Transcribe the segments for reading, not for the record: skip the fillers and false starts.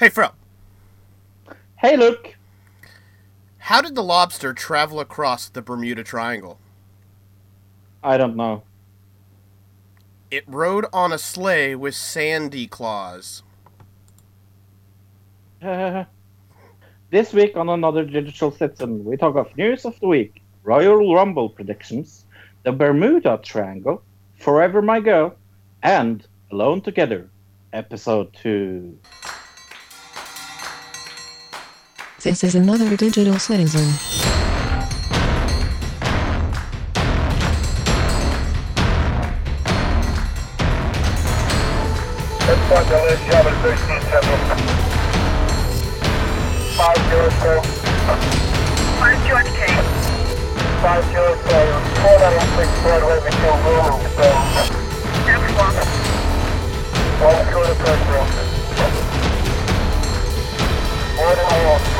Hey, Fro. Hey, Luke. How did the lobster travel across the Bermuda Triangle? I don't know. It rode on a sleigh with Sandy Claus. This week on Another Digital Citizen, we talk of news of the week, Royal Rumble predictions, the Bermuda Triangle, Forever My Girl, and Alone Together, Episode 2. This is Another Digital Citizen.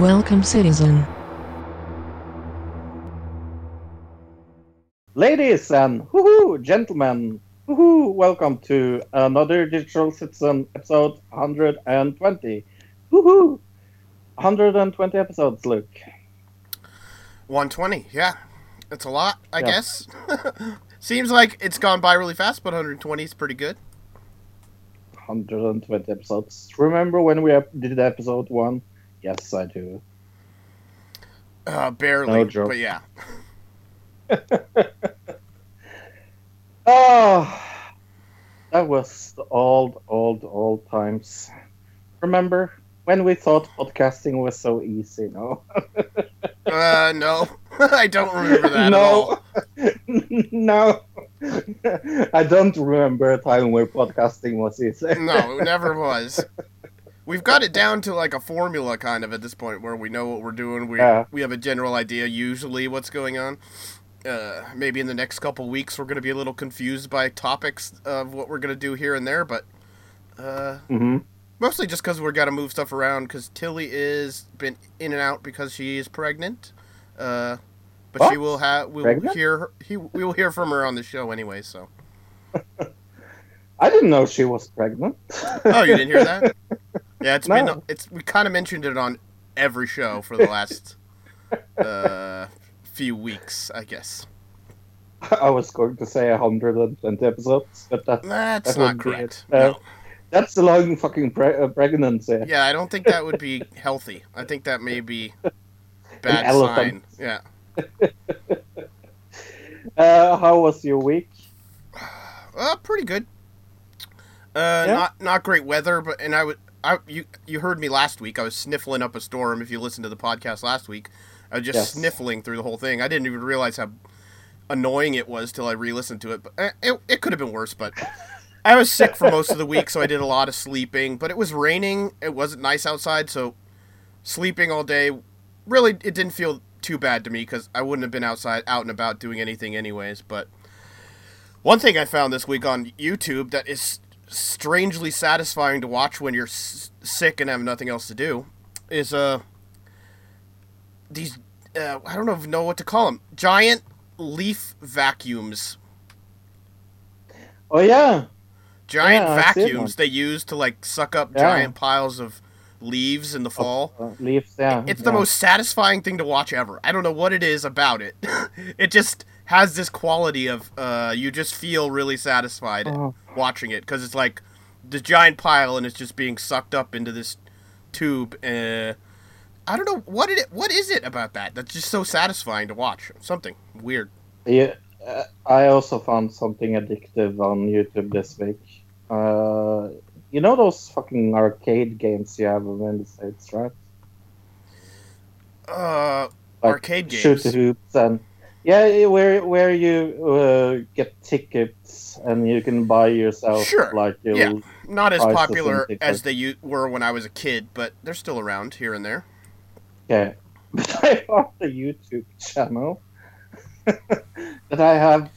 Welcome, citizen. Ladies and gentlemen, welcome to Another Digital Citizen episode 120. 120 episodes, Luke. 120, yeah. It's a lot, I guess. Seems like it's gone by really fast, but 120 is pretty good. 120 episodes. Remember when we did episode 1? Yes, I do. Barely, no joke. But yeah. Oh, that was the old times. Remember when we thought podcasting was so easy? No. No, I don't remember that. No, at all. No, I don't remember a time where podcasting was easy. No, it never was. We've got it down to like a formula kind of at this point, where we know what we're doing. We have a general idea usually what's going on. Maybe in the next couple weeks we're going to be a little confused by topics of what we're going to do here and there, but mostly just because we've got to move stuff around, because Tilly is been in and out because she is pregnant, but what? We will hear from her on the show anyway, so. I didn't know she was pregnant. Oh, you didn't hear that? Yeah, we kind of mentioned it on every show for the last few weeks, I guess. I was going to say 120 episodes, but that's not correct. No. That's a long fucking pregnancy. Yeah, I don't think that would be healthy. I think that may be bad sign. Yeah. How was your week? Pretty good. Not great weather, but you heard me last week. I was sniffling up a storm. If you listened to the podcast last week. I was just sniffling through the whole thing. I didn't even realize how annoying it was till I re-listened to it. But it could have been worse, but I was sick for most of the week, so I did a lot of sleeping. But it was raining. It wasn't nice outside, so sleeping all day, really, it didn't feel too bad to me because I wouldn't have been out and about doing anything anyways. But one thing I found this week on YouTube that is strangely satisfying to watch when you're sick and have nothing else to do is... these, I don't even know what to call them, giant leaf vacuums. Oh, yeah. Vacuums they use to, like, suck up giant piles of leaves in the fall. Leaves, yeah. It's the most satisfying thing to watch ever. I don't know what it is about it. It just has this quality of, you just feel really satisfied watching it, because it's, like, the giant pile, and it's just being sucked up into this tube, I don't know what is it about that that's just so satisfying to watch. Something weird. Yeah, I also found something addictive on YouTube this week. You know those fucking arcade games you have in the States, right? Like arcade games. Shoot hoops and Yeah, where you get tickets and you can buy yourself. Sure. Like, yeah, not as popular as they were when I was a kid, but they're still around here and there. Yeah, but I found a YouTube channel that I have.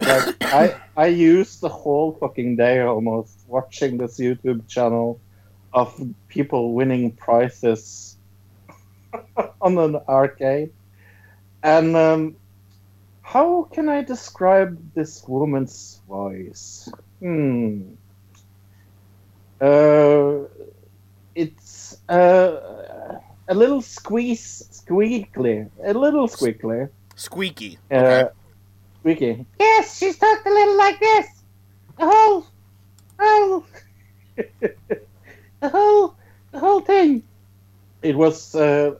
Like, I used the whole fucking day almost watching this YouTube channel of people winning prizes on an arcade. And how can I describe this woman's voice? It's a little squeaky. Squeaky. Okay. Squeaky. Yes, she's talked a little like this. The whole thing. It was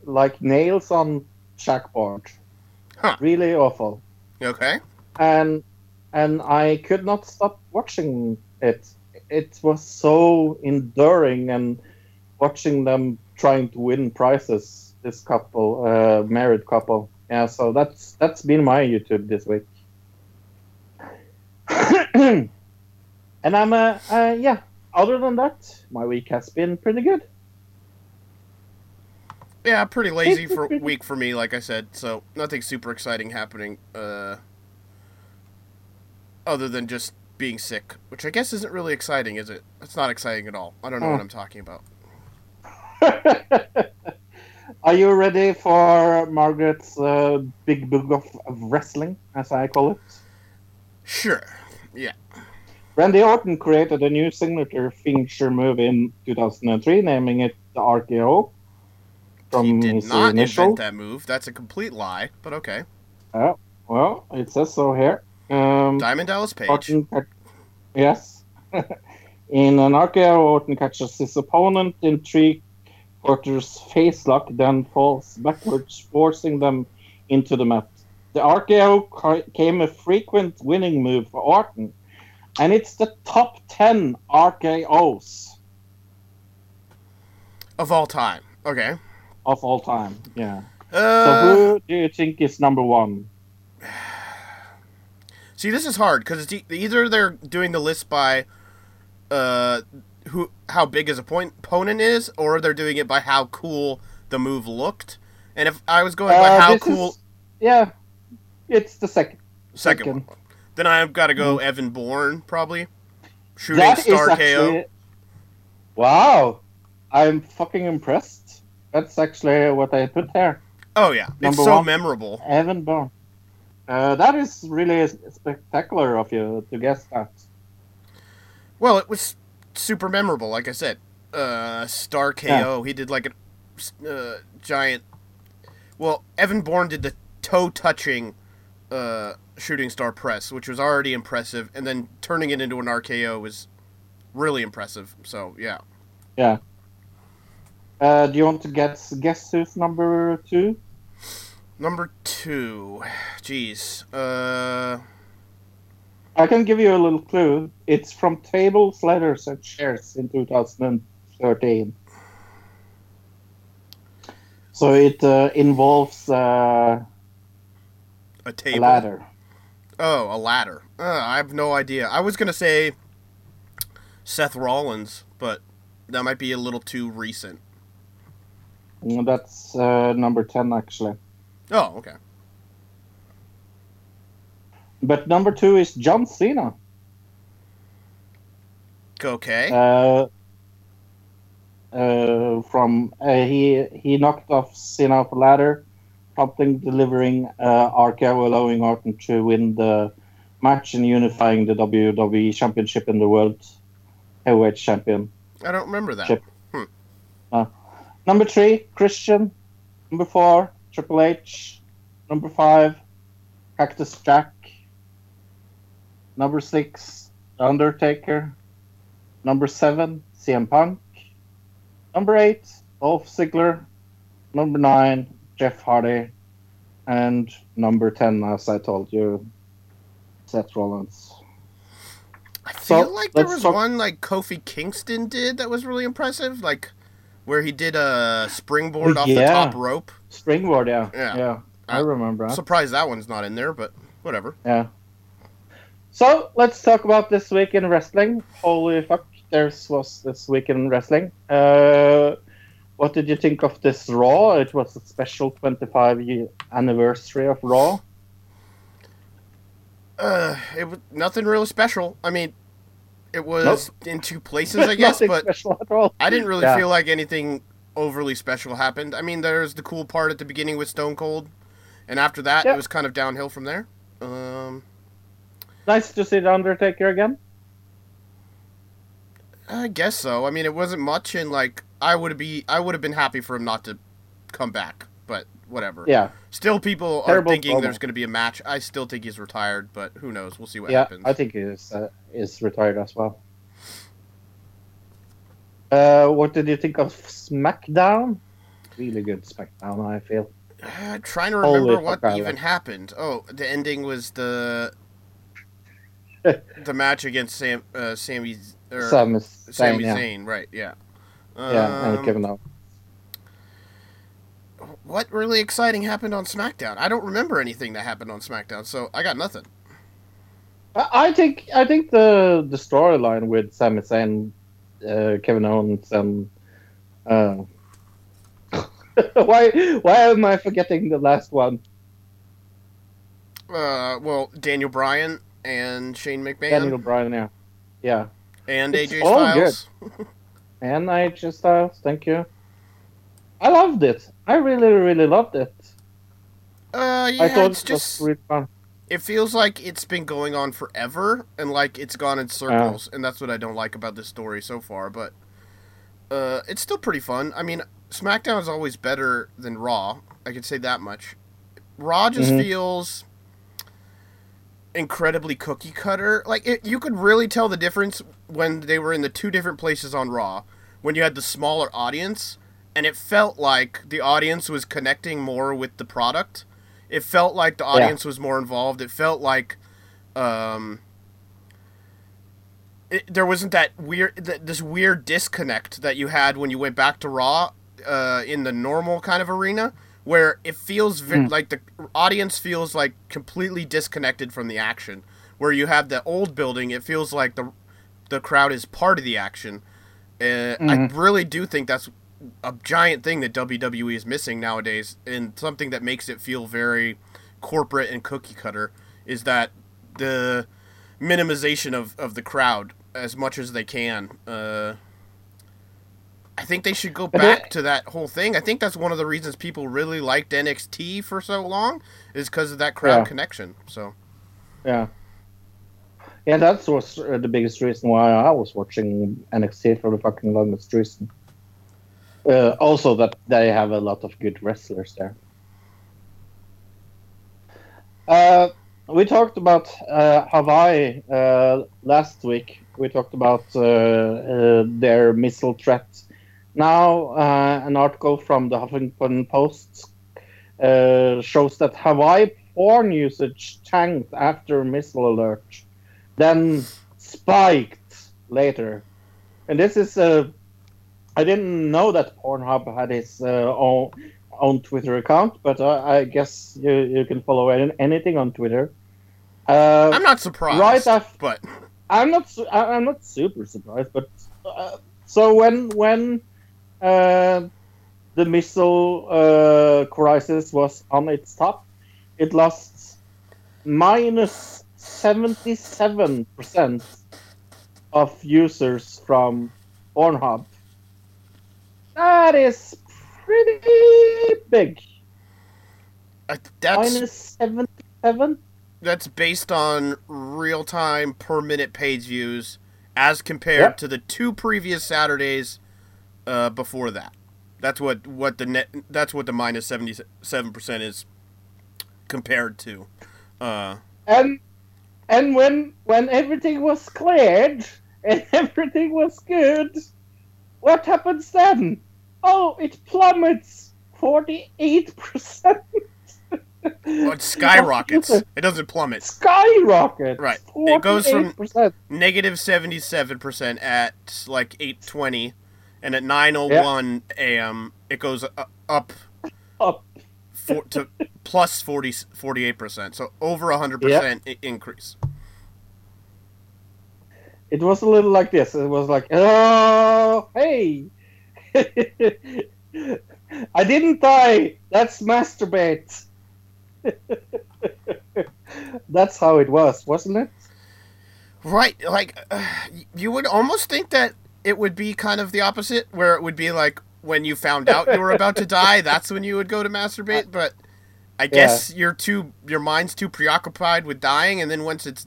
like nails on chalkboard. Huh. Really awful. Okay. And I could not stop watching it. It was so enduring, and watching them trying to win prizes, this couple, married couple. Yeah, so that's been my YouTube this week. And I'm yeah, other than that, my week has been pretty good. Yeah, pretty lazy for week for me, like I said, so nothing super exciting happening other than just being sick, which I guess isn't really exciting, is it? It's not exciting at all. I don't know what I'm talking about. Are you ready for Margaret's big book of wrestling, as I call it? Sure, yeah. Randy Orton created a new signature finisher move in 2003, naming it the RKO. He did not invent that move. That's a complete lie, but okay. Well, it says so here. Diamond Dallas Page. Yes. In an RKO, Orton catches his opponent in 3/4 face lock, then falls backwards, forcing them into the mat. The RKO became a frequent winning move for Orton, and it's the top 10 RKOs. Of all time. Okay. Of all time, yeah. So who do you think is number one? See, this is hard, because it's either they're doing the list by how big his opponent is, or they're doing it by how cool the move looked. And if I was going by how cool... yeah, it's the second one. Then I've got to go Evan Bourne, probably. Shooting that star KO. Actually... Wow. I'm fucking impressed. That's actually what I put there. Oh, yeah. Number it's so one, memorable. Evan Bourne. That is really spectacular of you to guess that. Well, it was super memorable, like I said. Star KO. Yeah. He did like a giant... Well, Evan Bourne did the toe-touching shooting star press, which was already impressive, and then turning it into an RKO was really impressive. So, yeah. Yeah. Do you want to guess who's number two? Number two. Jeez. I can give you a little clue. It's from tables, letters, and chairs in 2013. So it involves a table. A ladder. Oh, a ladder. I have no idea. I was going to say Seth Rollins, but that might be a little too recent. That's number 10, actually. Oh, okay. But number 2 is John Cena. Okay. From he knocked off Cena off a ladder, prompting delivering RKO, allowing Orton to win the match and unifying the WWE Championship in the World Heavyweight Champion. I don't remember that. Number 3, Christian. Number 4, Triple H. Number 5, Cactus Jack. Number 6, The Undertaker. Number 7, CM Punk. Number 8, Dolph Ziggler. Number 9, Jeff Hardy. And number 10, as I told you, Seth Rollins. I feel like there was one like Kofi Kingston did that was really impressive. Like... Where he did a springboard off the top rope. Springboard, yeah. I remember. I'm surprised that one's not in there, but whatever. Yeah. So, let's talk about this week in wrestling. Holy fuck, there was this week in wrestling. What did you think of this Raw? It was a special 25-year anniversary of Raw. It was nothing really special. I mean, it was in two places, I guess, but special at all. I didn't really feel like anything overly special happened. I mean, there's the cool part at the beginning with Stone Cold, and after that, it was kind of downhill from there. Nice to see The Undertaker again. I guess so. I mean, it wasn't much, and like I would have been happy for him not to come back, but whatever. Yeah. Still, people are thinking there's going to be a match. I still think he's retired, but who knows? We'll see what happens. Yeah, I think he is retired as well. What did you think of SmackDown? Really good SmackDown, I feel. Trying to remember what happened. Oh, the ending was the match against Sami Zayn, right? Yeah. And Kevin Owens. What really exciting happened on SmackDown? I don't remember anything that happened on SmackDown, so I got nothing. I think the storyline with Sami Zayn, Kevin Owens, and why am I forgetting the last one? Well, Daniel Bryan and Shane McMahon. Daniel Bryan, yeah, and AJ Styles. And AJ Styles, thank you. I loved it. I really, really loved it. Yeah, I thought it's just really fun. It feels like it's been going on forever, and like it's gone in circles, and that's what I don't like about this story so far. But it's still pretty fun. I mean, SmackDown is always better than Raw. I could say that much. Raw just feels incredibly cookie cutter. Like you could really tell the difference when they were in the two different places on Raw. When you had the smaller audience. And it felt like the audience was connecting more with the product. It felt like the audience was more involved. It felt like there wasn't that weird, this weird disconnect that you had when you went back to Raw in the normal kind of arena, where it feels like the audience feels like completely disconnected from the action. Where you have the old building, it feels like the crowd is part of the action. I really do think that's a giant thing that WWE is missing nowadays, and something that makes it feel very corporate and cookie cutter is that the minimization of the crowd as much as they can. I think they should go back to that whole thing. I think that's one of the reasons people really liked NXT for so long is because of that crowd connection. So, yeah, that was the biggest reason why I was watching NXT for the fucking longest reason. Also that they have a lot of good wrestlers there. We talked about Hawaii last week. We talked about their missile threat. Now an article from the Huffington Post shows that Hawaii porn usage tanked after missile alert, then spiked later. And this is I didn't know that Pornhub had its own Twitter account, but I guess you can follow anything on Twitter. I'm not surprised, right? But I'm not super surprised. But so when the missile crisis was on its top, it lost minus 77% of users from Pornhub. That is pretty big. That's minus 77. That's based on real-time per-minute page views, as compared to the two previous Saturdays before that. That's what the net. That's what the minus 77% is compared to. And when everything was cleared and everything was good. What happens then? Oh, it plummets 48%. Well, it skyrockets. It doesn't plummet. Skyrockets. Right. It goes from negative 77% at like 8:20, and at 9:01 a.m. it goes up to plus 48%. So over 100% increase. It was a little like this. It was like, oh, hey, I didn't die. Let's masturbate. That's how it was, wasn't it? Right. Like, you would almost think that it would be kind of the opposite, where it would be like when you found out you were about to die, that's when you would go to masturbate. But I guess your mind's too preoccupied with dying. And then once it's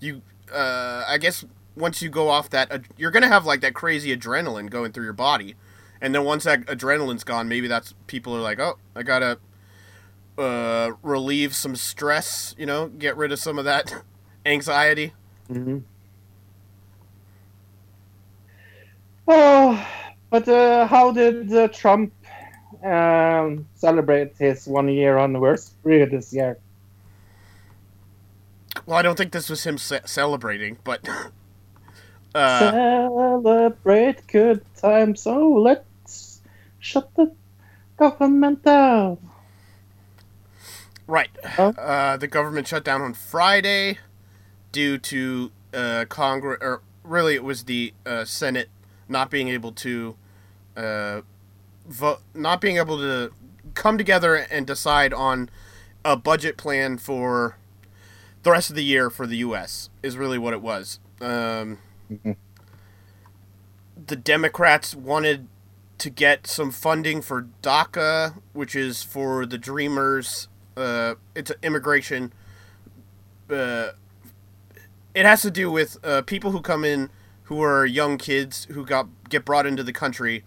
you, I guess once you go off that, you're going to have like that crazy adrenaline going through your body. And then once that adrenaline's gone, maybe that's people are like, oh, I got to relieve some stress, you know, get rid of some of that anxiety. Mm-hmm. Oh, but how did Trump celebrate his 1 year anniversary this year? Well, I don't think this was him celebrating, but... Celebrate good times. So let's shut the government down. Right. The government shut down on Friday due to Congress, or really it was the Senate not being able to vote, not being able to come together and decide on a budget plan for the rest of the year for the U.S. is really what it was. The Democrats wanted to get some funding for DACA, which is for the Dreamers. It's immigration. It has to do with people who come in who are young kids who get brought into the country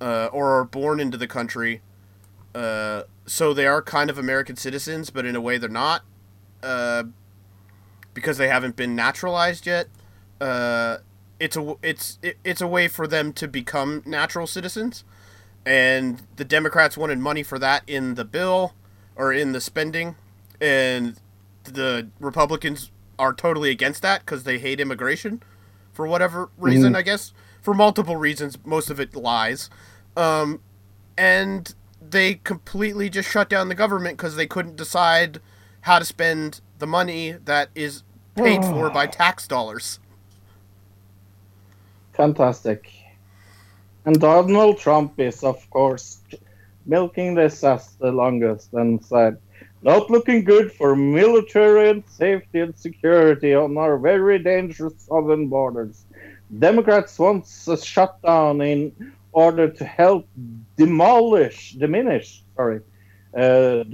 or are born into the country. So they are kind of American citizens, but in a way they're not because they haven't been naturalized yet. It's a way for them to become natural citizens, and the Democrats wanted money for that in the bill or in the spending, and the Republicans are totally against that because they hate immigration for whatever reason, I guess, for multiple reasons, most of it lies. And they completely just shut down the government because they couldn't decide how to spend the money that is paid for by tax dollars. Fantastic. And Donald Trump is, of course, milking this as the longest and said, not looking good for military and safety and security on our very dangerous southern borders. Democrats want a shutdown in order to help diminish the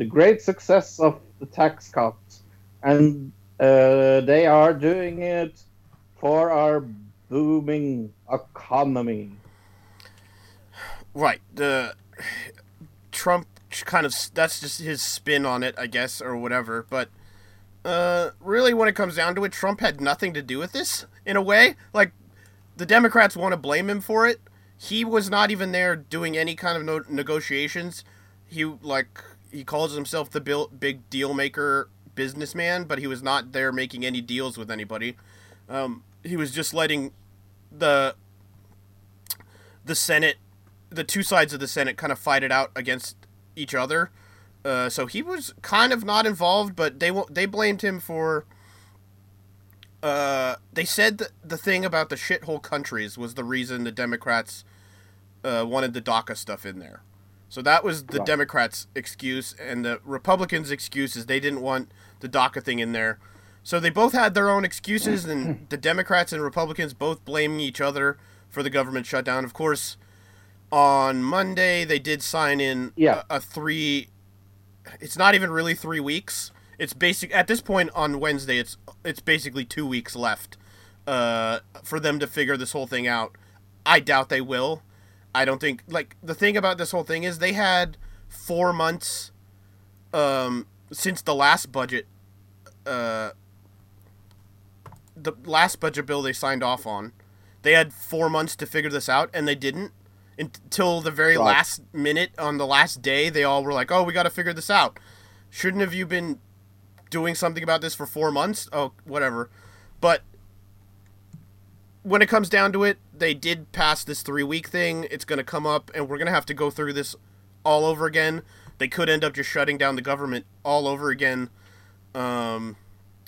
great success of the tax cut. And they are doing it for our booming economy. Right. Trump kind of, that's just his spin on it, I guess, or whatever. But really, when it comes down to it, Trump had nothing to do with this in a way. Like, the Democrats want to blame him for it. He was not even there doing any kind of negotiations. He calls himself the big deal maker businessman, but he was not there making any deals with anybody. He was just letting the Senate, the two sides of the Senate, kind of fight it out against each other. So he was kind of not involved, but they blamed him for... they said that the thing about the shithole countries was the reason the Democrats wanted the DACA stuff in there. So that was the Democrats' excuse, and the Republicans' excuse is they didn't want the DACA thing in there. So they both had their own excuses, and the Democrats and Republicans both blaming each other for the government shutdown. Of course, on Monday, they did sign in a three... It's not even really 3 weeks. It's basic at this point on Wednesday, it's basically 2 weeks left for them to figure this whole thing out. I doubt they will. I don't think... Like, the thing about this whole thing is they had 4 months since the last budget... the last budget bill they signed off on, they had 4 months to figure this out, and they didn't until the very last minute on the last day. They all were like, oh, we got to figure this out. Shouldn't have you been doing something about this for 4 months? Oh, whatever. But when it comes down to it, they did pass this 3-week thing. It's going to come up, and we're going to have to go through this all over again. They could end up just shutting down the government all over again.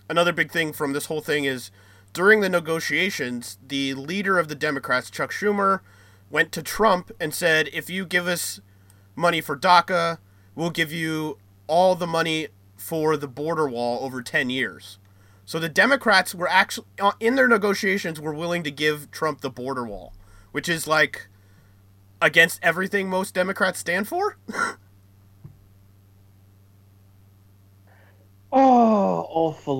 Another big thing from this whole thing is during the negotiations, the leader of the Democrats, Chuck Schumer, went to Trump and said, if you give us money for DACA, we'll give you all the money for the border wall over 10 years. So the Democrats were actually, in their negotiations, were willing to give Trump the border wall, which is like against everything most Democrats stand for. Oh, awful.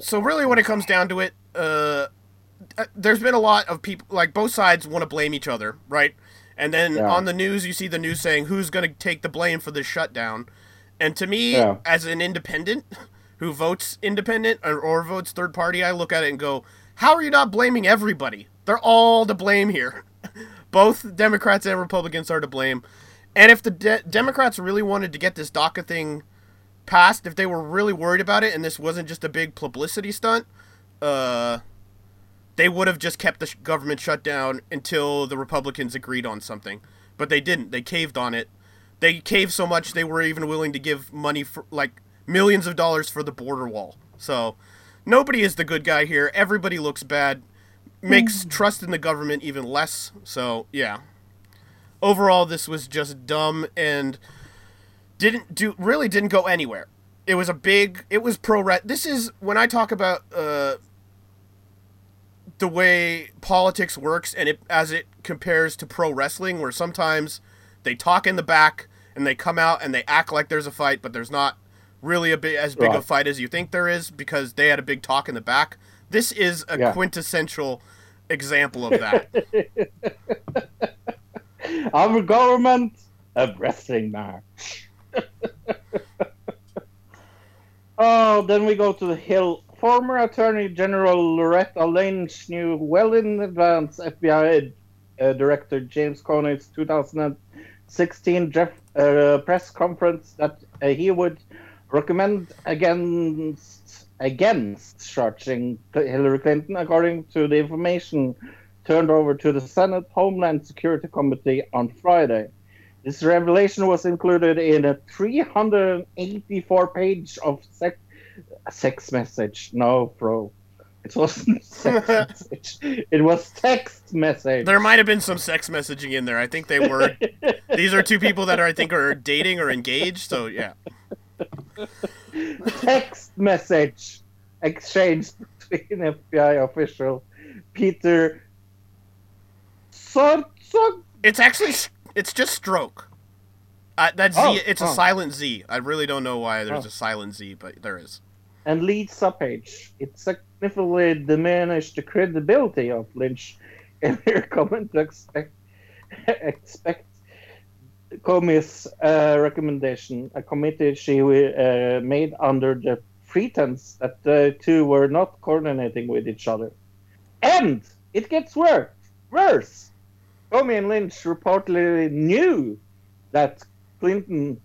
So really when it comes down to it, there's been a lot of people, like both sides want to blame each other, right? And then on the news, you see the news saying who's going to take the blame for this shutdown. And to me, as an independent who votes independent or votes third party, I look at it and go, how are you not blaming everybody? They're all to blame here. Both Democrats and Republicans are to blame. And if the Democrats really wanted to get this DACA thing passed, if they were really worried about it and this wasn't just a big publicity stunt, they would have just kept the government shut down until the Republicans agreed on something. But they didn't. They caved on it. They caved so much they were even willing to give money for, like, millions of dollars for the border wall. So nobody is the good guy here. Everybody looks bad. Makes trust in the government even less. So, yeah. Overall, this was just dumb and really didn't go anywhere. It was a big, it was this is, when I talk about the way politics works and as it compares to pro wrestling, where sometimes they talk in the back and they come out and they act like there's a fight, but there's not really as big a fight as you think there is because they had a big talk in the back. This is a quintessential example of that. Our government, a wrestling match. Then we go to the Hill. Former Attorney General Loretta Lynch knew well in advance FBI Director James Comey's 2016 press conference that he would recommend against charging Hillary Clinton, according to the information turned over to the Senate Homeland Security Committee on Friday. This revelation was included in a 384-page of sex message. No, bro. It wasn't sex message. It was text message. There might have been some sex messaging in there. I think they were. These are two people that are dating or engaged, so yeah. Text message exchanged between FBI official Peter Strzok. It's actually just Strzok. That Z, it's a silent Z. I really don't know why there's a silent Z, but there is. And Lisa Page. It significantly diminished the credibility of Lynch in her comment to expect Comey's recommendation, a committee she made under the pretense that the two were not coordinating with each other. And it gets worse. Comey and Lynch reportedly knew that Clinton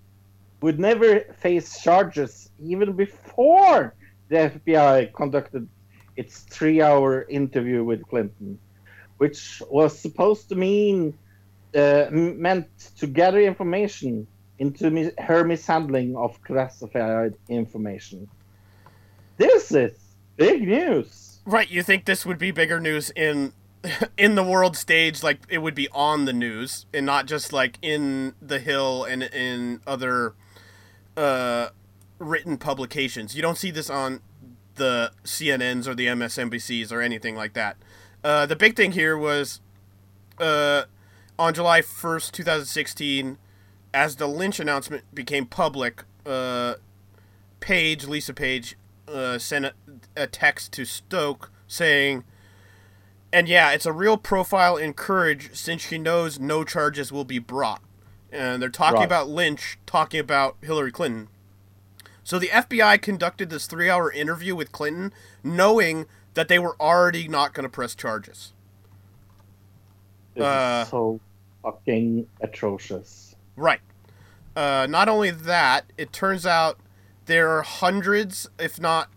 would never face charges even before the FBI conducted its 3-hour interview with Clinton, which was supposed to mean meant to gather information into her mishandling of classified information. This is big news. Right, you think this would be bigger news in the world stage, like it would be on the news and not just like in The Hill and in other written publications. You don't see this on the CNNs or the MSNBCs or anything like that. The big thing here was on July 1st, 2016, as the Lynch announcement became public, Lisa Page, sent a text to Strzok saying, and yeah, it's a real profile in courage since she knows no charges will be brought. And they're talking about Lynch, talking about Hillary Clinton. So the FBI conducted this 3-hour interview with Clinton knowing that they were already not going to press charges. It's so fucking atrocious. Right. Not only that, it turns out there are hundreds, if not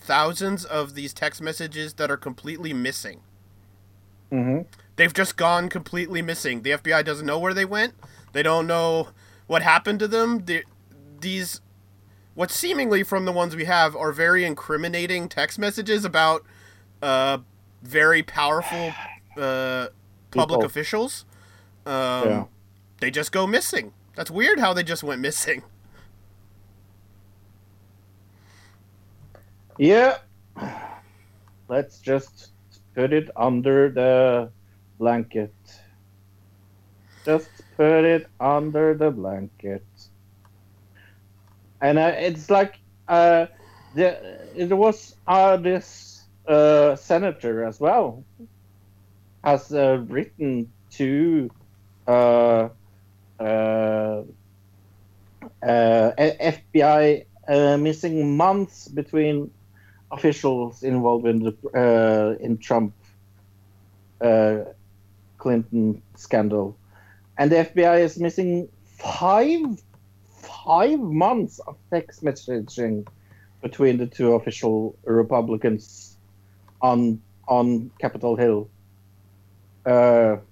thousands, of these text messages that are completely missing. Mm-hmm. They've just gone completely missing. The FBI doesn't know where they went. They don't know what happened to them. These, what seemingly from the ones we have, are very incriminating text messages about very powerful public officials. They just go missing. That's weird how they just went missing. Yeah. Let's just put it under the blanket. Just put it under the blanket. And it's like this senator as well has written to FBI missing months between officials involved in Trump Clinton scandal, and the FBI is missing five months of text messaging between the two official Republicans on Capitol Hill, and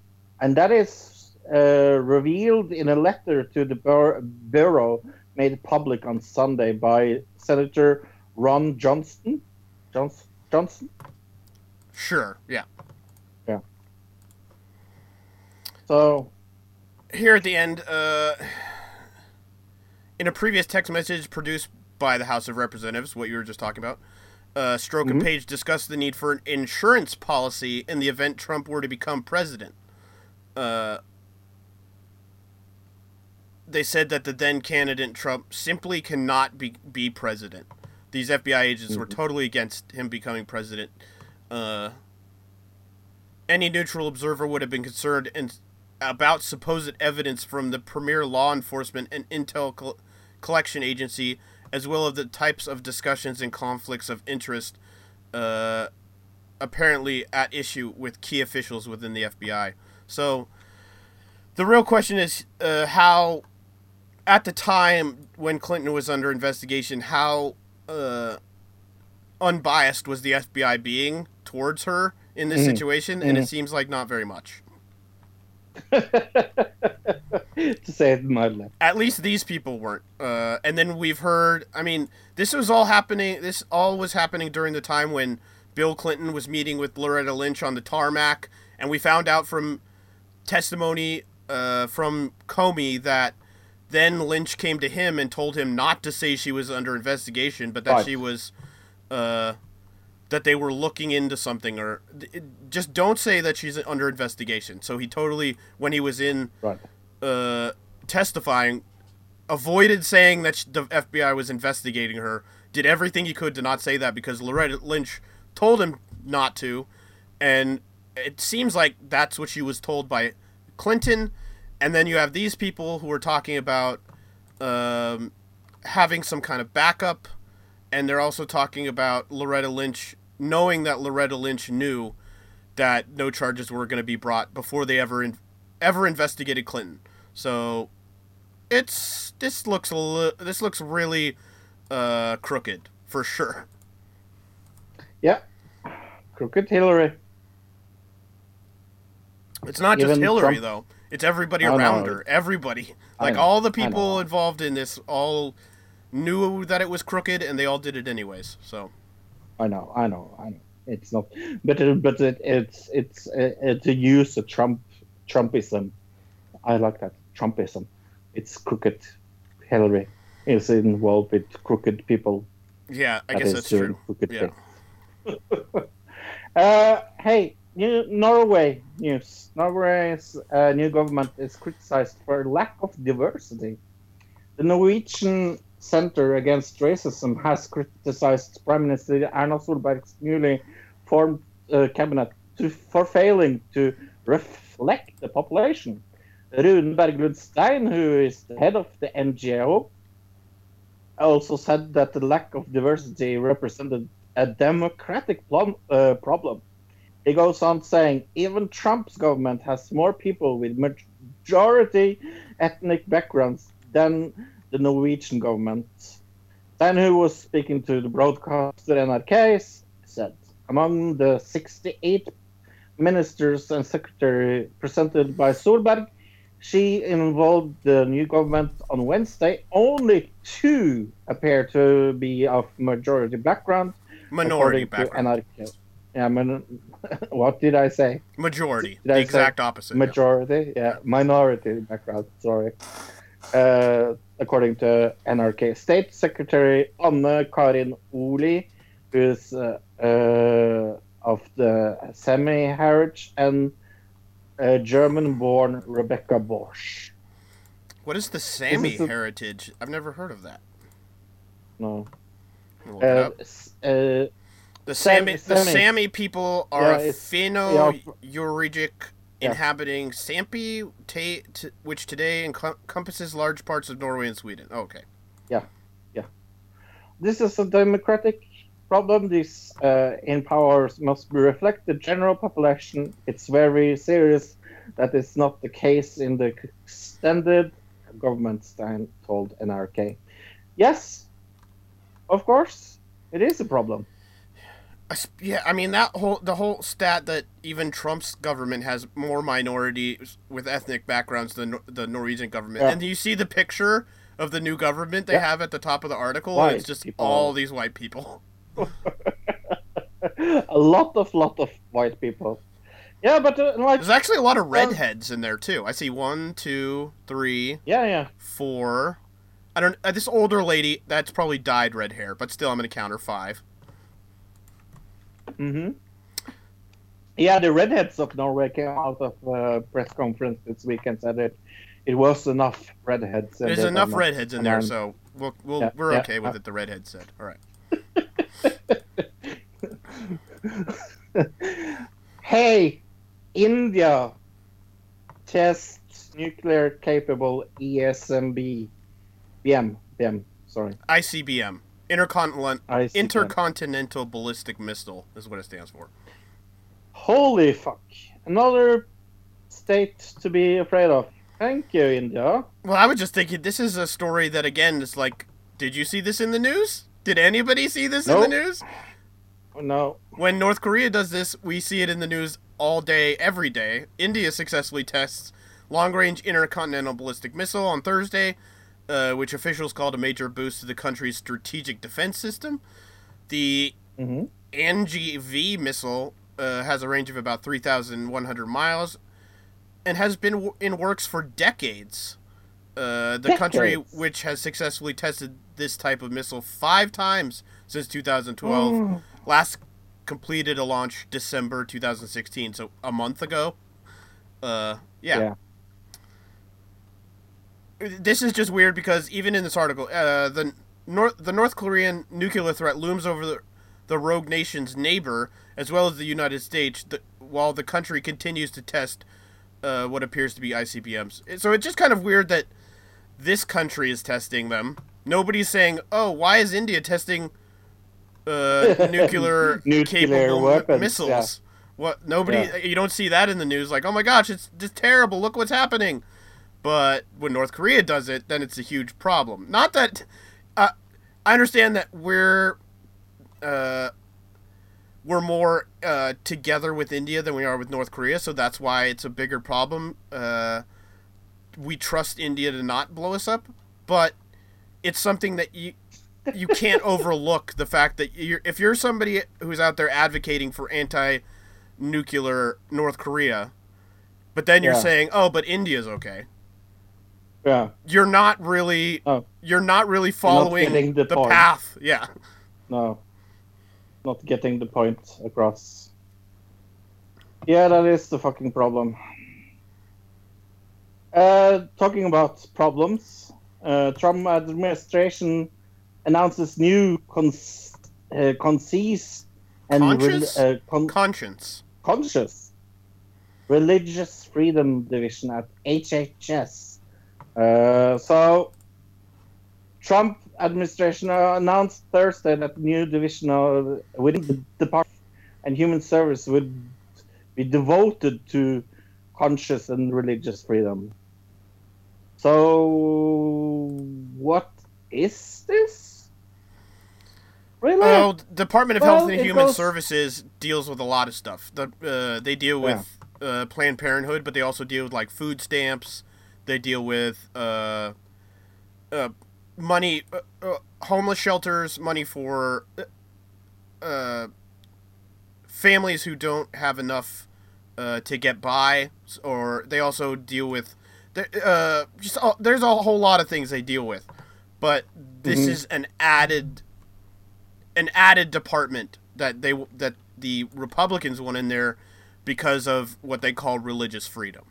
that is revealed in a letter to the bureau made public on Sunday by Senator Ron Johnson. Johnson? Sure, yeah. Yeah. So, here at the end, in a previous text message produced by the House of Representatives, what you were just talking about, Strzok and Page discussed the need for an insurance policy in the event Trump were to become president. They said that the then candidate Trump simply cannot be president. These FBI agents were totally against him becoming president. Any neutral observer would have been concerned about supposed evidence from the premier law enforcement and intel collection agency, as well as the types of discussions and conflicts of interest apparently at issue with key officials within the FBI. So the real question is how, at the time when Clinton was under investigation, how unbiased was the FBI being towards her in this situation, and it seems like not very much. To say it mildly. At least these people weren't. And then we've heard, I mean, this all was happening during the time when Bill Clinton was meeting with Loretta Lynch on the tarmac, and we found out from testimony from Comey that then Lynch came to him and told him not to say she was under investigation, but that she was, that they were looking into something, or just don't say that she's under investigation. So he totally, when he was in testifying, avoided saying that the FBI was investigating her, did everything he could to not say that because Loretta Lynch told him not to. And it seems like that's what she was told by Clinton. And then you have these people who are talking about having some kind of backup, and they're also talking about Loretta Lynch knowing that Loretta Lynch knew that no charges were going to be brought before they ever investigated Clinton. So this looks really crooked for sure. Yeah, crooked Hillary. It's not even just Hillary though. It's everybody around her. Everybody. Like, all the people involved in this all knew that it was crooked, and they all did it anyways. So, I know. It's not, but it's to use a Trumpism. I like that Trumpism. It's crooked. Hillary is involved with crooked people. Yeah, I guess that's true. Yeah. Hey. Norway news. Norway's new government is criticized for lack of diversity. The Norwegian Center Against Racism has criticized Prime Minister Erna Solberg's newly formed cabinet for failing to reflect the population. Rune Berglund Stein, who is the head of the NGO, also said that the lack of diversity represented a democratic problem. He goes on saying, even Trump's government has more people with majority ethnic backgrounds than the Norwegian government. Then who was speaking to the broadcaster NRK said, among the 68 ministers and secretary presented by Solberg, She involved the new government on Wednesday. Only two appear to be of majority background. Minority background. Yeah, what did I say? Majority. The exact opposite. Majority, yeah. Minority background, sorry. According to NRK State Secretary Anne Karin Olli, who is of the Sami heritage, and German-born Rebecca Bosch. What is the Sami heritage? I've never heard of that. No. The Sami people are Finno-Ugric inhabiting Sampi, which today encompasses large parts of Norway and Sweden. Oh, okay. Yeah. This is a democratic problem. These in powers must reflect the general population. It's very serious that it's not the case in the extended government, Stein told NRK. Yes, of course, it is a problem. Yeah, I mean, the whole stat that even Trump's government has more minorities with ethnic backgrounds than the Norwegian government. Yeah. And you see the picture of the new government they have at the top of the article, and it's just all these white people. A lot of white people. Yeah, but... there's actually a lot of redheads in there, too. I see 1, 2, 3, four. I don't... this older lady, that's probably dyed red hair, but still I'm going to count her 5. Mm-hmm. Yeah, the redheads of Norway came out of a press conference this week and said it was enough redheads. There's enough redheads in there, so we're okay with it, the redhead said. All right. Hey, India tests nuclear-capable ICBM. Intercontinental Ballistic Missile is what it stands for. Holy fuck. Another state to be afraid of. Thank you, India. Well, I was just thinking, this is a story that, again, is like, did you see this in the news? Did anybody see this in the news? No. When North Korea does this, we see it in the news all day, every day. India successfully tests long-range intercontinental ballistic missile on Thursday, which officials called a major boost to the country's strategic defense system. The NGV missile has a range of about 3,100 miles and has been in works for decades. The country, which has successfully tested this type of missile 5 times since 2012, last completed a launch December 2016, so a month ago. This is just weird because even in this article, the North Korean nuclear threat looms over the rogue nation's neighbor, as well as the United States, while the country continues to test what appears to be ICBMs. So it's just kind of weird that this country is testing them. Nobody's saying, oh, why is India testing nuclear-capable missiles? Yeah. What? Nobody. Yeah. You don't see that in the news. Like, oh my gosh, it's just terrible. Look what's happening. But when North Korea does it, then it's a huge problem. Not that I understand that we're more together with India than we are with North Korea, so that's why it's a bigger problem. We trust India to not blow us up, but it's something that you can't overlook the fact that if you're somebody who's out there advocating for anti-nuclear North Korea, but then you're saying, oh, but India's okay. Yeah. You're not really following the path. Yeah. No. Not getting the point across. Yeah, that is the fucking problem. Talking about problems, Trump administration announces new conscious religious freedom division at HHS. So Trump administration announced Thursday that new division within the Department and Human Service would be devoted to conscious and religious freedom. So what is this? Really? Well, Department of Health and Human Services deals with a lot of stuff. They deal with Planned Parenthood, but they also deal with like food stamps. They deal with money, homeless shelters, money for families who don't have enough to get by, or they also deal with there's a whole lot of things they deal with, but this is an added department that the Republicans want in there because of what they call religious freedom.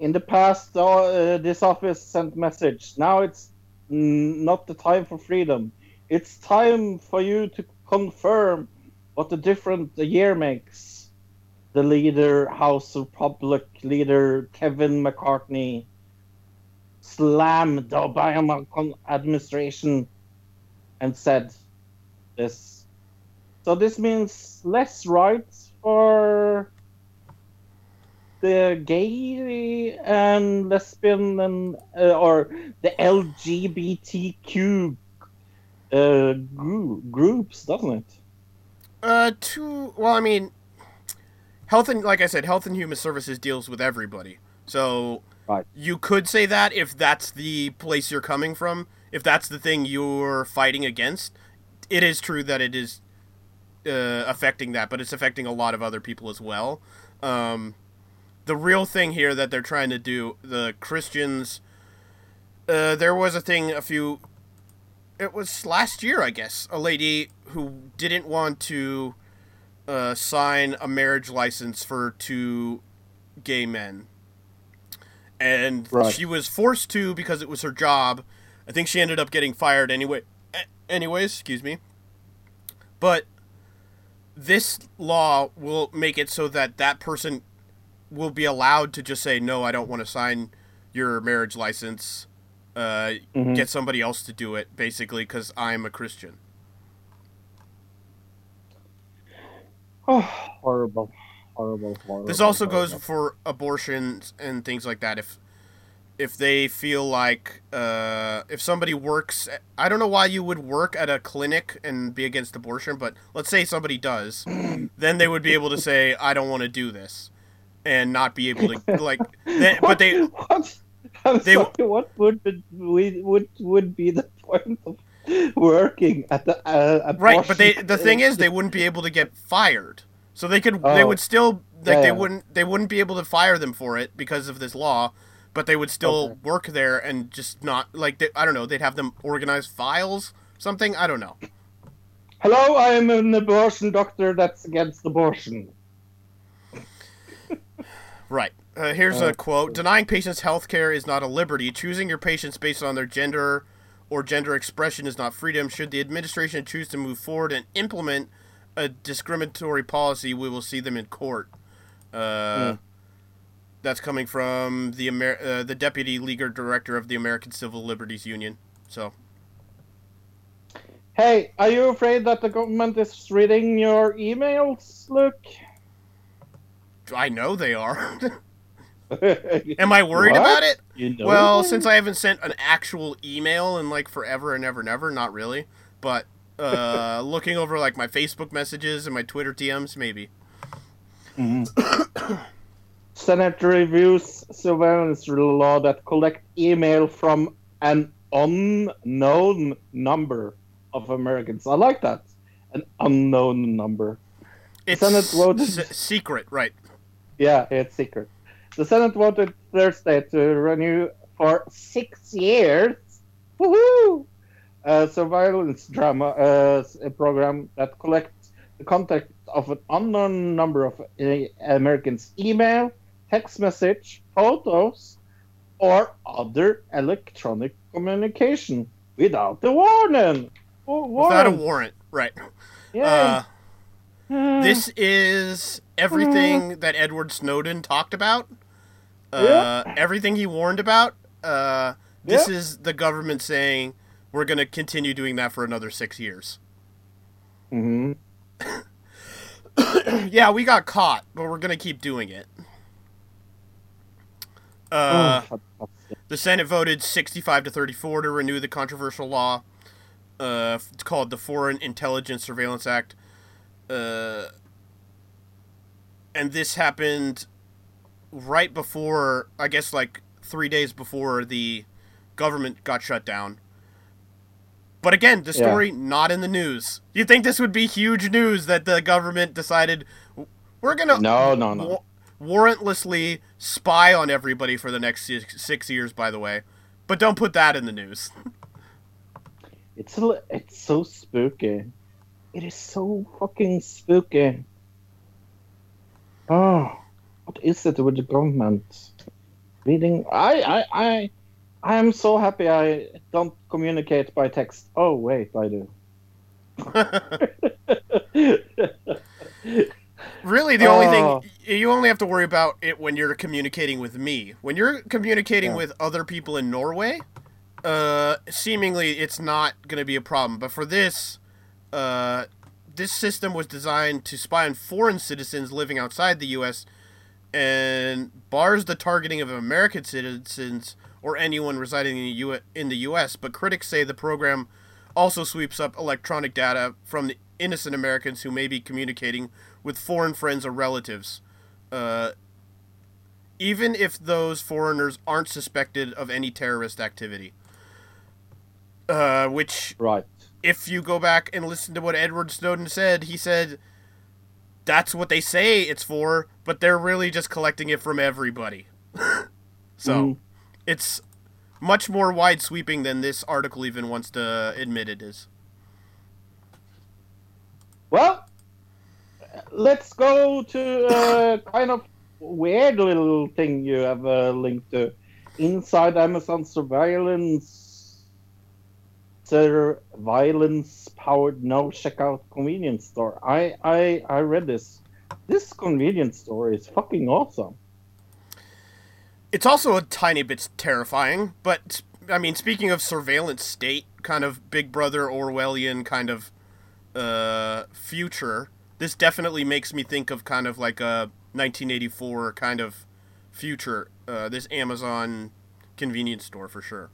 In the past, this office sent message. Now it's not the time for freedom. It's time for you to confirm what the difference the year makes. The leader, House of Public Leader Kevin McCartney, slammed the Obama administration and said this. So this means less rights for the gay and lesbian and or the LGBTQ groups, doesn't it? I mean, health and, like I said, Health and Human Services deals with everybody. So right. You could say that if that's the place you're coming from, if that's the thing you're fighting against, it is true that it is affecting that, but it's affecting a lot of other people as well. The real thing here that they're trying to do, the Christians, there was a thing it was last year, I guess, a lady who didn't want to sign a marriage license for two gay men. And right. She was forced to because it was her job. I think she ended up getting fired anyways, excuse me. But this law will make it so that person will be allowed to just say, no, I don't want to sign your marriage license. Get somebody else to do it, basically, because I'm a Christian. Oh, horrible. This also goes for abortions and things like that. If they feel like if somebody works, I don't know why you would work at a clinic and be against abortion, but let's say somebody does, then they would be able to say, I don't want to do this. And not be able to what would be the point of working at the abortion right? But the thing is, they wouldn't be able to get fired, so they would still they wouldn't be able to fire them for it because of this law, but they would still work there and just not I don't know, they'd have them organize files, something, I don't know. Hello, I am an abortion doctor that's against abortion. Right. Here's a quote. Denying patients health care is not a liberty. Choosing your patients based on their gender or gender expression is not freedom. Should the administration choose to move forward and implement a discriminatory policy, we will see them in court. That's coming from the deputy legal director of the American Civil Liberties Union. So, hey, are you afraid that the government is reading your emails, Luke? I know they are. Am I worried about it? You know, since I haven't sent an actual email in forever and ever, not really. But looking over my Facebook messages and my Twitter DMs, maybe. Mm-hmm. Senate reviews surveillance law that collect email from an unknown number of Americans. I like that. An unknown number. It's Senate voted... secret, right? Yeah, it's secret. The Senate voted Thursday to renew for 6 years woohoo! Surveillance drama program that collects the contact of an unknown number of Americans' email, text message, photos, or other electronic communication without a warning. Without a warrant, right? Yeah. This is everything that Edward Snowden talked about, everything he warned about. This is the government saying, we're going to continue doing that for another 6 years. Mm-hmm. Yeah, we got caught, but we're going to keep doing it. The Senate voted 65-34 to renew the controversial law. It's called the Foreign Intelligence Surveillance Act. And this happened right before, I guess like 3 days before the government got shut down. But again, the story, not in the news. You'd think this would be huge news that the government decided we're going to warrantlessly spy on everybody for the next 6 years, by the way. But don't put that in the news. It's so spooky. It is so fucking spooky. Oh, what is it with the government? Reading, I am so happy I don't communicate by text. Oh, wait, I do. Really, the only thing, you only have to worry about it when you're communicating with me. When you're communicating with other people in Norway, seemingly it's not going to be a problem. But for this, this system was designed to spy on foreign citizens living outside the U.S. and bars the targeting of American citizens or anyone residing in the U.S., but critics say the program also sweeps up electronic data from the innocent Americans who may be communicating with foreign friends or relatives, even if those foreigners aren't suspected of any terrorist activity. Which, right. If you go back and listen to what Edward Snowden said, he said, that's what they say it's for, but they're really just collecting it from everybody. So... Mm. It's much more wide-sweeping than this article even wants to admit it is. Well, let's go to a kind of weird little thing you have linked to. Inside Amazon surveillance-powered no-checkout convenience store. I read this. This convenience store is fucking awesome. It's also a tiny bit terrifying, but, I mean, speaking of surveillance state, kind of Big Brother Orwellian kind of future, this definitely makes me think of kind of like a 1984 kind of future, this Amazon convenience store for sure.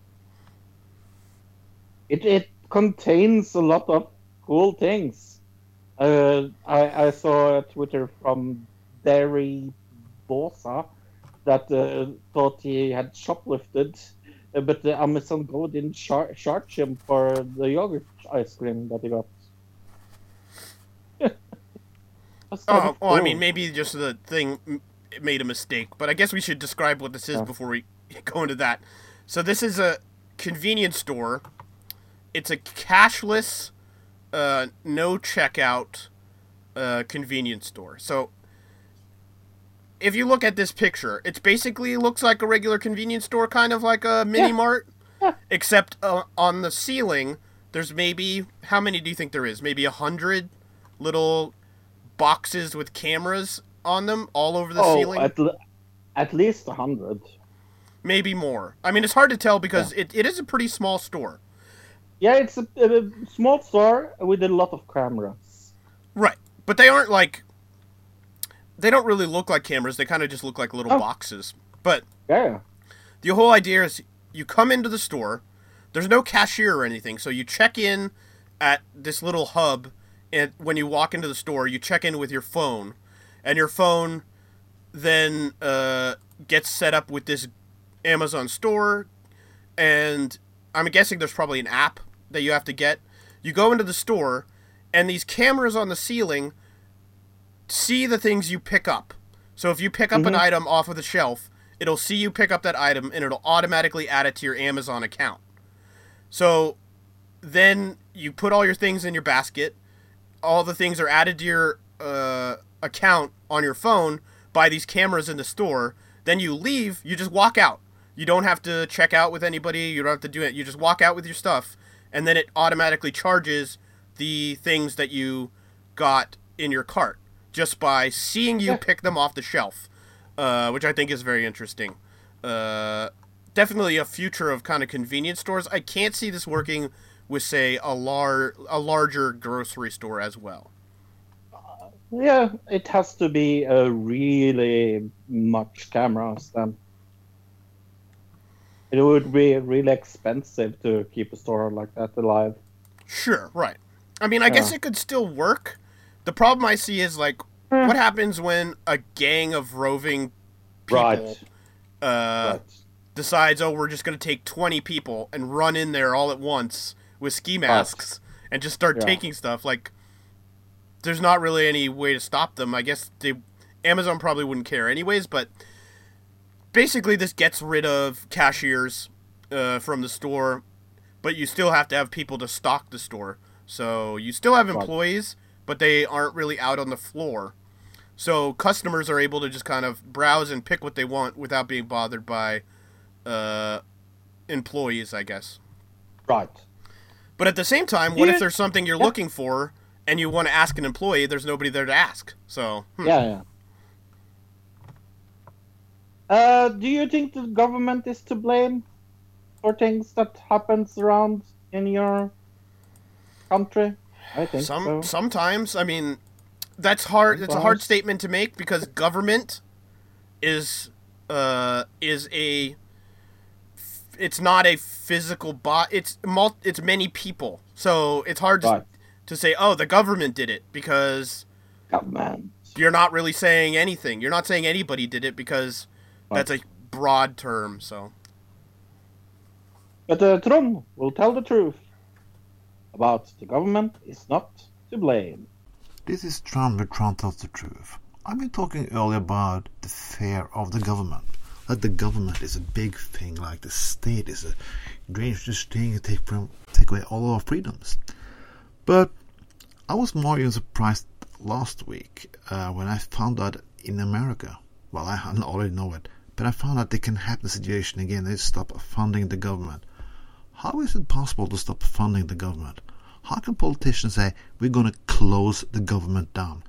It contains a lot of cool things. I saw a Twitter from Derry Bosa that thought he had shoplifted, but the Amazon Go didn't charge him for the yogurt ice cream that he got. Well, I mean, maybe just the thing made a mistake, but I guess we should describe what this is before we go into that. So this is a convenience store. It's a cashless, no checkout convenience store. So if you look at this picture, it's basically looks like a regular convenience store, kind of like a mini mart, except on the ceiling, there's maybe, how many do you think there is? Maybe 100 little boxes with cameras on them all over the ceiling? At least 100. Maybe more. I mean, it's hard to tell because it is a pretty small store. Yeah, it's a small store with a lot of cameras. Right. But they aren't like... They don't really look like cameras. They kind of just look like little boxes. But the whole idea is you come into the store. There's no cashier or anything. So you check in at this little hub. And when you walk into the store, you check in with your phone. And your phone then gets set up with this Amazon store. And I'm guessing there's probably an app that you have to get. You go into the store, and these cameras on the ceiling see the things you pick up. So if you pick up an item off of the shelf, it'll see you pick up that item and it'll automatically add it to your Amazon account. So then you put all your things in your basket. All the things are added to your account on your phone by these cameras in the store. Then you leave. You just walk out. You don't have to check out with anybody. You don't have to do it. You just walk out with your stuff. And then it automatically charges the things that you got in your cart, just by seeing you pick them off the shelf, which I think is very interesting. Definitely a future of kind of convenience stores. I can't see this working with, say, a larger grocery store as well. Yeah, it has to be a really much cameras then. It would be really expensive to keep a store like that alive. Sure, right. I mean, I guess it could still work. The problem I see is, like, what happens when a gang of roving people, decides, oh, we're just going to take 20 people and run in there all at once with ski masks and just start taking stuff. Like, there's not really any way to stop them. I guess Amazon probably wouldn't care anyways, but basically this gets rid of cashiers from the store, but you still have to have people to stock the store. So you still have employees, but they aren't really out on the floor. So customers are able to just kind of browse and pick what they want without being bothered by employees, I guess. Right. But at the same time, what if there's something you're looking for and you want to ask an employee, there's nobody there to ask. So, do you think the government is to blame for things that happens around in your country? I think so. Sometimes, I mean, that's hard. It's a hard statement to make because government is not a physical body. It's many people, so it's hard to say, oh, the government did it, because you're not really saying anything. You're not saying anybody did it because that's a broad term. So, but Trump will tell the truth about the government is not to blame. This is Trump where Trump tells the truth. I've been talking earlier about the fear of the government. That the government is a big thing, like the state is a dangerous thing to take away all our freedoms. But I was more even surprised last week when I found out in America, well, I already know it, but I found out they can hack the situation again. They stop funding the government. How is it possible to stop funding the government? How can politicians say, we're going to close the government down?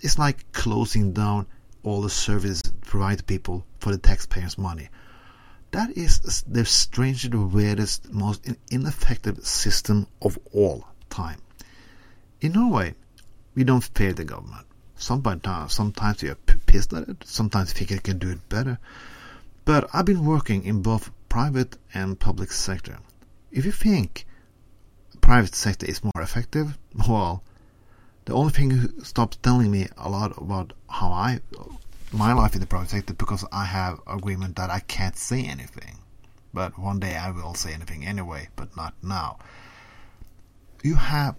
It's like closing down all the services provided to people for the taxpayers' money. That is the strangest, weirdest, most ineffective system of all time. In Norway, we don't fear the government. Sometimes we are pissed at it, sometimes we think it can do it better. But I've been working in both private and public sector. If you think private sector is more effective, well, the only thing who stops telling me a lot about how my life in the private sector, because I have agreement that I can't say anything, but one day I will say anything anyway, but not now. You have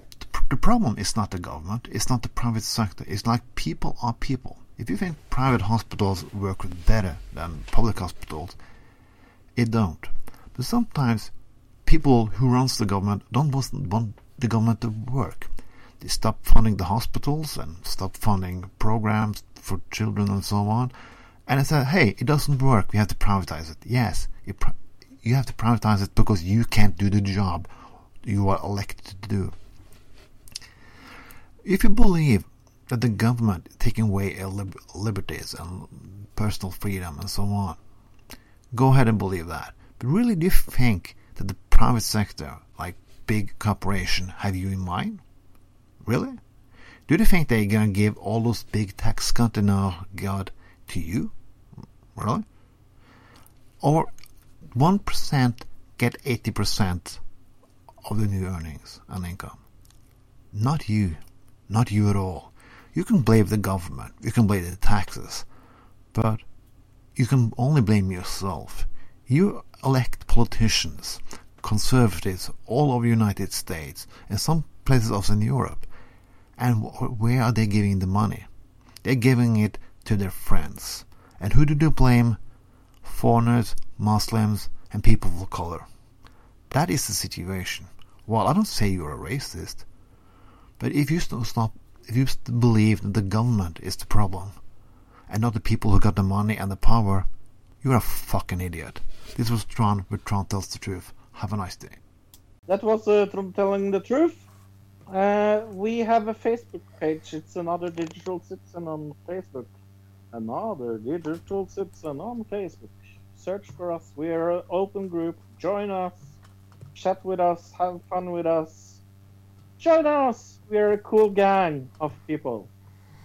the problem is not the government, it's not the private sector. It's like people are people. If you think private hospitals work better than public hospitals, it don't. But sometimes people who runs the government don't want the government to work. They stop funding the hospitals and stop funding programs for children and so on. And they say, hey, it doesn't work, we have to privatize it. Yes, you have to privatize it because you can't do the job you are elected to do. If you believe that the government is taking away liberties and personal freedom and so on, go ahead and believe that. But really, do you think that the private sector, like big corporation, have you in mind? Really? Do you think they're gonna give all those big tax cuts in our God to you? Really? Or 1% get 80% of the new earnings and income? Not you. Not you at all. You can blame the government, you can blame the taxes, but you can only blame yourself. You elect politicians, conservatives all over the United States and some places also in Europe. And where are they giving the money? They're giving it to their friends. And who do they blame? Foreigners, Muslims, and people of color. That is the situation. Well, I don't say you're a racist, but if you believe that the government is the problem and not the people who got the money and the power, you're a fucking idiot. This was Trump with Trump Tells the Truth. Have a nice day. That was Trump telling the truth. We have a Facebook page. It's Another Digital Citizen on Facebook. Another Digital Citizen on Facebook. Search for us. We are an open group. Join us. Chat with us. Have fun with us. Join us. We are a cool gang of people.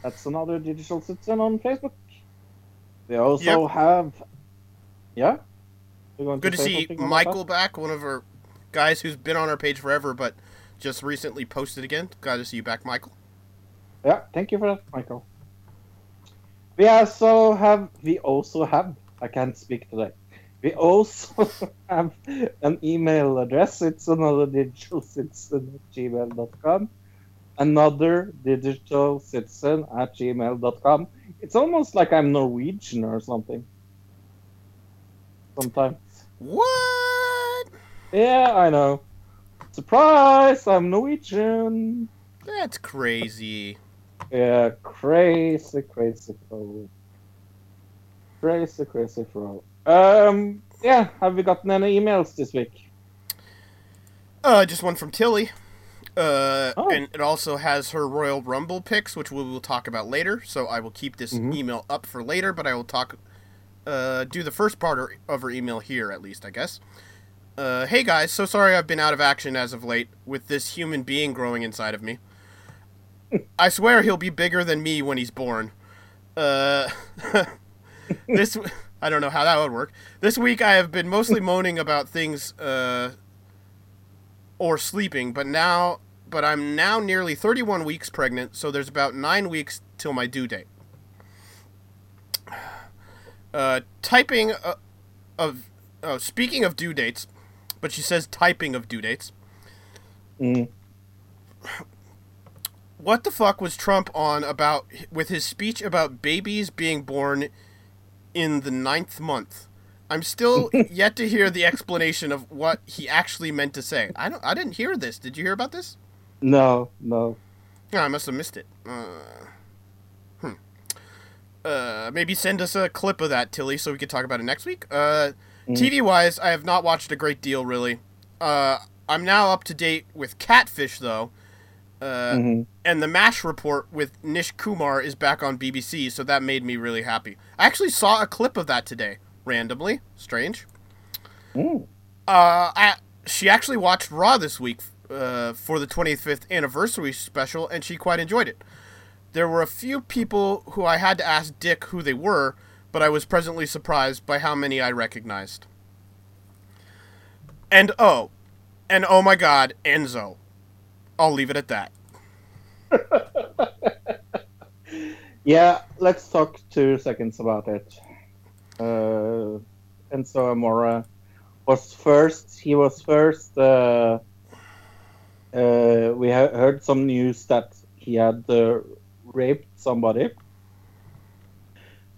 That's Another Digital Citizen on Facebook. We also have... Yeah? Good to see Michael back, one of our guys who's been on our page forever, but just recently posted again. Glad to see you back, Michael. Yeah, thank you for that, Michael. We also have, I can't speak today. We also have an email address. It's anotherdigitalcitizen@gmail.com. anotherdigitalcitizen@gmail.com. It's almost like I'm Norwegian or something. Sometimes. What? Yeah, I know. Surprise! I'm Norwegian. That's crazy. Yeah, crazy. Yeah, have we gotten any emails this week? Just one from Tilly. And it also has her Royal Rumble picks, which we will talk about later. So I will keep this email up for later, but I will do the first part of her email here, at least, I guess. Hey guys, so sorry I've been out of action as of late with this human being growing inside of me. I swear he'll be bigger than me when he's born. I don't know how that would work. This week I have been mostly moaning about things or sleeping, but I'm now nearly 31 weeks pregnant, so there's about 9 weeks till my due date. Speaking of due dates, but she says typing of due dates. Mm. What the fuck was Trump on about with his speech about babies being born in the 9th month? I'm still yet to hear the explanation of what he actually meant to say. I didn't hear this. Did you hear about this? No. Oh, I must have missed it. Maybe send us a clip of that, Tilly, so we could talk about it next week. TV-wise, I have not watched a great deal, really. I'm now up to date with Catfish, though. And the MASH report with Nish Kumar is back on BBC, so that made me really happy. I actually saw a clip of that today, randomly. Strange. Mm. She actually watched Raw this week for the 25th anniversary special, and she quite enjoyed it. There were a few people who I had to ask Dick who they were, but I was presently surprised by how many I recognized. And oh my god, Enzo. I'll leave it at that. Yeah, let's talk 2 seconds about it. Enzo Amore was first. He was first. We heard some news that he had raped somebody.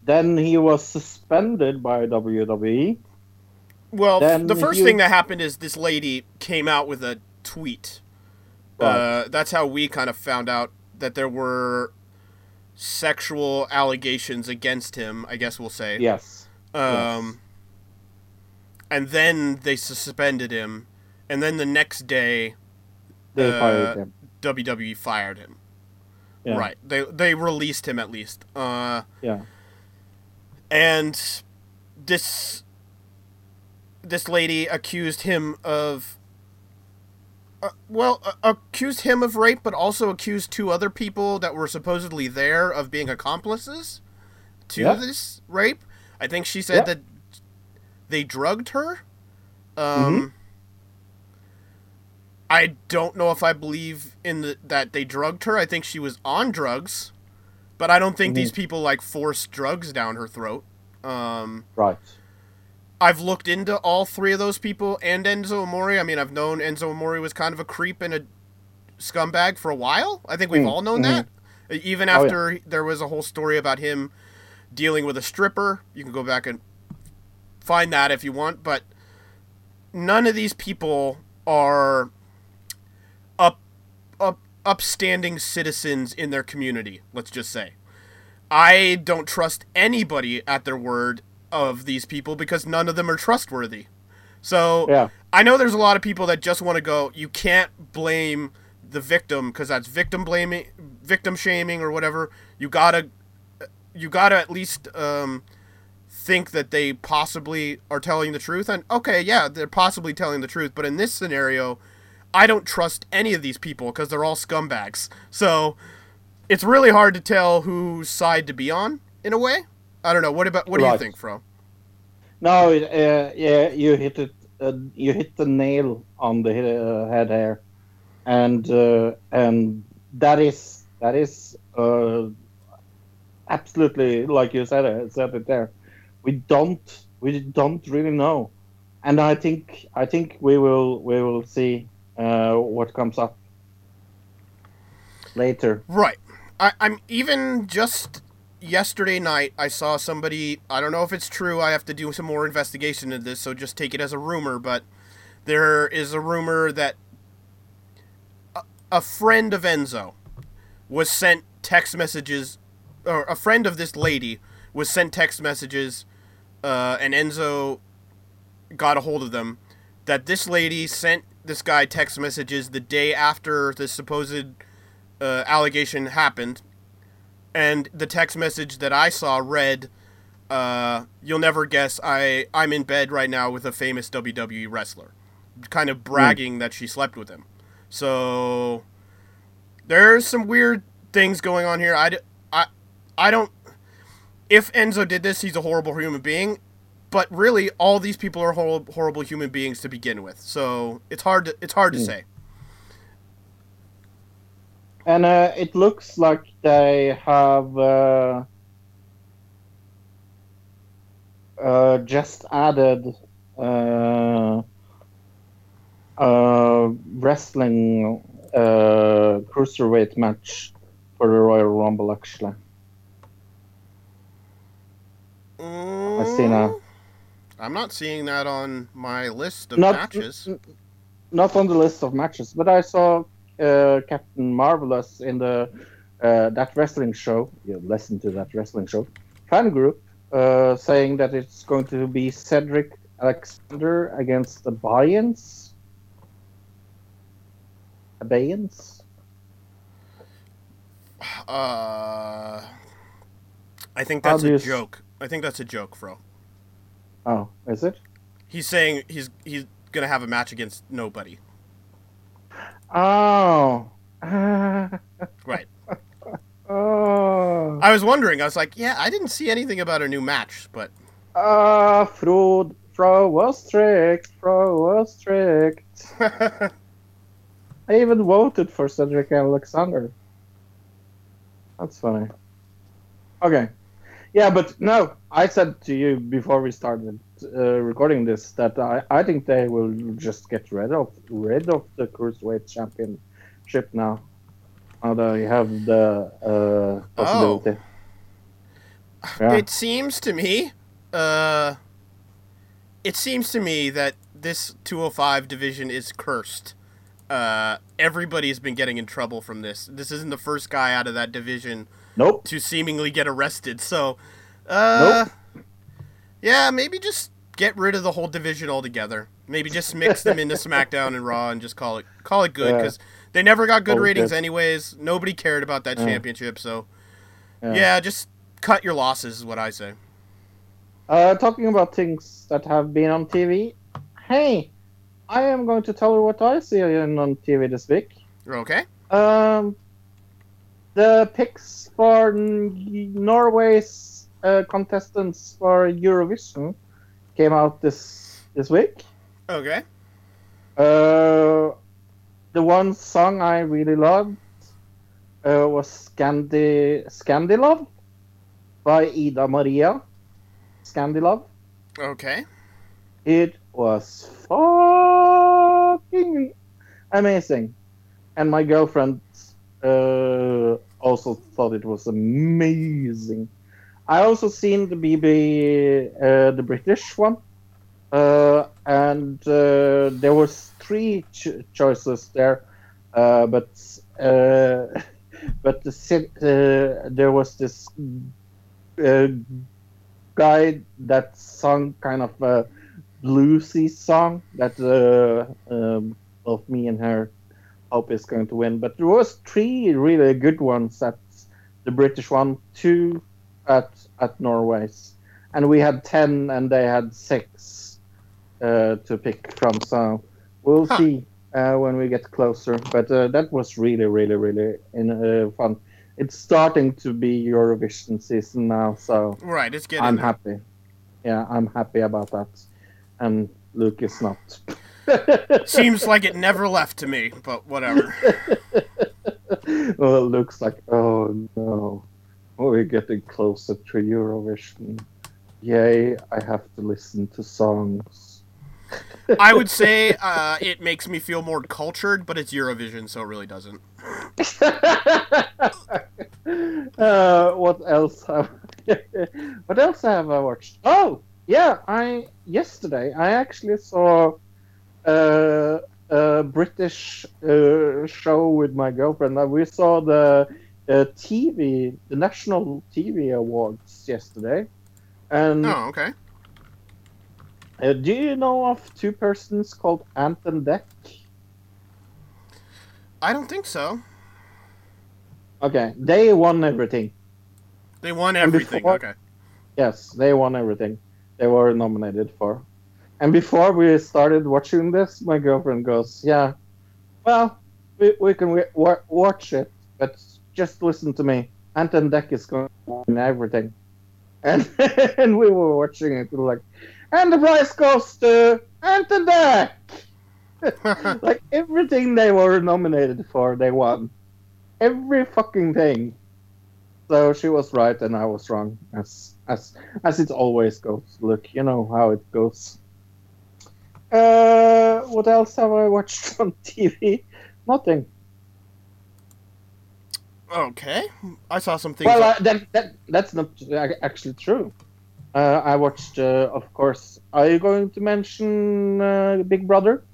Then he was suspended by WWE. Well, the first thing that happened is this lady came out with a tweet. That's how we kind of found out that there were sexual allegations against him, I guess we'll say. Yes. And then they suspended him. And then the next day, they fired him. WWE fired him. Yeah. Right. They released him, at least. And this lady accused him of... accused him of rape, but also accused two other people that were supposedly there of being accomplices to this rape. I think she said that they drugged her. I don't know if I believe that they drugged her. I think she was on drugs, but I don't think these people forced drugs down her throat. Right. I've looked into all three of those people and Enzo Amore. I mean, I've known Enzo Amore was kind of a creep and a scumbag for a while. I think we've all known that. Even after there was a whole story about him dealing with a stripper. You can go back and find that if you want. But none of these people are upstanding citizens in their community, let's just say. I don't trust anybody at their word of these people because none of them are trustworthy. So I know there's a lot of people that just want to go, you can't blame the victim because that's victim shaming or whatever. You gotta at least think that they possibly are telling the truth. And okay, yeah, they're possibly telling the truth. But in this scenario, I don't trust any of these people because they're all scumbags. So it's really hard to tell whose side to be on in a way. I don't know. What do you think, Fro? No, you hit it. You hit the nail on the head here, and that is absolutely like you said it there. We don't really know, and I think we will see what comes up later. Right. I'm even just yesterday night. I saw somebody. I don't know if it's true. I have to do some more investigation into this, so just take it as a rumor. But there is a rumor that a friend of Enzo was sent text messages, or a friend of this lady was sent text messages, and Enzo got a hold of them, that this lady sent this guy text messages the day after the supposed allegation happened, and the text message that I saw read, you'll never guess, I'm in bed right now with a famous WWE wrestler, kind of bragging that she slept with him. So there's some weird things going on here. I don't... If Enzo did this, he's a horrible human being. But really, all these people are horrible human beings to begin with. So it's hard to say. And it looks like they have just added wrestling cruiserweight match for the Royal Rumble, actually. I see now. I'm not seeing that on my list of matches. Not on the list of matches, but I saw Captain Marvelous in the that wrestling show. You listen to that wrestling show fan group saying that it's going to be Cedric Alexander against the Abayans. I think that's a joke. I think that's a joke, Fro. Oh, is it? He's saying he's gonna have a match against nobody. Oh. Right. Oh. I was wondering. I was like, yeah, I didn't see anything about a new match, but. Fro was tricked. I even voted for Cedric Alexander. That's funny. Okay. Yeah, but no, I said to you before we started recording this that I think they will just get rid of the Cruiserweight Championship now. Although you have the possibility. Oh. Yeah. It seems to me that this 205 division is cursed. Everybody's been getting in trouble from this. This isn't the first guy out of that division. Nope. To seemingly get arrested. So, nope. Yeah, maybe just get rid of the whole division altogether. Maybe just mix them into SmackDown and Raw and just call it good, because they never got good ratings anyways. Nobody cared about that championship. So, yeah, just cut your losses is what I say. Talking about things that have been on TV. Hey, I am going to tell you what I see on TV this week. Okay. The picks for Norway's contestants for Eurovision came out this week. Okay. The one song I really loved was Scandilove by Ida Maria. Scandilove. Okay. It was fucking amazing. And my girlfriend also thought it was amazing. I also seen the BB, the British one, and there was three choices there, but there was this guy that sung kind of a bluesy song that both me and her hope is going to win, but there was three really good ones at the British one, two at Norway's, and we had 10 and they had 6 to pick from. So we'll see when we get closer. But that was really, really, really fun. It's starting to be Eurovision season now, so right, it's getting. I'm happy. Yeah, I'm happy about that, and Luke is not. Seems like it never left to me, but whatever. Well, it looks like, oh no, We're getting closer to Eurovision. Yay, I have to listen to songs. I would say it makes me feel more cultured, but it's Eurovision, so it really doesn't. What else have I watched? Oh, yeah, yesterday I actually saw a British show with my girlfriend. We saw the National TV Awards yesterday. And oh, okay. Do you know of two persons called Ant and Dec? I don't think so. Okay, they won everything. They won everything, okay. Yes, they won everything they were nominated for. And before we started watching this, my girlfriend goes, yeah, well, we can watch it, but just listen to me. Ant and Dec is going to win everything. And and we were watching it, we were like, and the prize goes to Ant and Dec! Like, everything they were nominated for, they won. Every fucking thing. So she was right and I was wrong, as it always goes. Look, you know how it goes. What else have I watched on TV? Nothing. Okay, I saw something. Well, that's not actually true. I watched, of course. Are you going to mention Big Brother?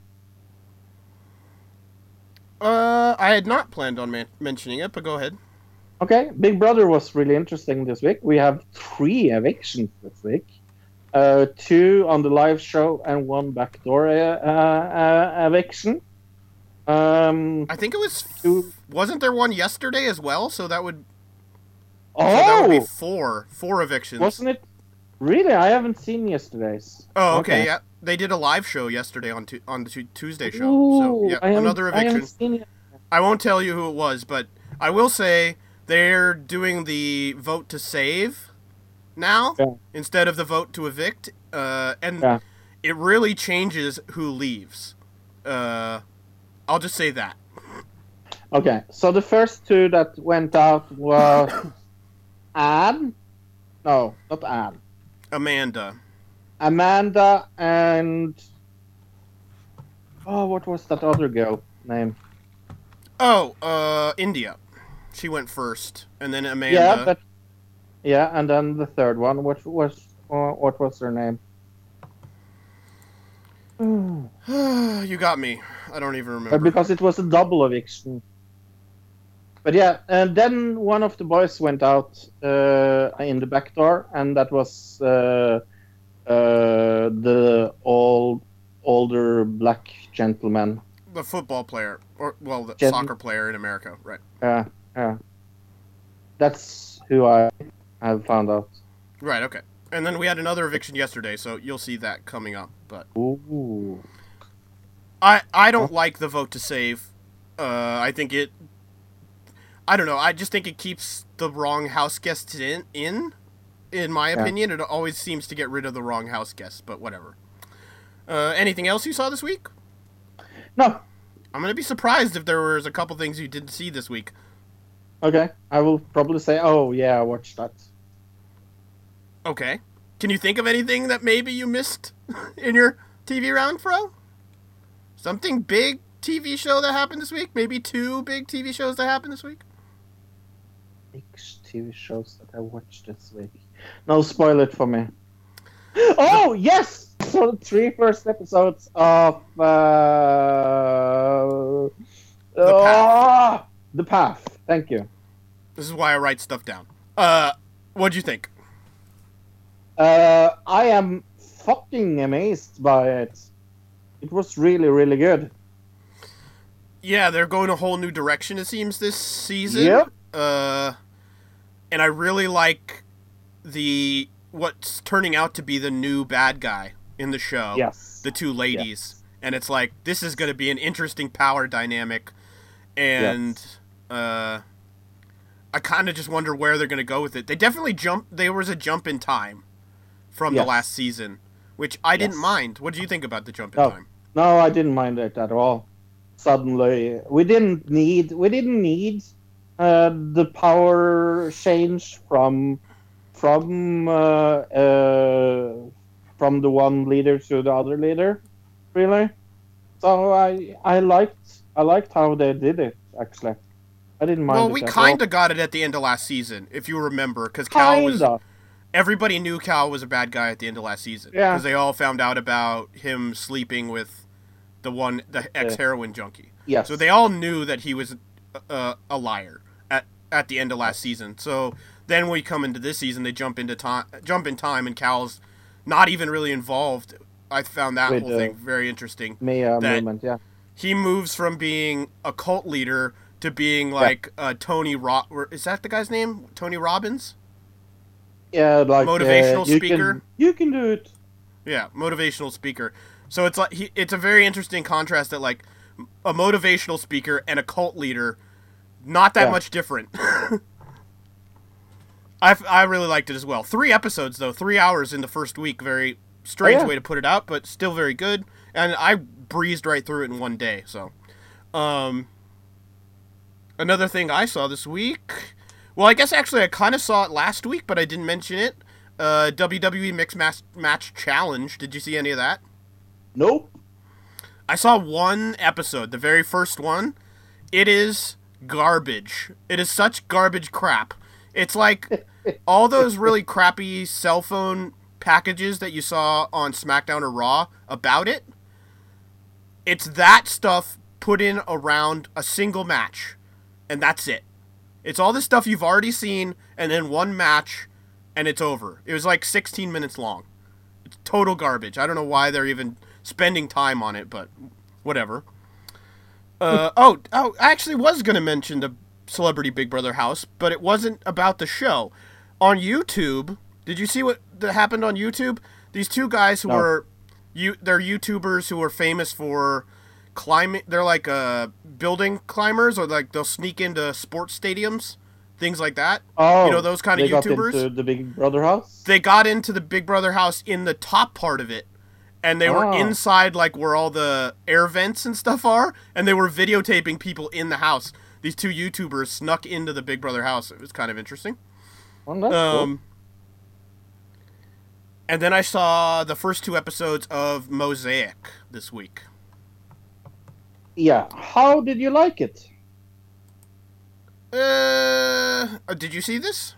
I had not planned on mentioning it, but go ahead. Okay, Big Brother was really interesting this week. We have 3 evictions this week. 2 on the live show and 1 backdoor eviction. I think it was... Wasn't there one yesterday as well? So that would... Oh! So that would be 4 evictions. Wasn't it? Really? I haven't seen yesterday's. Oh, okay, yeah. They did a live show yesterday on the Tuesday show. Ooh, so, yeah, another eviction. I won't tell you who it was, but I will say... They're doing the vote to save now instead of the vote to evict, and it really changes who leaves. I'll just say that. Okay, so the first 2 that went out were Amanda and... Oh, what was that other girl name? Oh, India. She went first, and then Amanda. And then the third one, which was what was her name? You got me. I don't even remember. Because it was a double eviction. But yeah, and then one of the boys went out in the back door, and that was the older black gentleman. The football player, the soccer player in America, right? Yeah. Yeah, that's who I have found out. Right, okay. And then we had another eviction yesterday, so you'll see that coming up. But ooh. I don't like the vote to save. I think it... I don't know, I just think it keeps the wrong house guests in my opinion. It always seems to get rid of the wrong house guests, but whatever. Anything else you saw this week? No. I'm going to be surprised if there was a couple things you didn't see this week. Okay, I will probably say, oh, yeah, I watched that. Okay. Can you think of anything that maybe you missed in your TV round, Fro? Something big TV show that happened this week? Maybe 2 big TV shows that happened this week? Big TV shows that I watched this week. No, spoil it for me. Oh, yes! So the 3 first episodes of... The Path. Thank you. This is why I write stuff down. What'd you think? I am fucking amazed by it. It was really, really good. Yeah, they're going a whole new direction, it seems, this season. Yep. And I really like what's turning out to be the new bad guy in the show. Yes. The 2 ladies. Yes. And it's like, this is going to be an interesting power dynamic. And I kind of just wonder where they're going to go with it. They definitely jumped. There was a jump in time from the last season, which I didn't mind. What do you think about the jump in time? No, I didn't mind it at all. Suddenly, we didn't need the power change from the one leader to the other leader, really. So I liked how they did it, actually. I didn't mind. Well, we kind of got it at the end of last season, if you remember, because everybody knew Cal was a bad guy at the end of last season. Yeah. Because they all found out about him sleeping with the ex-heroin junkie. Yes. So they all knew that he was a liar at the end of last season. So then when we come into this season, they jump in time, and Cal's not even really involved. I found that whole thing very interesting. Movement, yeah. He moves from being a cult leader to being like Tony is that the guy's name? Tony Robbins? Yeah, like motivational speaker. You can do it. Yeah, motivational speaker. So it's like it's a very interesting contrast that like a motivational speaker and a cult leader, not that much different. I really liked it as well. 3 episodes though, 3 hours in the first week. Very strange way to put it out, but still very good. And I breezed right through it in one day. So, another thing I saw this week. Well, I guess actually I kind of saw it last week, but I didn't mention it. WWE Mixed Match Challenge. Did you see any of that? Nope. I saw one episode, the very first one. It is garbage. It is such garbage crap. It's like all those really crappy cell phone packages that you saw on SmackDown or Raw about it. It's that stuff put in around a single match, and that's it. It's all this stuff you've already seen, and then one match, and it's over. It was like 16 minutes long. It's total garbage. I don't know why they're even spending time on it, but whatever. I actually was going to mention the Celebrity Big Brother house, but it wasn't about the show. On YouTube, did you see what happened on YouTube? These two guys who they're YouTubers who are famous for climbing. They're like building climbers, or like they'll sneak into sports stadiums, things like that. Oh, you know those kind of YouTubers. They got into the Big Brother house. They got into the Big Brother house in the top part of it, and they were inside like where all the air vents and stuff are, and they were videotaping people in the house. These two YouTubers snuck into the Big Brother house. It was kind of interesting. Well, that's cool. And then I saw the first 2 episodes of Mosaic this week. Yeah. How did you like it? Did you see this?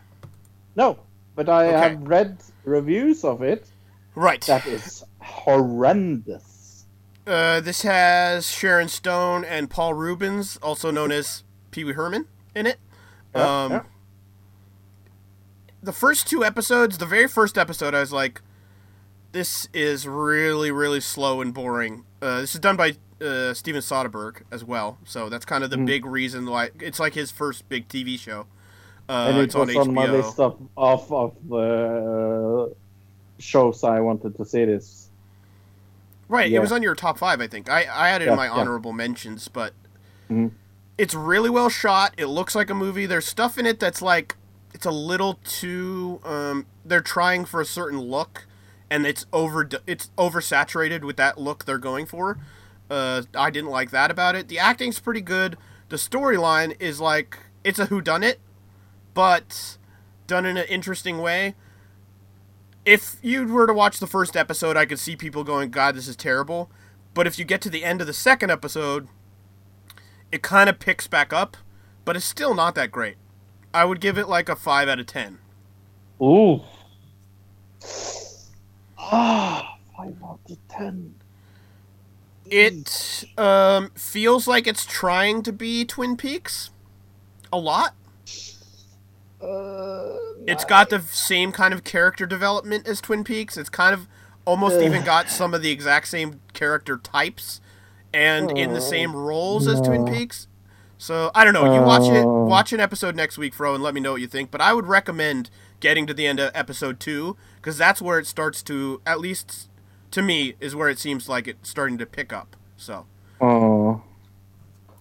No, but I have read reviews of it. Right. That is horrendous. This has Sharon Stone and Paul Reubens, also known as Pee Wee Herman, in it. The first 2 episodes, the very first episode, I was like, this is really, really slow and boring. This is done by Steven Soderbergh as well, so that's kind of the big reason why. It's like his first big TV show. And it's on HBO. On my list of the shows I wanted to see this. Right, It was on your top 5, I think. I had it in my honorable mentions, but it's really well shot. It looks like a movie. There's stuff in it that's like, it's a little too they're trying for a certain look, and it's oversaturated with that look they're going for. I didn't like that about it. The acting's pretty good. The storyline is like, it's a whodunit, but done in an interesting way. If you were to watch the first episode, I could see people going, God, this is terrible. But if you get to the end of the second episode, it kind of picks back up, but it's still not that great. I would give it like a 5 out of 10. Ooh. Ah, 5 out of 10. It feels like it's trying to be Twin Peaks a lot. It's got the same kind of character development as Twin Peaks. It's kind of almost even got some of the exact same character types and in the same roles as Twin Peaks. So, I don't know, you watch an episode next week, Fro, and let me know what you think, but I would recommend getting to the end of episode 2, because that's where it starts to, at least to me, is where it seems like it's starting to pick up, so. Oh,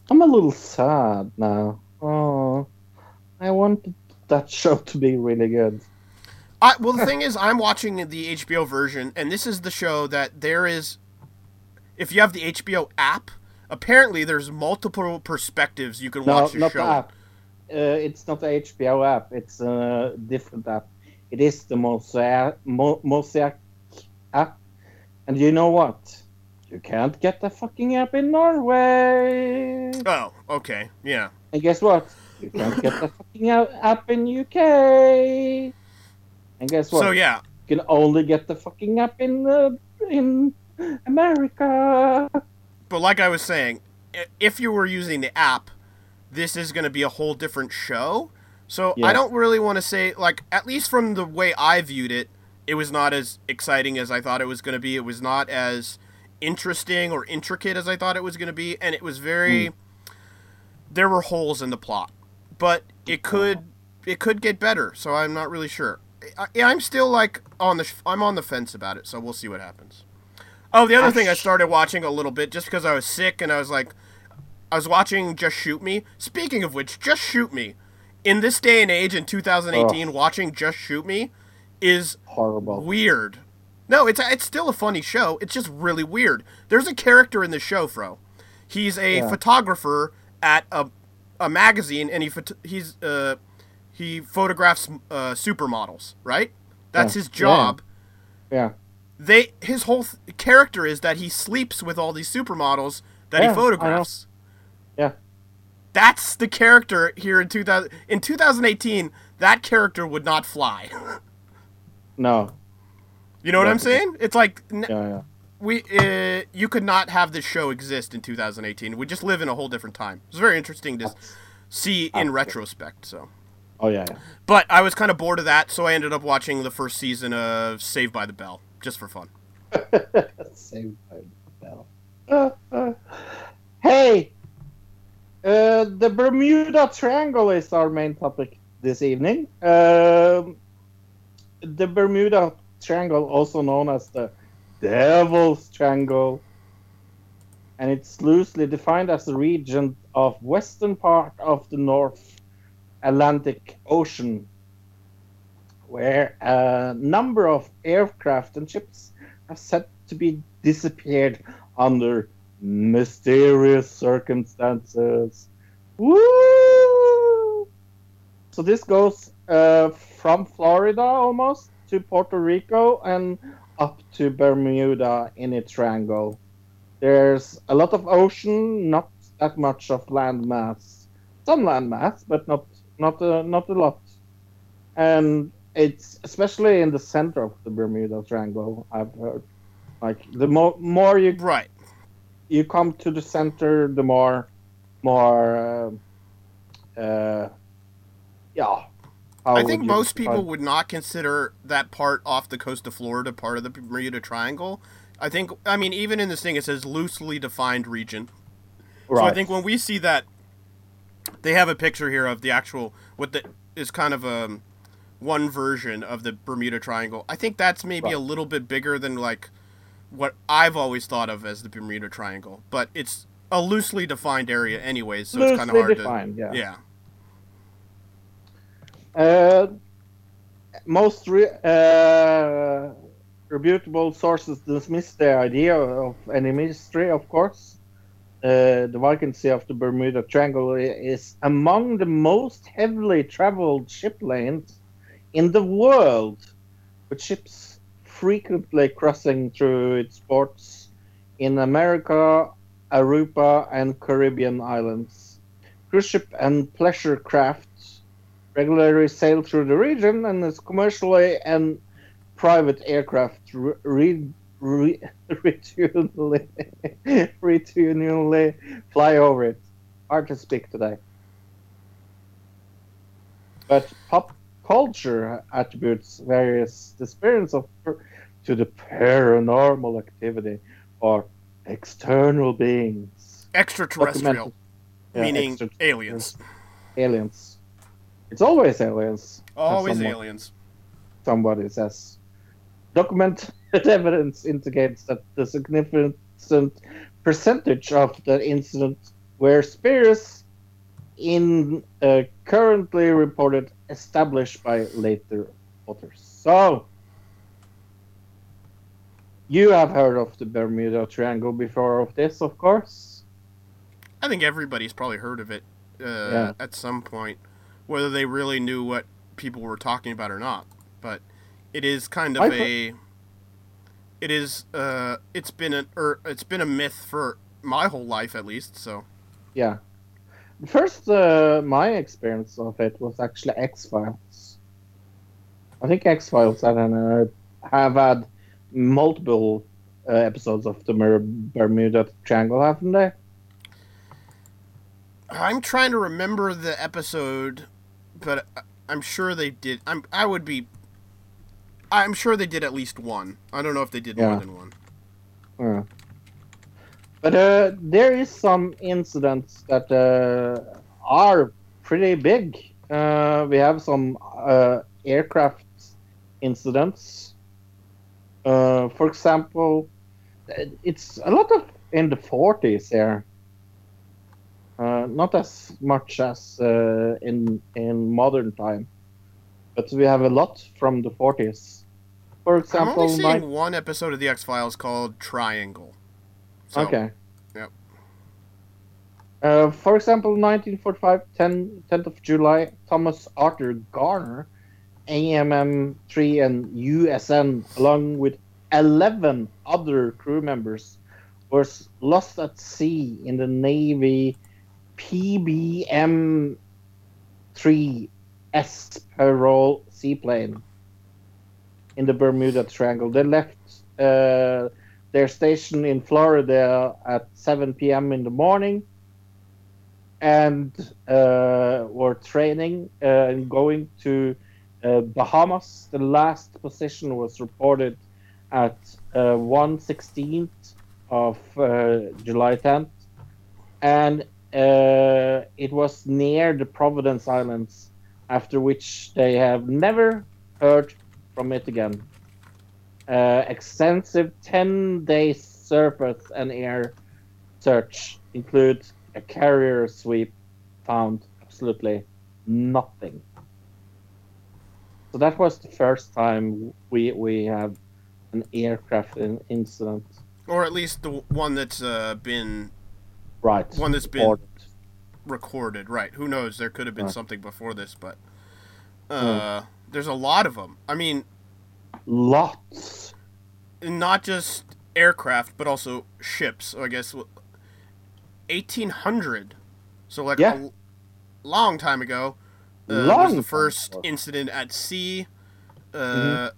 I'm a little sad now. Oh, I wanted that show to be really good. The thing is, I'm watching the HBO version, and this is the show that there is, if you have the HBO app, apparently, there's multiple perspectives you can watch the show. it's not the HBO app, it's a different app. It is the Mosaic app. And you know what? You can't get the fucking app in Norway. Oh, okay, yeah. And guess what? You can't get the fucking app in UK. And guess what? So, yeah. You can only get the fucking app in America. But like I was saying, if you were using the app, this is going to be a whole different show. So yeah. I don't really want to say, like, at least from the way I viewed it, it was not as exciting as I thought it was going to be. It was not as interesting or intricate as I thought it was going to be. And it was very... There were holes in the plot. But it could get better, so I'm not really sure. I'm still, like, I'm on the fence about it, so we'll see what happens. Oh, the other thing I started watching a little bit just because I was sick and I was like... I was watching Just Shoot Me. Speaking of which, Just Shoot Me. In this day and age, in 2018, watching Just Shoot Me is... horrible. Weird. No, it's still a funny show. It's just really weird. There's a character in the show, Fro. He's a photographer at a magazine, and he photographs supermodels, right? That's his job. Yeah. His whole character is that he sleeps with all these supermodels that he photographs. Yeah. That's the character here in 2018, that character would not fly. No. You know what I'm saying? It's like you could not have this show exist in 2018. We just live in a whole different time. It's very interesting to see in retrospect. So. Oh yeah. But I was kind of bored of that, so I ended up watching the first season of Saved by the Bell just for fun. Saved by the Bell. Hey, the Bermuda Triangle is our main topic this evening. The Bermuda Triangle, also known as the Devil's Triangle, and it's loosely defined as the region of western part of the North Atlantic Ocean, where a number of aircraft and ships are said to be disappeared under mysterious circumstances. Woo! So this goes from Florida almost to Puerto Rico and up to Bermuda in a triangle. There's a lot of ocean, not that much of landmass. Some landmass, but not a lot. And it's especially in the center of the Bermuda Triangle, I've heard. Like the more you you come to the center, the more. I think most people would not consider that part off the coast of Florida part of the Bermuda Triangle. I mean, even in this thing, it says loosely defined region. Right. So I think when we see that, they have a picture here of the actual, is kind of one version of the Bermuda Triangle. I think that's maybe a little bit bigger than like what I've always thought of as the Bermuda Triangle. But it's a loosely defined area anyways, so loosely it's kind of hard to... Yeah. Most reputable sources dismiss the idea of any mystery, of course. The vacancy of the Bermuda Triangle is among the most heavily traveled ship lanes in the world, with ships frequently crossing through its ports in America, Aruba, and Caribbean islands. Cruise ship and pleasure craft regularly sail through the region, and its commercially and private aircraft routinely fly over it. Hard to speak today. But pop culture attributes various experience to the paranormal activity or external beings. Extraterrestrial, meaning aliens. Aliens. It's always aliens. Always aliens. Somebody says. Documented evidence indicates that the significant percentage of the incidents were spirits in currently reported established by later authors. So, you have heard of the Bermuda Triangle before of this, of course. I think everybody's probably heard of it at some point. whether they really knew what people were talking about or not. But it is kind of it's been a myth for my whole life, at least. So yeah, first my experience of it was actually X-Files. I think X-Files have had multiple episodes of the Bermuda Triangle, haven't they? I'm trying to remember the episode, but I'm sure they did. I'm sure they did at least one. I don't know if they did more than one. Yeah. But there is some incidents that are pretty big. We have some aircraft incidents. For example, it's a lot of in the 40s there. Not as much as in modern time, but we have a lot from the 40s. For example, I'm only seeing one episode of the X-Files called Triangle. So, okay. Yep. For example, 1945, 10th of July, Thomas Arthur Garner, AMM3 and USN, along with 11 other crew members, was lost at sea in the Navy PBM-3 Espadrille seaplane in the Bermuda Triangle. They left their station in Florida at 7 p.m. in the morning and were training and going to Bahamas. The last position was reported at 1:16 of July 10th. And it was near the Providence Islands, after which they have never heard from it again. Extensive 10-day surface and air search includes a carrier sweep, found absolutely nothing. So that was the first time we have an aircraft incident, or at least the one that's been. Right. One that's been recorded, right. Who knows? There could have been something before this, but there's a lot of them. I mean... Lots. Not just aircraft, but also ships. So I guess 1800. So like a long time ago was the first incident at sea. The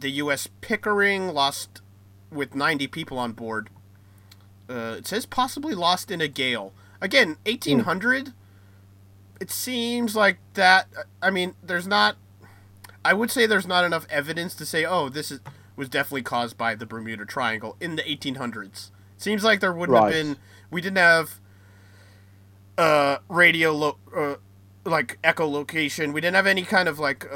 U.S. Pickering lost with 90 people on board. It says possibly lost in a gale. Again, 1800. It seems like that. I mean, there's not. I would say there's not enough evidence to say, oh, this was definitely caused by the Bermuda Triangle in the 1800s. Seems like there wouldn't have been. We didn't have radio, like echolocation. We didn't have any kind of like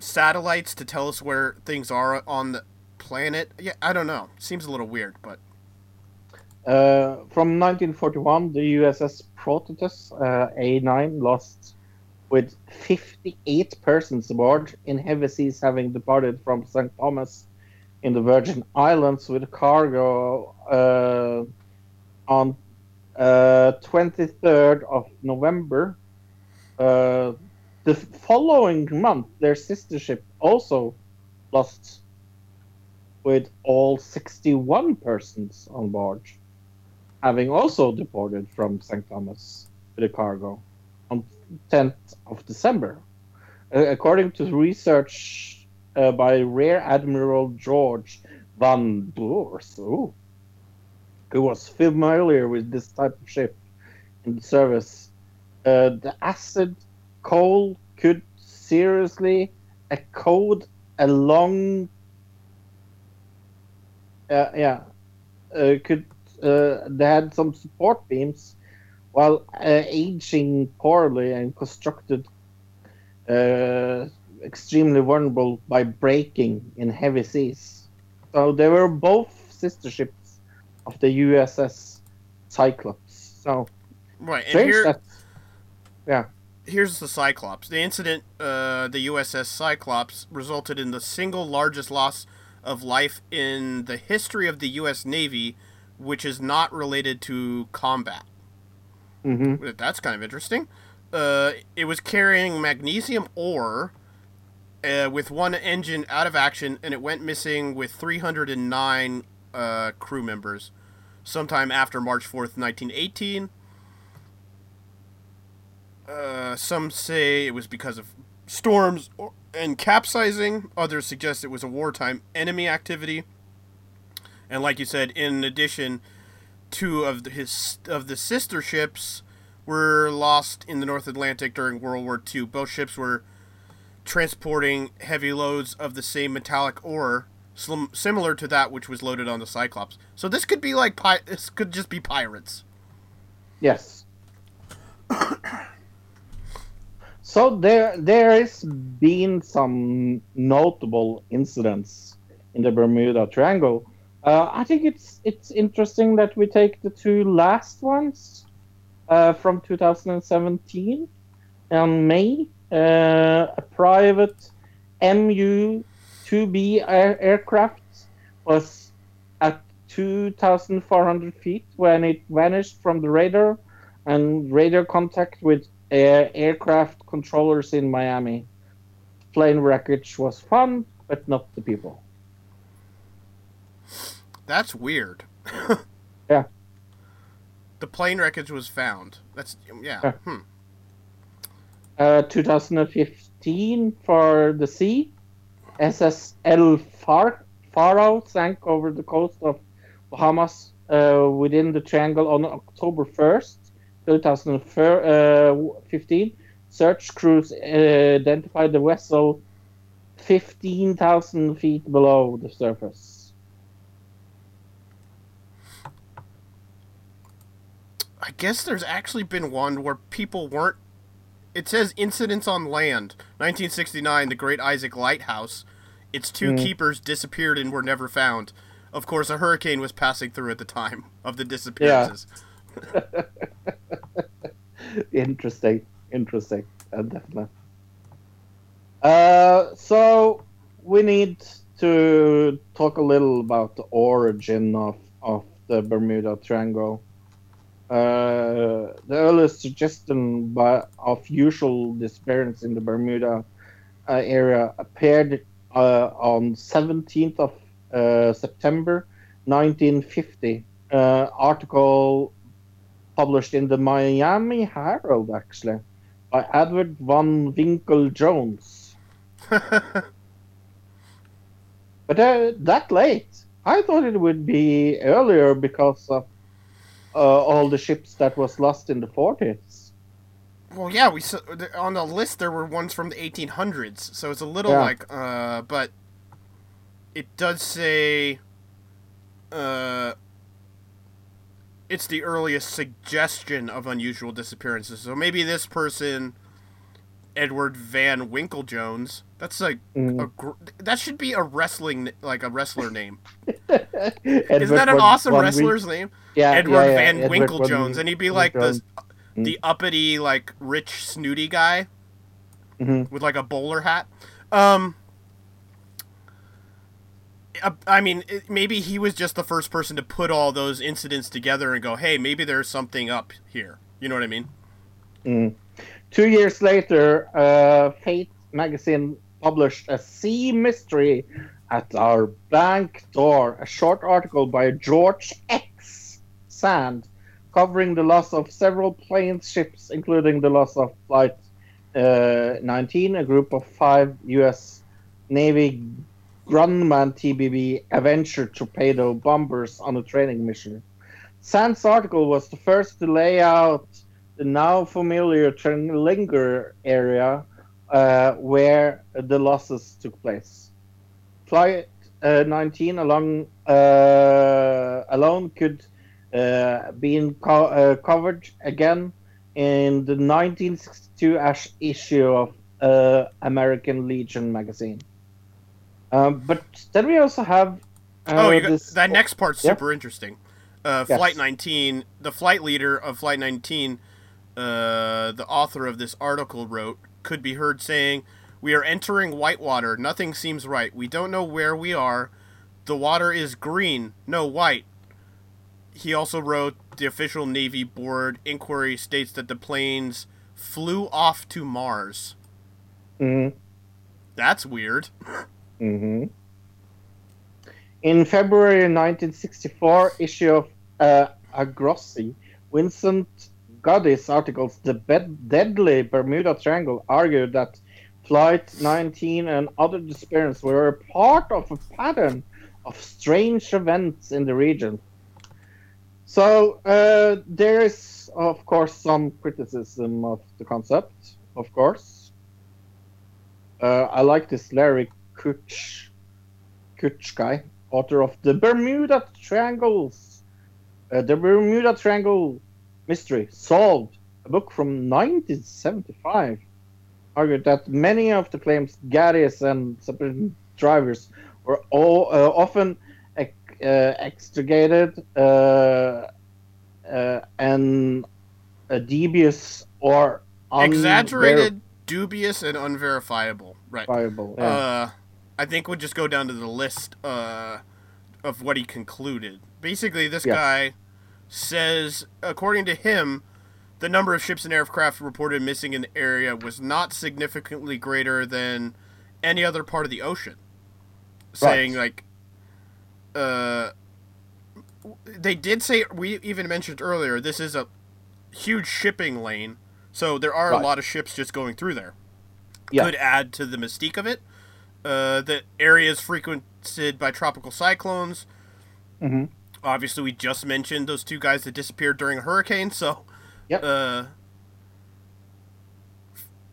satellites to tell us where things are on the planet. Yeah, I don't know. Seems a little weird, but. From 1941, the USS Prototype A9 lost with 58 persons aboard in heavy seas, having departed from St. Thomas in the Virgin Islands with cargo on 23rd of November. The following month, their sister ship also lost with all 61 persons on board, having also departed from St. Thomas with a cargo on 10th of December. According to research by Rear Admiral George Van Boers, who was familiar with this type of ship in the service, the acid coal could seriously corrode they had some support beams while aging poorly and constructed extremely vulnerable by breaking in heavy seas. So they were both sister ships of the USS Cyclops. So right, and here's the Cyclops. The incident, the USS Cyclops, resulted in the single largest loss of life in the history of the U.S. Navy, which is not related to combat. That's kind of interesting. It was carrying magnesium ore with one engine out of action, and it went missing with 309 crew members sometime after March 4th, 1918. Some say it was because of storms and capsizing. Others suggest it was a wartime enemy activity. And like you said, in addition, two of the sister ships were lost in the North Atlantic during World War II. Both ships were transporting heavy loads of the same metallic ore, similar to that which was loaded on the Cyclops. So this could be like this could just be pirates. Yes. So there has been some notable incidents in the Bermuda Triangle. I think it's interesting that we take the two last ones from 2017. In May, a private MU-2B aircraft was at 2,400 feet when it vanished from the radar and radar contact with aircraft controllers in Miami. Plane wreckage was found, but not the people. That's weird. Yeah. The plane wreckage was found. That's, yeah. 2015 for the sea. SS El Faro sank over the coast of Bahamas within the triangle on October 1st. 2015, search crews identified the vessel 15,000 feet below the surface. I guess there's actually been one where people weren't... It says incidents on land. 1969, the Great Isaac Lighthouse. Its two keepers disappeared and were never found. Of course, a hurricane was passing through at the time of the disappearances. Yeah. Interesting, definitely. So we need to talk a little about the origin of the Bermuda Triangle. The earliest suggestion of usual disappearance in the Bermuda area appeared on 17th of September 1950. Article published in the Miami Herald, actually, by Edward Van Winkle Jones. But that late? I thought it would be earlier because of all the ships that was lost in the 40s. Well, yeah, we saw, on the list there were ones from the 1800s, so it's a little but it does say... it's the earliest suggestion of unusual disappearances. So maybe this person, Edward Van Winkle Jones, that's like that should be a wrestling, like a wrestler name. Isn't that an awesome wrestler's name? Yeah, Edward Van Winkle Jones, and he'd be like the uppity, like rich, snooty guy with like a bowler hat. I mean, maybe he was just the first person to put all those incidents together and go, hey, maybe there's something up here. You know what I mean? 2 years later, Fate magazine published A Sea Mystery at Our Back Door, a short article by George X. Sand covering the loss of several planes, ships, including the loss of Flight 19, a group of 5 U.S. Navy Grumman TBB Avenger torpedo bombers on a training mission. Sand's article was the first to lay out the now familiar Terlinger area where the losses took place. Flight 19 alone could be covered again in the 1962 issue of American Legion magazine. But then we also have... that next part's super interesting. Flight 19, the flight leader of Flight 19, the author of this article wrote, could be heard saying, "We are entering whitewater. Nothing seems right. We don't know where we are. The water is green, no white." He also wrote, the official Navy Board inquiry states that the plane's flew off to Mars. Mm-hmm. That's weird. Mm-hmm. In February 1964, issue of Agrossi, Vincent Goddy's articles, The Deadly Bermuda Triangle, argued that Flight 19 and other disappearances were a part of a pattern of strange events in the region. So there is, of course, some criticism of the concept, of course. I like this Larry Kutch guy, author of The Bermuda Triangles, The Bermuda Triangle Mystery Solved, a book from 1975, argued that many of the claims Gaddis and submarine drivers were often extricated and dubious or exaggerated, dubious, and unverifiable. Right. Yeah. I think we'll just go down to the list of what he concluded. Basically, this guy says, according to him, the number of ships and aircraft reported missing in the area was not significantly greater than any other part of the ocean. Saying, like, they did say, we even mentioned earlier, this is a huge shipping lane, so there are a lot of ships just going through there. Yeah. Could add to the mystique of it. The area is frequented by tropical cyclones. Mm-hmm. Obviously, we just mentioned those two guys that disappeared during a hurricane, so... Yep.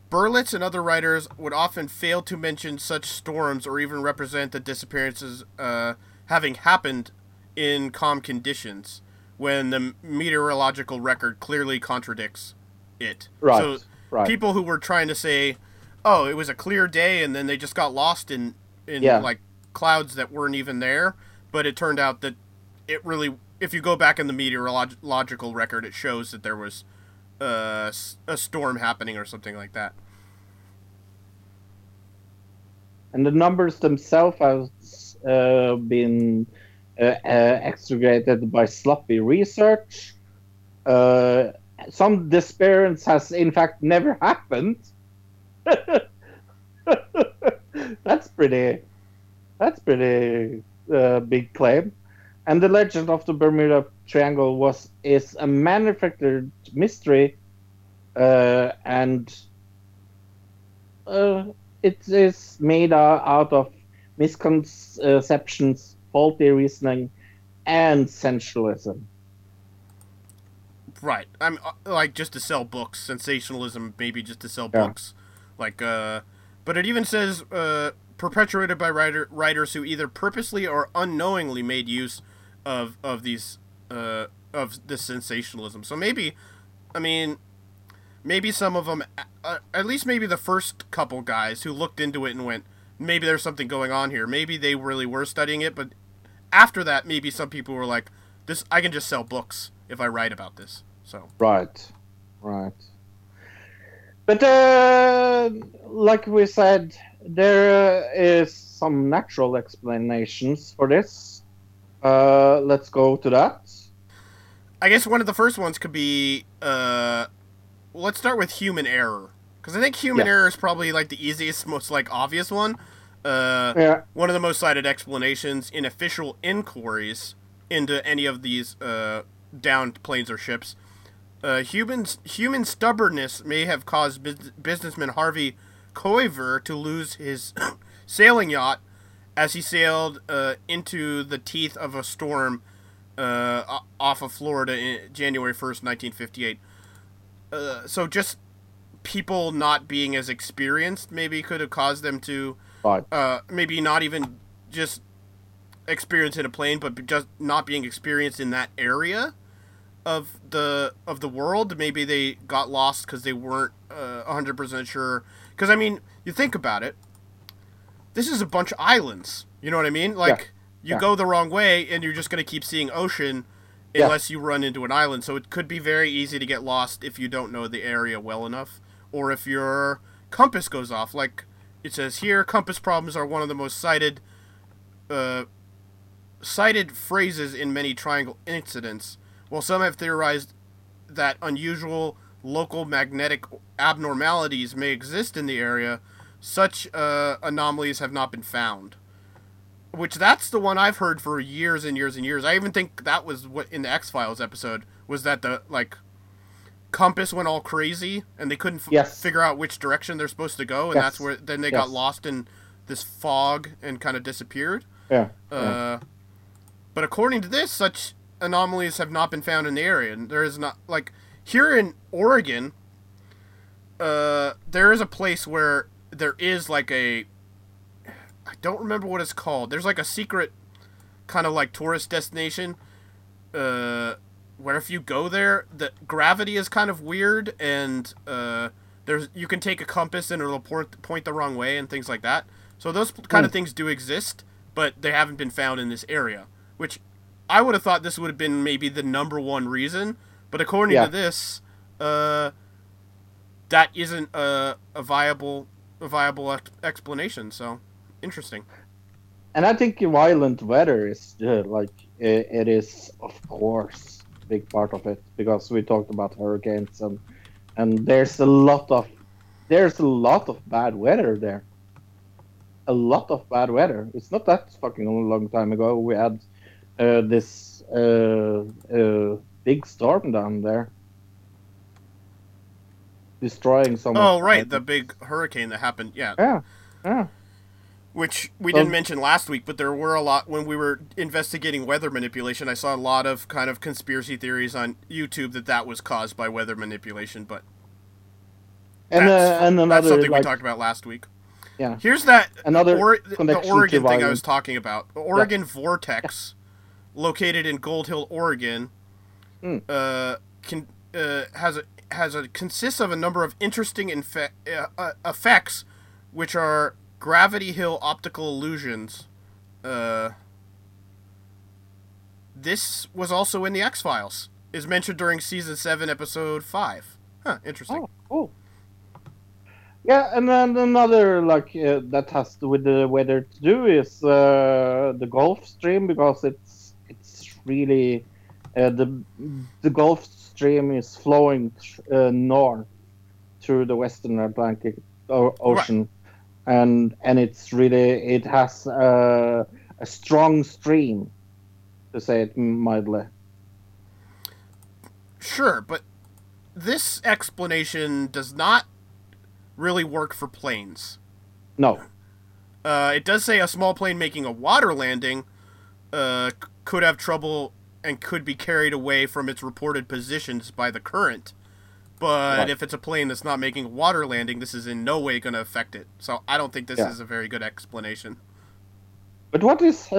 Berlitz and other writers would often fail to mention such storms or even represent the disappearances having happened in calm conditions when the meteorological record clearly contradicts it. Right. So people who were trying to say, oh, it was a clear day and then they just got lost in like clouds that weren't even there, but it turned out that it really... If you go back in the meteorological record, it shows that there was a storm happening or something like that. And the numbers themselves have been extricated by sloppy research. Some disappearance has, in fact, never happened. That's pretty big claim. And the legend of the Bermuda Triangle is a manufactured mystery, and it is made out of misconceptions, faulty reasoning, and sensationalism. Right. I'm like, just to sell books, sensationalism, maybe just to sell books. Like, but it even says perpetuated by writers who either purposely or unknowingly made use of these of this sensationalism. So maybe some of them, at least maybe the first couple guys who looked into it and went, maybe there's something going on here, maybe they really were studying it. But after that, maybe some people were like, this, I can just sell books if I write about this. So right but like we said, there is some natural explanations for this. Let's go to that. I guess one of the first ones could be, let's start with human error. Because I think human error is probably, like, the easiest, most, like, obvious one. One of the most cited explanations in official inquiries into any of these downed planes or ships. Human stubbornness may have caused businessman Harvey Koiver to lose his sailing yacht as he sailed into the teeth of a storm off of Florida in January 1st, 1958. So just people not being as experienced maybe could have caused them to maybe not even just experience in a plane, but just not being experienced in that area of the world. Maybe they got lost because they weren't 100% sure. Because, you think about it. This is a bunch of islands. You know what I mean? Like, you go the wrong way, and you're just going to keep seeing ocean unless you run into an island. So it could be very easy to get lost if you don't know the area well enough, or if your compass goes off. Like, it says here, compass problems are one of the most cited phrases in many triangle incidents. While some have theorized that unusual local magnetic abnormalities may exist in the area, such anomalies have not been found. Which, that's the one I've heard for years and years and years. I even think that was what in the X-Files episode, was that the, like, compass went all crazy and they couldn't figure out which direction they're supposed to go, and that's where then they got lost in this fog and kind of disappeared. But according to this, such anomalies have not been found in the area, and there is not, like, here in Oregon, there is a place where there is, like, a, I don't remember what it's called. There's, like, a secret kind of, like, tourist destination, where if you go there, the gravity is kind of weird, and you can take a compass and it'll point the wrong way and things like that. So those kind of things do exist, but they haven't been found in this area, which I would have thought this would have been maybe the number one reason, but according to this, that isn't a viable explanation. So interesting. And I think violent weather is it is, of course, a big part of it, because we talked about hurricanes and there's a lot of bad weather there. A lot of bad weather. It's not that fucking long time ago we had this big storm down there, destroying some. Oh, right, the big hurricane that happened. Yeah. Which we didn't mention last week, but there were a lot when we were investigating weather manipulation. I saw a lot of kind of conspiracy theories on YouTube that was caused by weather manipulation, but that's something we talked about last week. Yeah. Here's that the Oregon thing I was talking about. Oregon vortex located in Gold Hill, Oregon, consists of a number of interesting effects, which are gravity hill optical illusions. This was also in the X-Files. Is mentioned during season 7, episode 5. Huh. Interesting. Oh, cool. Yeah, and then another that has to with the weather to do is the Gulf Stream, because it's really the Gulf Stream is flowing north through the Western Atlantic Ocean, right. and it's really, it has a strong stream, to say it mildly. Sure, but this explanation does not really work for planes. No. It does say a small plane making a water landing could have trouble and could be carried away from its reported positions by the current. But if it's a plane that's not making a water landing, this is in no way going to affect it. So I don't think this is a very good explanation. But what is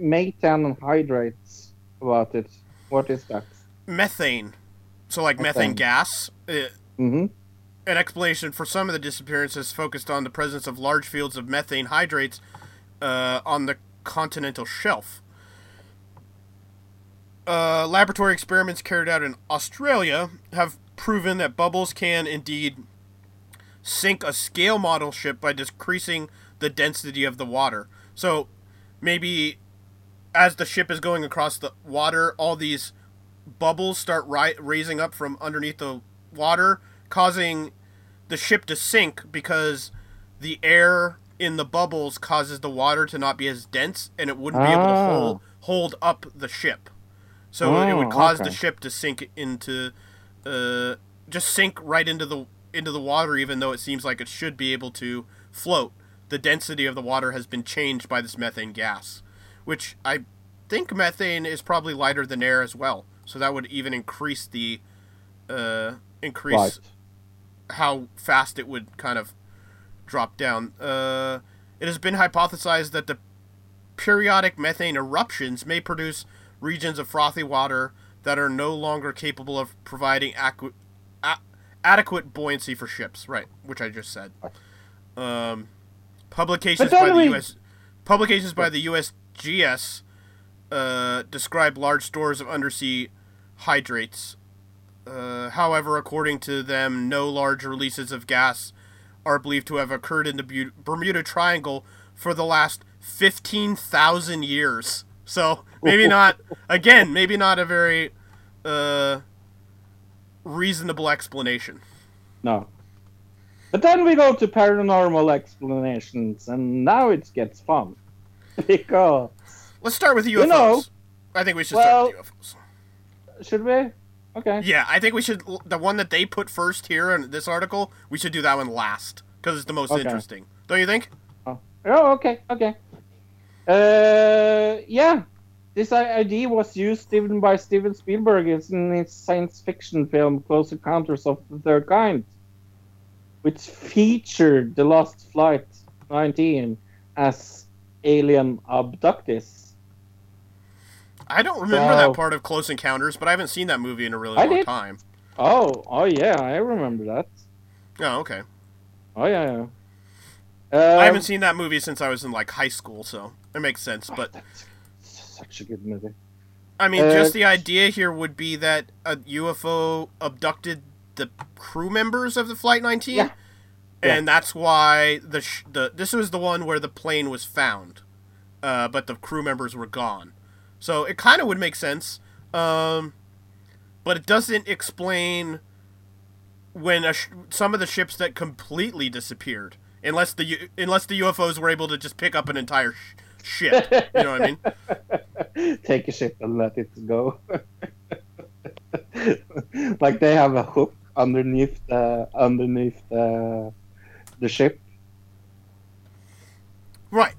methane hydrates about it? What is that? Methane. So methane gas. Mm-hmm. An explanation for some of the disappearances focused on the presence of large fields of methane hydrates on the continental shelf. Laboratory experiments carried out in Australia have proven that bubbles can indeed sink a scale model ship by decreasing the density of the water. So maybe as the ship is going across the water, all these bubbles start raising up from underneath the water, causing the ship to sink because the air in the bubbles causes the water to not be as dense, and it wouldn't be able to hold up the ship. So it would cause the ship to sink into, just sink right into the water, even though it seems like it should be able to float. The density of the water has been changed by this methane gas, which I think methane is probably lighter than air as well. So that would even increase the, how fast it would kind of drop down. It has been hypothesized that the periodic methane eruptions may produce regions of frothy water that are no longer capable of providing adequate buoyancy for ships, right, which I just said. Publications by the USGS describe large stores of undersea hydrates. However, according to them, no large releases of gas are believed to have occurred in the Bermuda Triangle for the last 15,000 years. So maybe not a very reasonable explanation. No. But then we go to paranormal explanations, and now it gets fun. Because... Let's start with UFOs. You know, I think we should start with UFOs. Should we? Okay. Yeah, I think we should... The one that they put first here in this article, we should do that one last. Because it's the most interesting. Don't you think? Oh, okay. Yeah. This idea was used even by Steven Spielberg in his science fiction film Close Encounters of the Third Kind, which featured the Lost Flight 19 as alien abductees. I don't remember that part of Close Encounters, but I haven't seen that movie in a really long time. Oh yeah, I remember that. Oh, okay. Oh, yeah. I haven't seen that movie since I was in, like, high school, so it makes sense, but... Such a good movie. I mean, just the idea here would be that a UFO abducted the crew members of the Flight 19, and that's why this was the one where the plane was found, but the crew members were gone. So it kind of would make sense, but it doesn't explain when some of the ships that completely disappeared, unless the UFOs were able to just pick up an entire ship, you know what I mean? Take a ship and let it go. Like they have a hook underneath the ship. Right.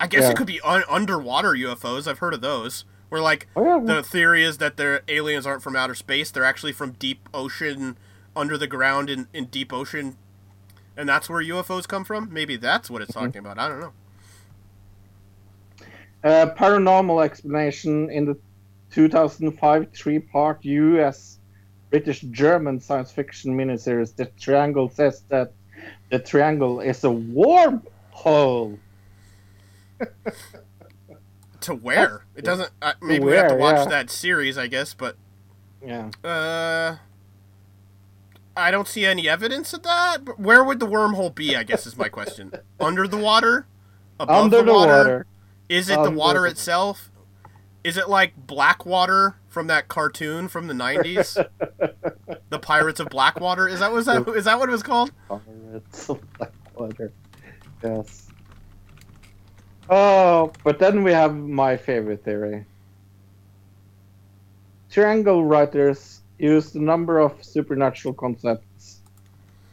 I guess it could be underwater UFOs. I've heard of those. Where the theory is that their aliens aren't from outer space. They're actually from deep ocean, under the ground in deep ocean. And that's where UFOs come from. Maybe that's what it's talking about. I don't know. Paranormal explanation in the 2005 three-part U.S. British-German science fiction miniseries The Triangle says that the triangle is a wormhole. To where? It doesn't... maybe we have to watch that series, I guess, but... Yeah. I don't see any evidence of that. But where would the wormhole be, I guess, is my question. Under the water? Above the water? Is it the water itself? Is it like Blackwater from that cartoon from the 90s? The Pirates of Blackwater? Is that what it was called? Pirates of Blackwater. Yes. Oh, but then we have my favorite theory. Triangle writers used a number of supernatural concepts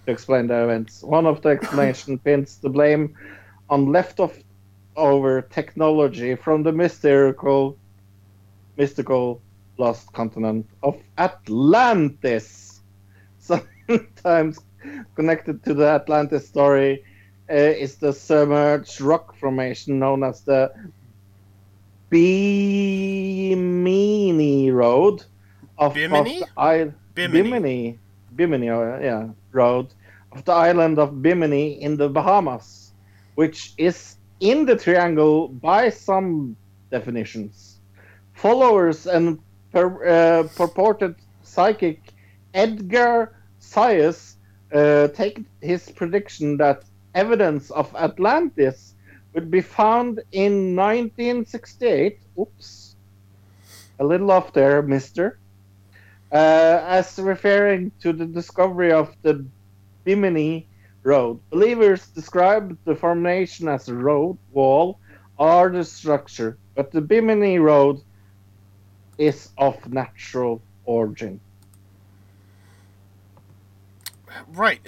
to explain the events. One of the explanations pins the blame on leftover technology from the mystical lost continent of Atlantis, sometimes connected to the Atlantis story, is the submerged rock formation known as the Bimini Road of Bimini? Road of the island of Bimini in the Bahamas, which is in the triangle by some definitions. Followers and purported psychic Edgar Sayas take his prediction that evidence of Atlantis would be found in 1968. Oops, a little off there, mister. As referring to the discovery of the Bimini Road. Believers describe the formation as a road, wall, or the structure, but the Bimini Road is of natural origin. Right.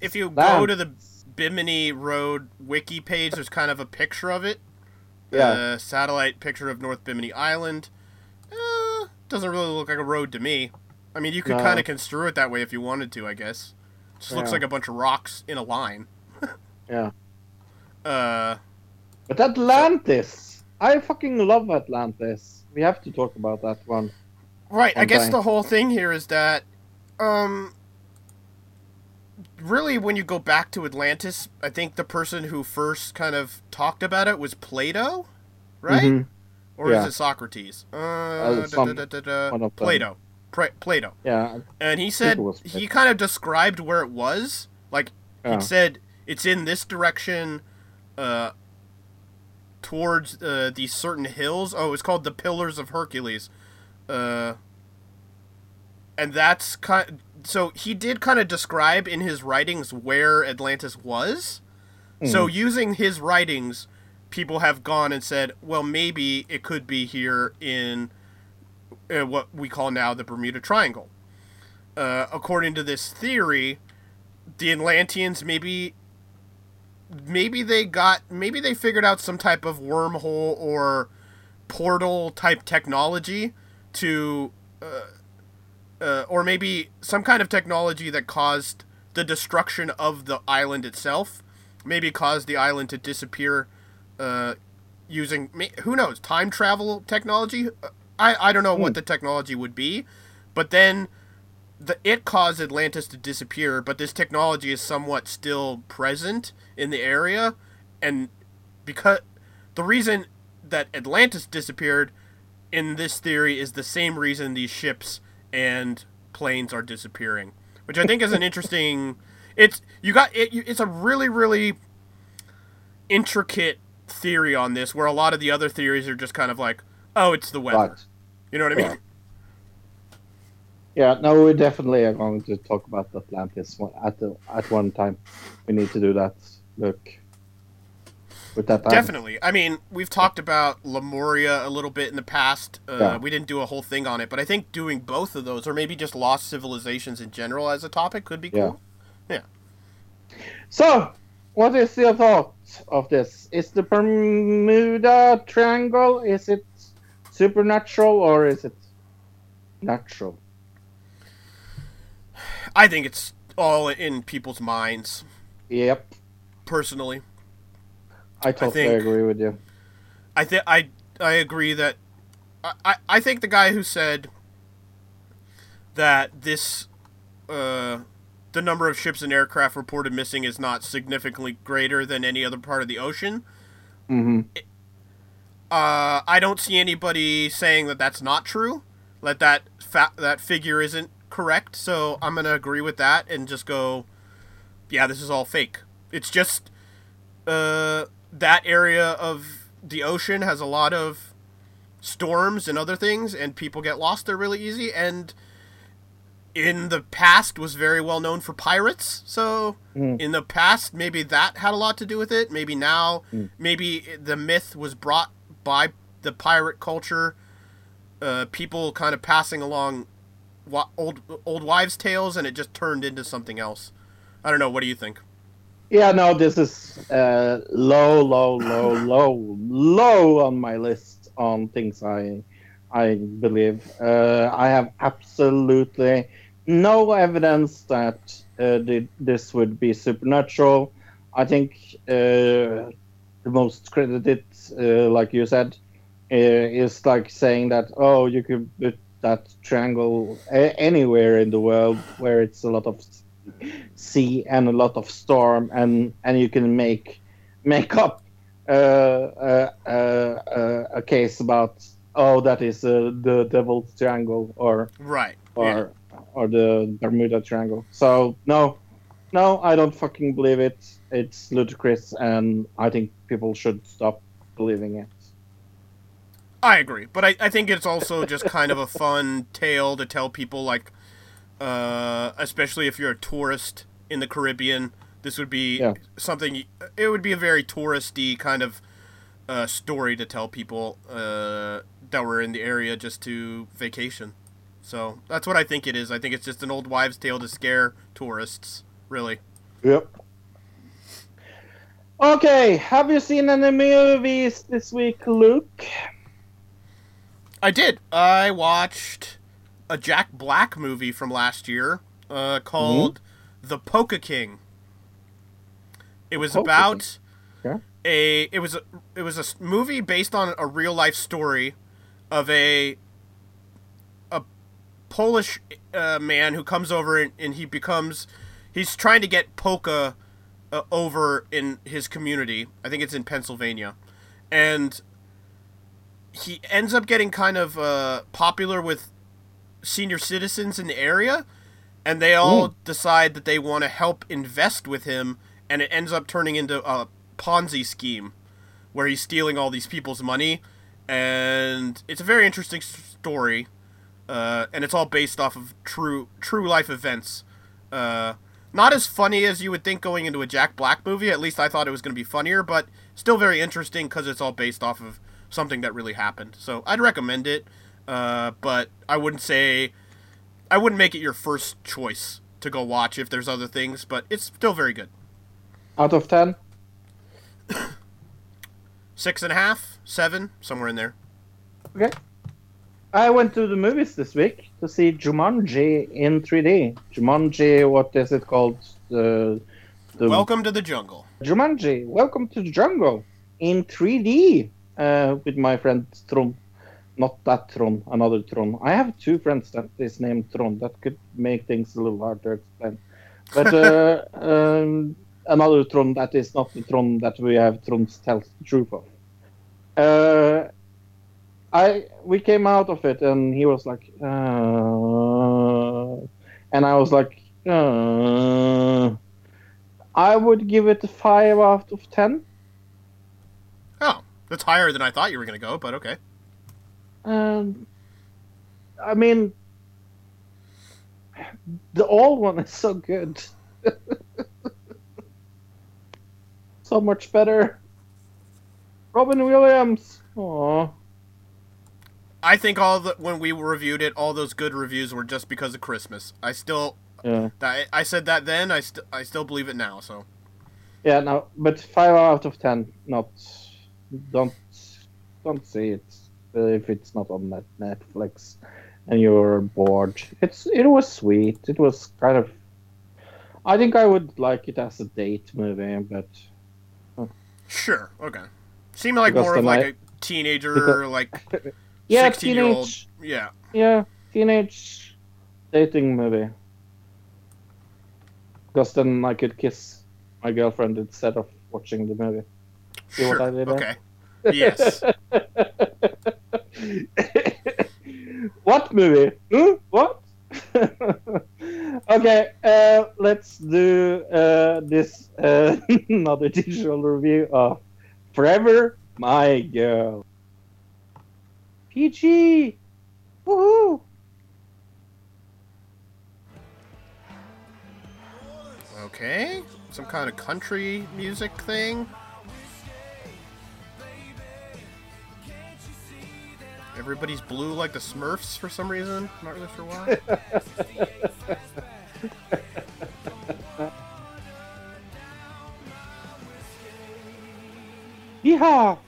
If you go to the Bimini Road wiki page, there's kind of a picture of it. Yeah. A satellite picture of North Bimini Island. Doesn't really look like a road to me. I mean, you could kind of construe it that way if you wanted to, I guess. Just looks like a bunch of rocks in a line. Yeah. But Atlantis! I fucking love Atlantis. We have to talk about that one. Right, I guess the whole thing here is that... really, when you go back to Atlantis, I think the person who first kind of talked about it was Plato, right? Mm-hmm. Or is it Socrates? Plato. Plato. Yeah. And he said, he kind of described where it was. Like, he said, it's in this direction towards these certain hills. Oh, it's called the Pillars of Hercules. And that's kind of, so he did kind of describe in his writings where Atlantis was. Mm. So using his writings, people have gone and said, well, maybe it could be here in what we call now the Bermuda Triangle. According to this theory, the Atlanteans maybe they figured out some type of wormhole or portal type technology to, or maybe some kind of technology that caused the destruction of the island itself. Maybe caused the island to disappear, using, who knows, time travel technology? I don't know what the technology would be, but then it caused Atlantis to disappear, but this technology is somewhat still present in the area, and because the reason that Atlantis disappeared in this theory is the same reason these ships and planes are disappearing, which I think is an interesting... It's a really, really intricate theory on this, where a lot of the other theories are just kind of like, oh, it's the weather. Right. You know what I mean? Yeah, no, we definitely are going to talk about Atlantis at one time. We need to do that. Look. With that definitely. I mean, we've talked about Lemuria a little bit in the past. Yeah. We didn't do a whole thing on it, but I think doing both of those, or maybe just lost civilizations in general as a topic, could be cool. Yeah. So, what is your thought of this? Is the Bermuda Triangle, is it supernatural or is it natural? I think it's all in people's minds. Yep. Personally. I agree with you. I agree that... I think the guy who said that this... the number of ships and aircraft reported missing is not significantly greater than any other part of the ocean. Mm-hmm. I don't see anybody saying that that's not true, that figure isn't correct, so I'm going to agree with that and just go, yeah, this is all fake. It's just that area of the ocean has a lot of storms and other things, and people get lost there really easy, and... in the past was very well known for pirates, so in the past maybe that had a lot to do with it. Maybe now, maybe the myth was brought by the pirate culture, people kind of passing along old wives' tales, and it just turned into something else. I don't know. What do you think? Yeah, no, this is low on my list on things I believe. I have absolutely no evidence that this would be supernatural. I think the most credited, like you said, is like saying that, oh, you could put that triangle anywhere in the world where it's a lot of sea and a lot of storm, and you can make up a case about, oh, that is the Devil's Triangle, or the Bermuda Triangle. So no, I don't fucking believe it. It's ludicrous, and I think people should stop believing it. I agree, but I think it's also just kind of a fun tale to tell people, like, especially if you're a tourist in the Caribbean, this would be something. It would be a very touristy kind of story to tell people. That were in the area just to vacation. So that's what I think it is. I think it's just an old wives' tale to scare tourists, really. Yep. Okay, have you seen any movies this week, Luke? I did. I watched a Jack Black movie from last year called The Polka King. It was about it was a movie based on a real life story of a Polish man who comes over and he's trying to get polka over in his community. I think it's in Pennsylvania, and he ends up getting kind of popular with senior citizens in the area, and they all decide that they want to help invest with him, and it ends up turning into a Ponzi scheme where he's stealing all these people's money, and it's a very interesting story. and it's all based off of true life events. Not as funny as you would think going into a Jack Black movie. At least I thought it was going to be funnier, but still very interesting because it's all based off of something that really happened. So I'd recommend it, but I wouldn't make it your first choice to go watch if there's other things, but it's still very good. Out of 10? 6.5, 7, somewhere in there. Okay. I went to the movies this week to see Jumanji in 3D. Jumanji, what is it called? Welcome to the Jungle. Jumanji, Welcome to the Jungle in 3D with my friend Trond. Not that Trond, another Trond. I have two friends that is named Trond. That could make things a little hard to explain. But another Trond that is not the Trond that we have Trond's tells the truth of. We came out of it, and he was like, and I was like, I would give it a 5 out of 10. Oh, that's higher than I thought you were going to go, but okay. I mean, the old one is so good. So much better. Robin Williams. Aww. I think when we reviewed it, all those good reviews were just because of Christmas. I said that then. I still believe it now. So, yeah, no, but 5 out of 10. Don't see it if it's not on Netflix, and you're bored. It was sweet. It was kind of. I think I would like it as a date movie, but. Sure. Okay. Seemed like more of a teenager or like. Yeah, 16-year-old. Teenage dating movie. Because then I could kiss my girlfriend instead of watching the movie. See sure. What I did okay. There? Yes. What movie? What? Okay, let's do this another digital review of Forever My Girl. PG! Woohoo! Okay, some kind of country music thing. Everybody's blue like the Smurfs for some reason. I'm not really sure why. Yeehaw!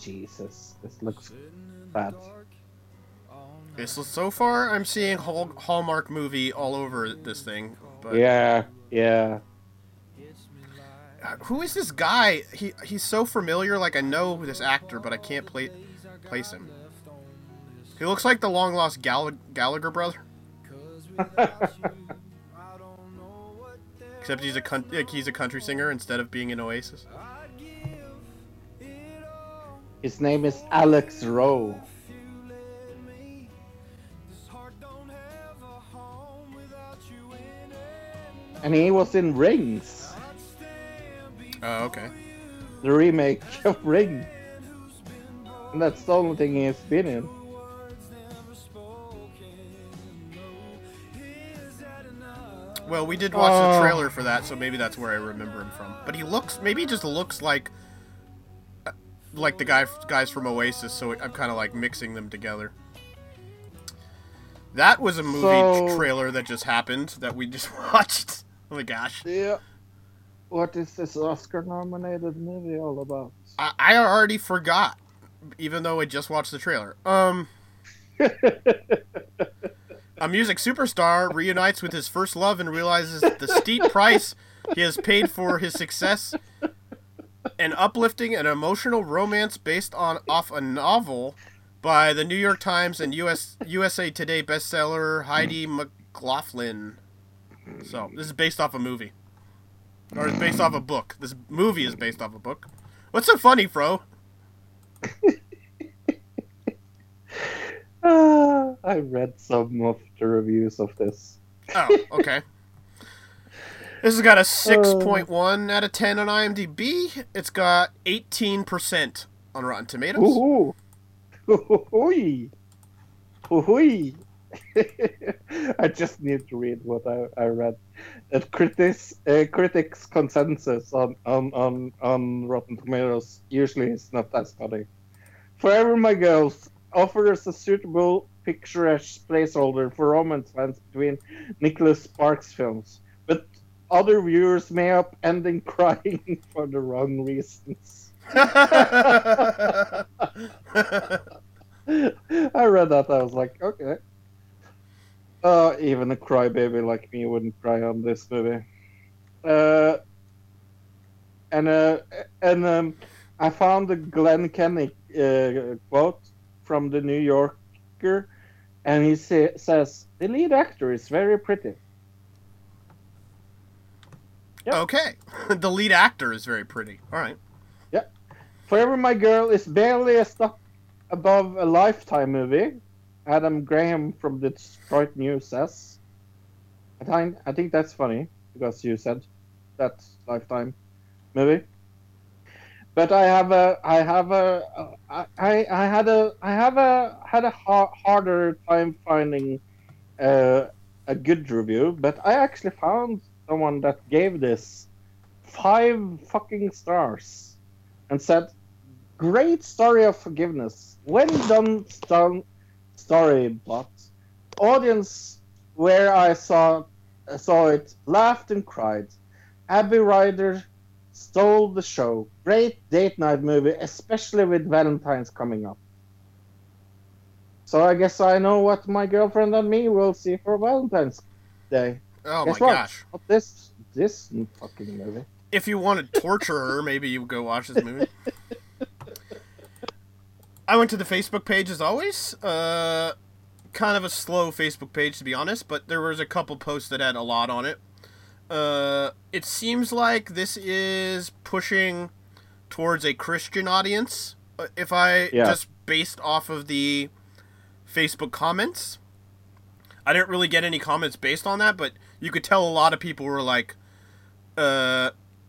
Jesus, this looks bad. This is, so far, I'm seeing Hallmark movie all over this thing. But yeah. Who is this guy? He's so familiar. Like I know this actor, but I can't place him. He looks like the long lost Gallagher brother. Except he's a country singer instead of being in Oasis. His name is Alex Rowe. And he was in Rings. Oh, okay. The remake of Ring. And that's the only thing he's been in. Well, we did watch the trailer for that, so maybe that's where I remember him from. But he just looks like... like the guys from Oasis, so I'm kind of like mixing them together. That was a movie trailer that just happened that we just watched. Oh my gosh. Yeah. What is this Oscar-nominated movie all about? I already forgot, even though I just watched the trailer. A music superstar reunites with his first love and realizes the steep price he has paid for his success. An uplifting and emotional romance based off a novel by the New York Times and USA Today bestseller Heidi McLaughlin. So, this is based off a movie. Or it's based off a book. This movie is based off a book. What's so funny, bro? I read some of the reviews of this. Oh, okay. This has got a 6.1 out of 10 on IMDb. It's got 18% on Rotten Tomatoes. Ooh. Ooh-hoo-hoo-hoo. Ooh-hoo-hoo. I just need to read what I read. Critics' consensus on Rotten Tomatoes usually is not as funny. Forever My Girl offers a suitable, picturesque placeholder for romance fans between Nicholas Sparks films, but other viewers may end up crying for the wrong reasons. I read that, I was like, okay. Even a crybaby like me wouldn't cry on this movie. I found a Glenn Kenny quote from The New Yorker, and he says, "The lead actor is very pretty." Yep. Okay, the lead actor is very pretty. All right. Yeah. Forever My Girl is barely a step above a Lifetime movie. Adam Graham from the Detroit News says, I think that's funny, because you said that Lifetime movie. But I had a harder time finding a good review, but I actually found someone that gave this 5 fucking stars and said, "Great story of forgiveness. Well done story, but audience where I saw it laughed and cried. Abby Ryder stole the show. Great date night movie, especially with Valentine's coming up." So I guess I know what my girlfriend and me will see for Valentine's Day. Oh, guess my what? Gosh. Not this fucking movie. If you want to torture her, maybe you would go watch this movie. I went to the Facebook page as always. Kind of a slow Facebook page, to be honest, but there was a couple posts that had a lot on it. It seems like this is pushing towards a Christian audience, if just based off of the Facebook comments. I didn't really get any comments based on that, but you could tell a lot of people were like,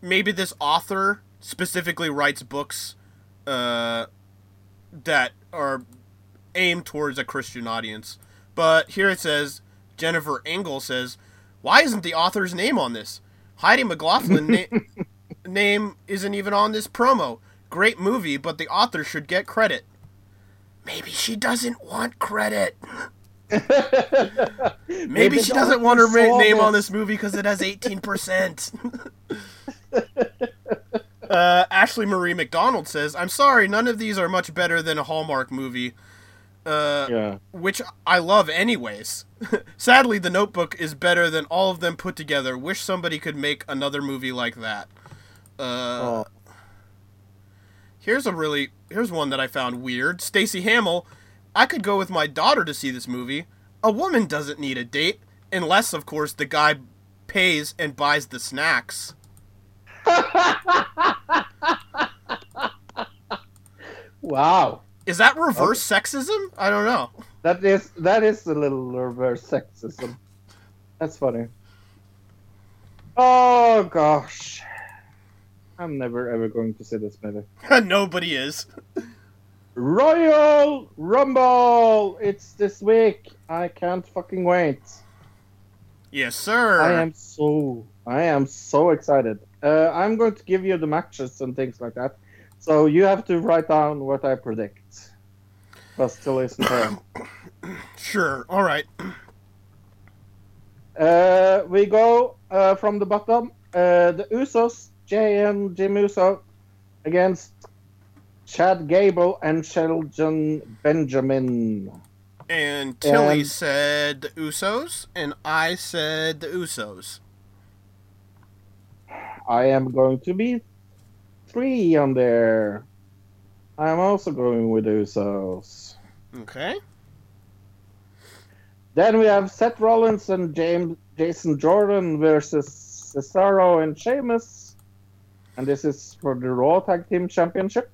maybe this author specifically writes books that are aimed towards a Christian audience. But here it says, Jennifer Engel says, "Why isn't the author's name on this? Heidi McLaughlin's name isn't even on this promo. Great movie, but the author should get credit." Maybe she doesn't want credit. Maybe she doesn't want her name on this movie because it has 18%. Ashley Marie McDonald says, "I'm sorry, none of these are much better than a Hallmark movie," which I love anyways. "Sadly, The Notebook is better than all of them put together. Wish somebody could make another movie like that." Here's one that I found weird. Stacey Hamill, "I could go with my daughter to see this movie. A woman doesn't need a date, unless, of course, the guy pays and buys the snacks." Wow. Is that reverse sexism? I don't know. That is a little reverse sexism. That's funny. Oh gosh. I'm never ever going to see this movie. Nobody is. Royal Rumble! It's this week. I can't fucking wait. Yes, sir. I am so excited. I'm going to give you the matches and things like that, so you have to write down what I predict. But still listen to him. Sure. All right. We go from the bottom. The Usos, Jay and Jim Uso, against Chad Gable and Sheldon Benjamin. And Tilly said the Usos, and I said the Usos. I am going to be 3 on there. I'm also going with Usos. Okay. Then we have Seth Rollins and Jason Jordan versus Cesaro and Sheamus. And this is for the Raw Tag Team Championship.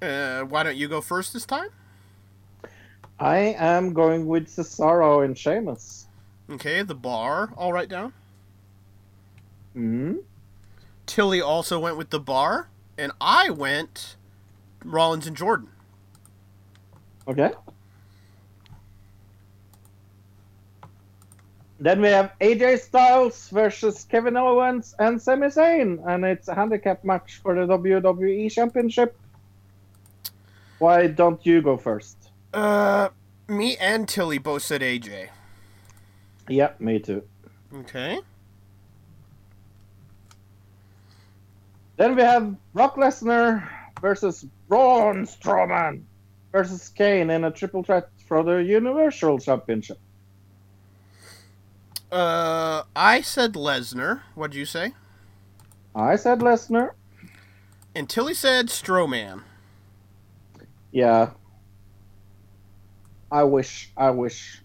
Why don't you go first this time? I am going with Cesaro and Sheamus. Okay, the bar. All right, down. Mm-hmm. Tilly also went with the bar, and I went Rollins and Jordan. Okay. Then we have AJ Styles versus Kevin Owens and Sami Zayn, and it's a handicap match for the WWE Championship. Why don't you go first? Me and Tilly both said AJ. Yeah, me too. Okay. Then we have Brock Lesnar versus Braun Strowman versus Kane in a triple threat for the Universal Championship. I said Lesnar. What'd you say? I said Lesnar. And Tilly said Strowman. Yeah. I wish. I wish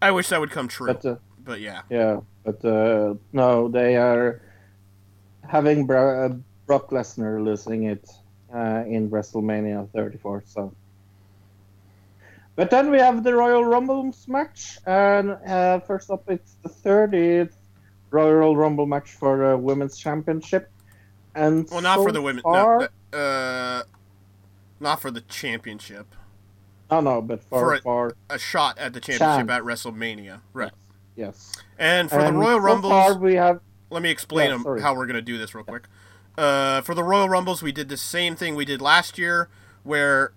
that would come true. But yeah. Yeah, but no, they are having Brock Lesnar losing it in WrestleMania 34, so... But then we have the Royal Rumble match, and first up it's the 30th Royal Rumble match for the Women's Championship. And well, not so for the women. Far... No, not for the championship. No, no, but for a shot at the championship at WrestleMania, right? Yes. And for the Royal Rumbles, so far we have. Let me explain how we're gonna do this real quick. For the Royal Rumbles, we did the same thing we did last year, where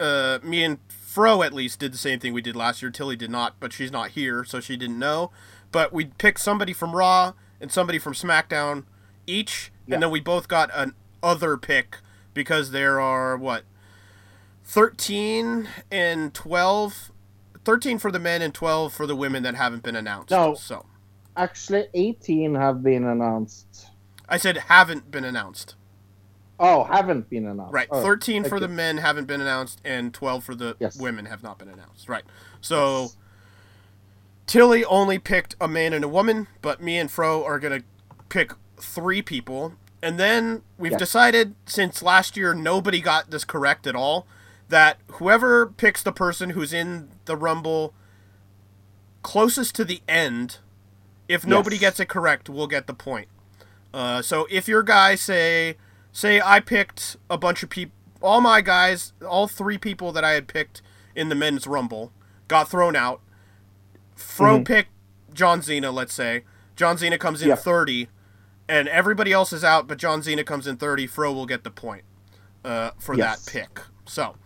me and Fro at least did the same thing we did last year. Tilly did not, but she's not here, so she didn't know. But we picked somebody from Raw and somebody from SmackDown each, and then we both got an other pick because there are, 13 and 12? 13 for the men and 12 for the women that haven't been announced. No, so. Actually 18 have been announced. I said haven't been announced. Oh, haven't been announced. Right, 13 for the men haven't been announced, and 12 for the women have not been announced. Right, so Tilly only picked a man and a woman, but me and Fro are going to pick three people. And then we've decided, since last year nobody got this correct at all, that whoever picks the person who's in the Rumble closest to the end, if nobody gets it correct, will get the point. So if your guy Say I picked a bunch of people, all my guys, all three people that I had picked in the men's rumble got thrown out. Fro picked John Cena, let's say. John Cena comes in 30, and everybody else is out, but John Cena comes in 30. Fro will get the point for that pick. So,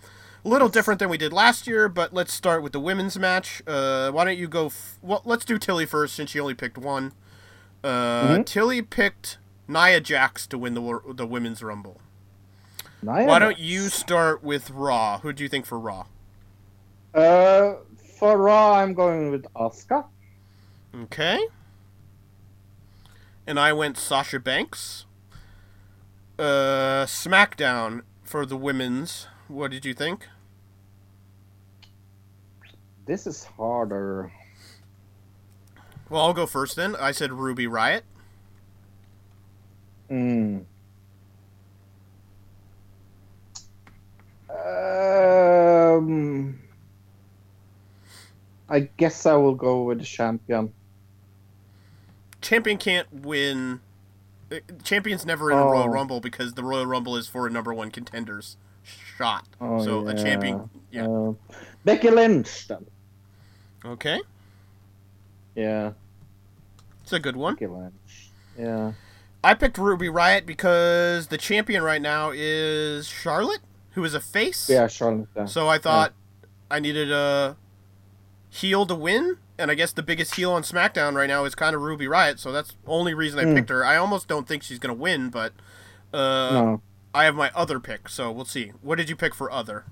a little different than we did last year, but let's start with the women's match. Why don't you go... let's do Tilly first, since she only picked one. Tilly picked... Nia Jax to win the Women's Rumble. Why don't you start with Raw? Who do you think for Raw? For Raw, I'm going with Asuka. Okay. And I went Sasha Banks. SmackDown for the Women's. What did you think? This is harder. Well, I'll go first then. I said Ruby Riott. I guess I will go with the champion. Champion can't win. Champions never in a Royal Rumble because the Royal Rumble is for a number one contender's shot. A champion. Yeah. Becky Lynch. Then. Okay. Yeah. It's a good one. Becky Lynch. Yeah. I picked Ruby Riott because the champion right now is Charlotte, who is a face. Yeah, Charlotte. Yeah. So I thought I needed a heel to win, and I guess the biggest heel on SmackDown right now is kind of Ruby Riott, so that's the only reason I picked her. I almost don't think she's going to win, but no. I have my other pick, so we'll see. What did you pick for other?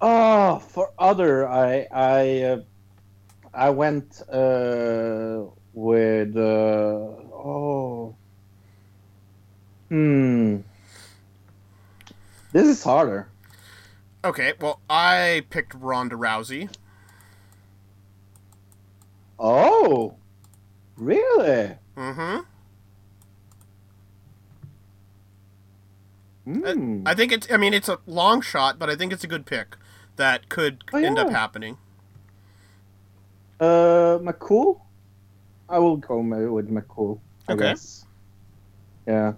For other, I went... with this is harder. Okay, well, I picked Ronda Rousey. Oh, really? I think it's. I mean, it's a long shot, but I think it's a good pick that could end up happening. McCool. I will go with McCool. I guess. Yeah.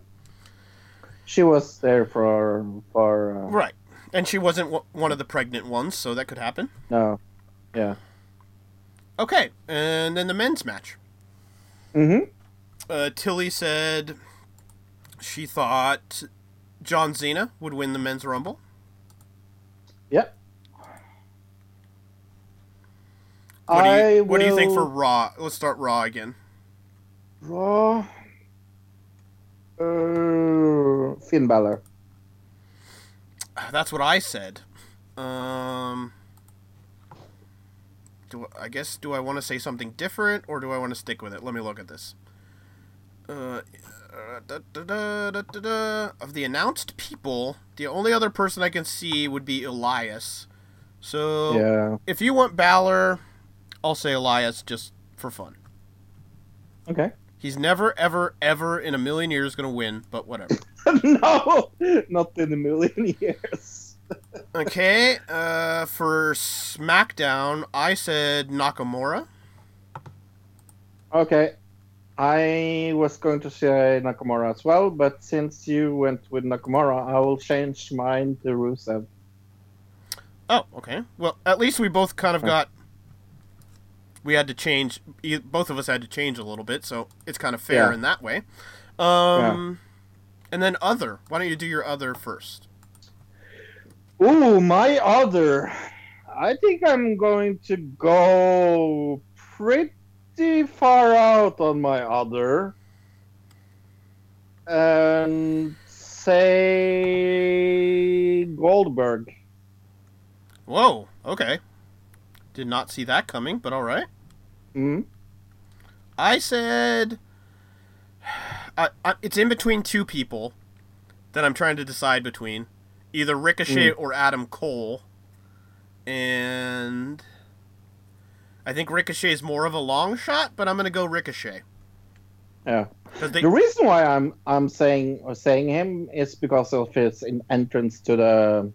She was there for right, and she wasn't one of the pregnant ones, so that could happen. No. Yeah. Okay, and then the men's match. Mm-hmm. Tilly said she thought John Cena would win the men's rumble. Yep. What do you think for Raw? Let's start Raw again. Raw. Finn Balor. That's what I said. Do I want to say something different, or do I want to stick with it? Let me look at this. Of the announced people, the only other person I can see would be Elias. So, yeah. If you want Balor, I'll say Elias just for fun. Okay. He's never, ever, ever in a million years going to win, but whatever. No! Not in a million years. Okay, for SmackDown, I said Nakamura. Okay. I was going to say Nakamura as well, but since you went with Nakamura, I will change mine to Rusev. Oh, okay. Well, at least we both kind of got... We had to change... Both of us had to change a little bit, so it's kind of fair in that way. And then other. Why don't you do your other first? Ooh, my other. I think I'm going to go pretty far out on my other. And say Goldberg. Whoa, okay. Did not see that coming, but all right. Mm-hmm. I said... it's in between two people that I'm trying to decide between. Either Ricochet or Adam Cole. And... I think Ricochet is more of a long shot, but I'm going to go Ricochet. Yeah. The reason why I'm saying him is because of his entrance to the...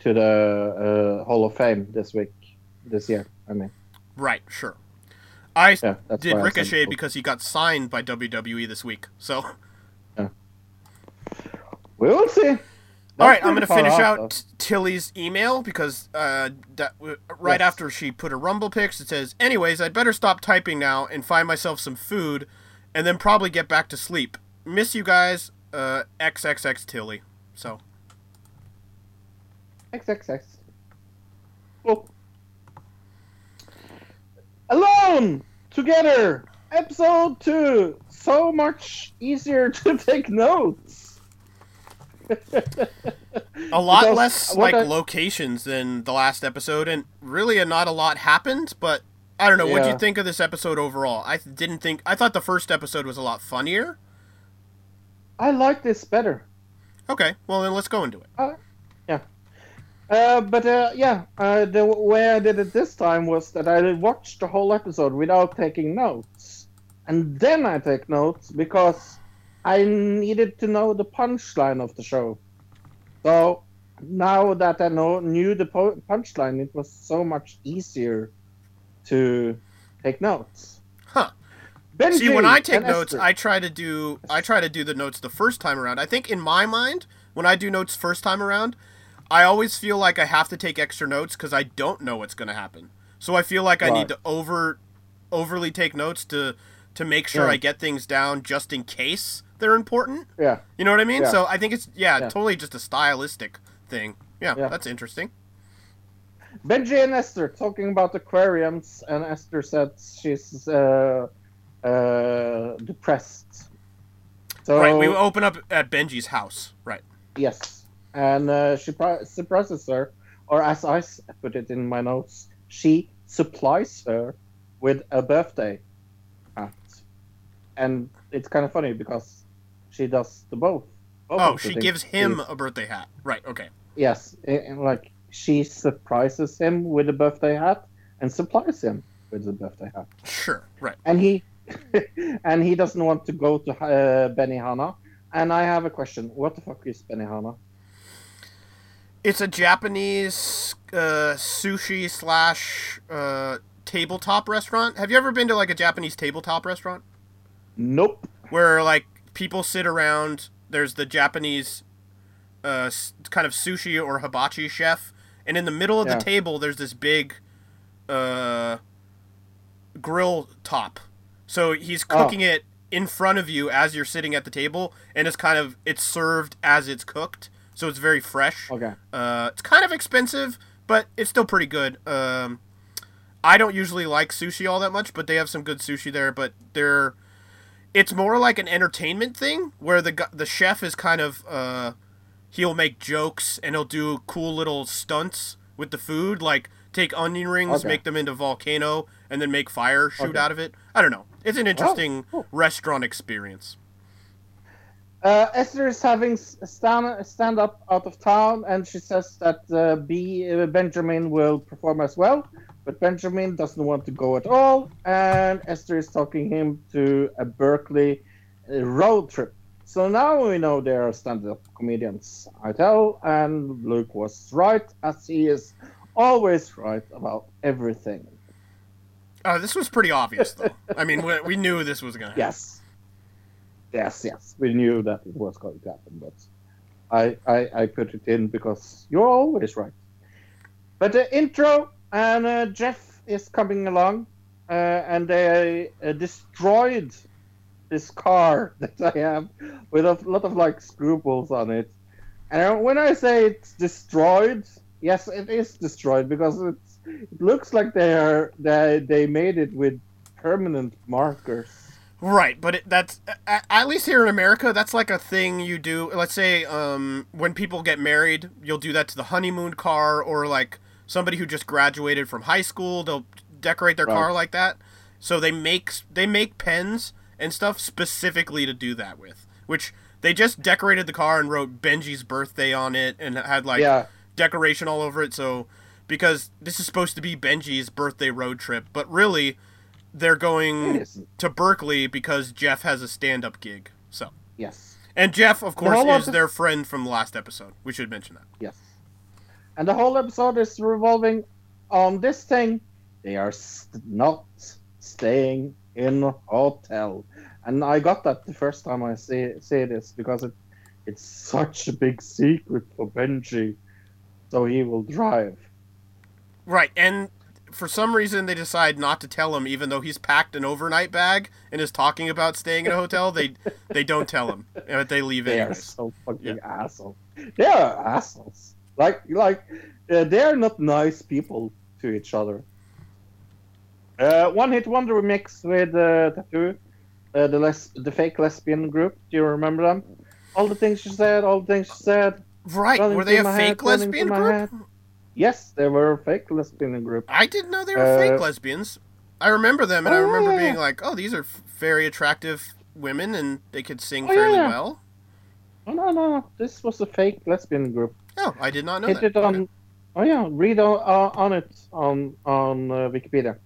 to the Hall of Fame this year, I mean. Right, sure. I did Ricochet because he got signed by WWE this week, so... Yeah. We'll see. Alright, I'm going to finish out Tilly's email, because after she put her Rumble picks, it says, anyways, I'd better stop typing now and find myself some food, and then probably get back to sleep. Miss you guys, XXX Tilly. So... XXX. Oh. Alone! Together! Episode 2! So much easier to take notes! A lot less, locations than the last episode, and really not a lot happened, but I don't know, what do you think of this episode overall? I thought the first episode was a lot funnier. I like this better. Okay, well then let's go into it. The way I did it this time was that I watched the whole episode without taking notes. And then I take notes because I needed to know the punchline of the show. So now that I knew the punchline, it was so much easier to take notes. Huh. Benji, see, when I take notes, Esther. I try to do the notes the first time around. I think in my mind, when I do notes first time around, I always feel like I have to take extra notes because I don't know what's going to happen. So I feel like I need to overly take notes to make sure I get things down just in case they're important. Yeah. You know what I mean? Yeah. So I think it's, totally just a stylistic thing. Yeah, that's interesting. Benji and Esther talking about aquariums, and Esther said she's depressed. So, right, we open up at Benji's house. Right. Yes. And she surprises her, or as I put it in my notes, she supplies her with a birthday hat. And it's kind of funny because she does the both. Oh, she gives him a birthday hat. Right, okay. Yes, and she surprises him with a birthday hat and supplies him with a birthday hat. Sure, right. And he and he doesn't want to go to Benihana. And I have a question. What the fuck is Benihana? It's a Japanese sushi slash tabletop restaurant. Have you ever been to like a Japanese tabletop restaurant? Nope. Where like people sit around. There's the Japanese kind of sushi or hibachi chef, and in the middle of the table there's this big grill top. So he's cooking it in front of you as you're sitting at the table, and it's kind of it's served as it's cooked. So it's very fresh. Okay. It's kind of expensive, but it's still pretty good. I don't usually like sushi all that much, but they have some good sushi there. But they're, it's more like an entertainment thing where the chef is kind of he'll make jokes and he'll do cool little stunts with the food, like take onion rings, make them into volcano, and then make fire shoot out of it. I don't know. It's an interesting restaurant experience. Esther is having stand-up out of town, and she says that Benjamin will perform as well, but Benjamin doesn't want to go at all, and Esther is talking him to a Berkeley road trip. So now we know they are stand-up comedians, I tell, and Luke was right, as he is always right about everything. This was pretty obvious, though. I mean, we knew this was going to happen. Yes, we knew that it was going to happen, but I put it in because you're always right. But the intro, and Jeff is coming along, and they destroyed this car that I have with a lot of, like, scruples on it. And when I say it's destroyed, yes, it is destroyed, because it looks like they made it with permanent markers. Right, but that's at least here in America, that's like a thing you do. Let's say when people get married, you'll do that to the honeymoon car, or like somebody who just graduated from high school, they'll decorate their car like that. So they make pens and stuff specifically to do that with, which they just decorated the car and wrote Benji's birthday on it and had like decoration all over it. So because this is supposed to be Benji's birthday road trip, but really they're going to Berkeley because Jeff has a stand-up gig. So yes, and Jeff, of course, is their friend from the last episode. We should mention that. Yes, and the whole episode is revolving on this thing. They are not staying in a hotel, and I got that the first time I say this because it's such a big secret for Benji, so he will drive. Right, and for some reason, they decide not to tell him, even though he's packed an overnight bag and is talking about staying in a hotel. They don't tell him, but they leave it. They are so fucking assholes. They are assholes. Like they are not nice people to each other. One Hit Wonder remix with Tattoo, the fake lesbian group. Do you remember them? All the things she said. Right? Were they a fake lesbian group? Yes, they were a fake lesbian group. I didn't know they were fake lesbians. I remember them, and I remember being like, oh, these are very attractive women, and they could sing fairly well. No. This was a fake lesbian group. Oh, I did not know that. Read on it on Wikipedia.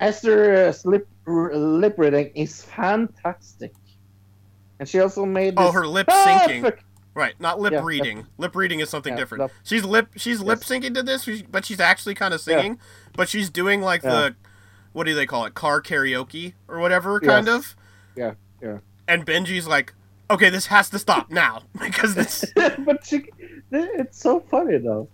Esther's lip reading is fantastic. And she also made this her lip syncing. Right, not lip reading. Lip reading is something different. She's lip syncing to this, but she's actually kind of singing. Yeah. But she's doing like the, what do they call it, car karaoke or whatever, kind of. Yeah. And Benji's like, okay, this has to stop now because this. But it's so funny though,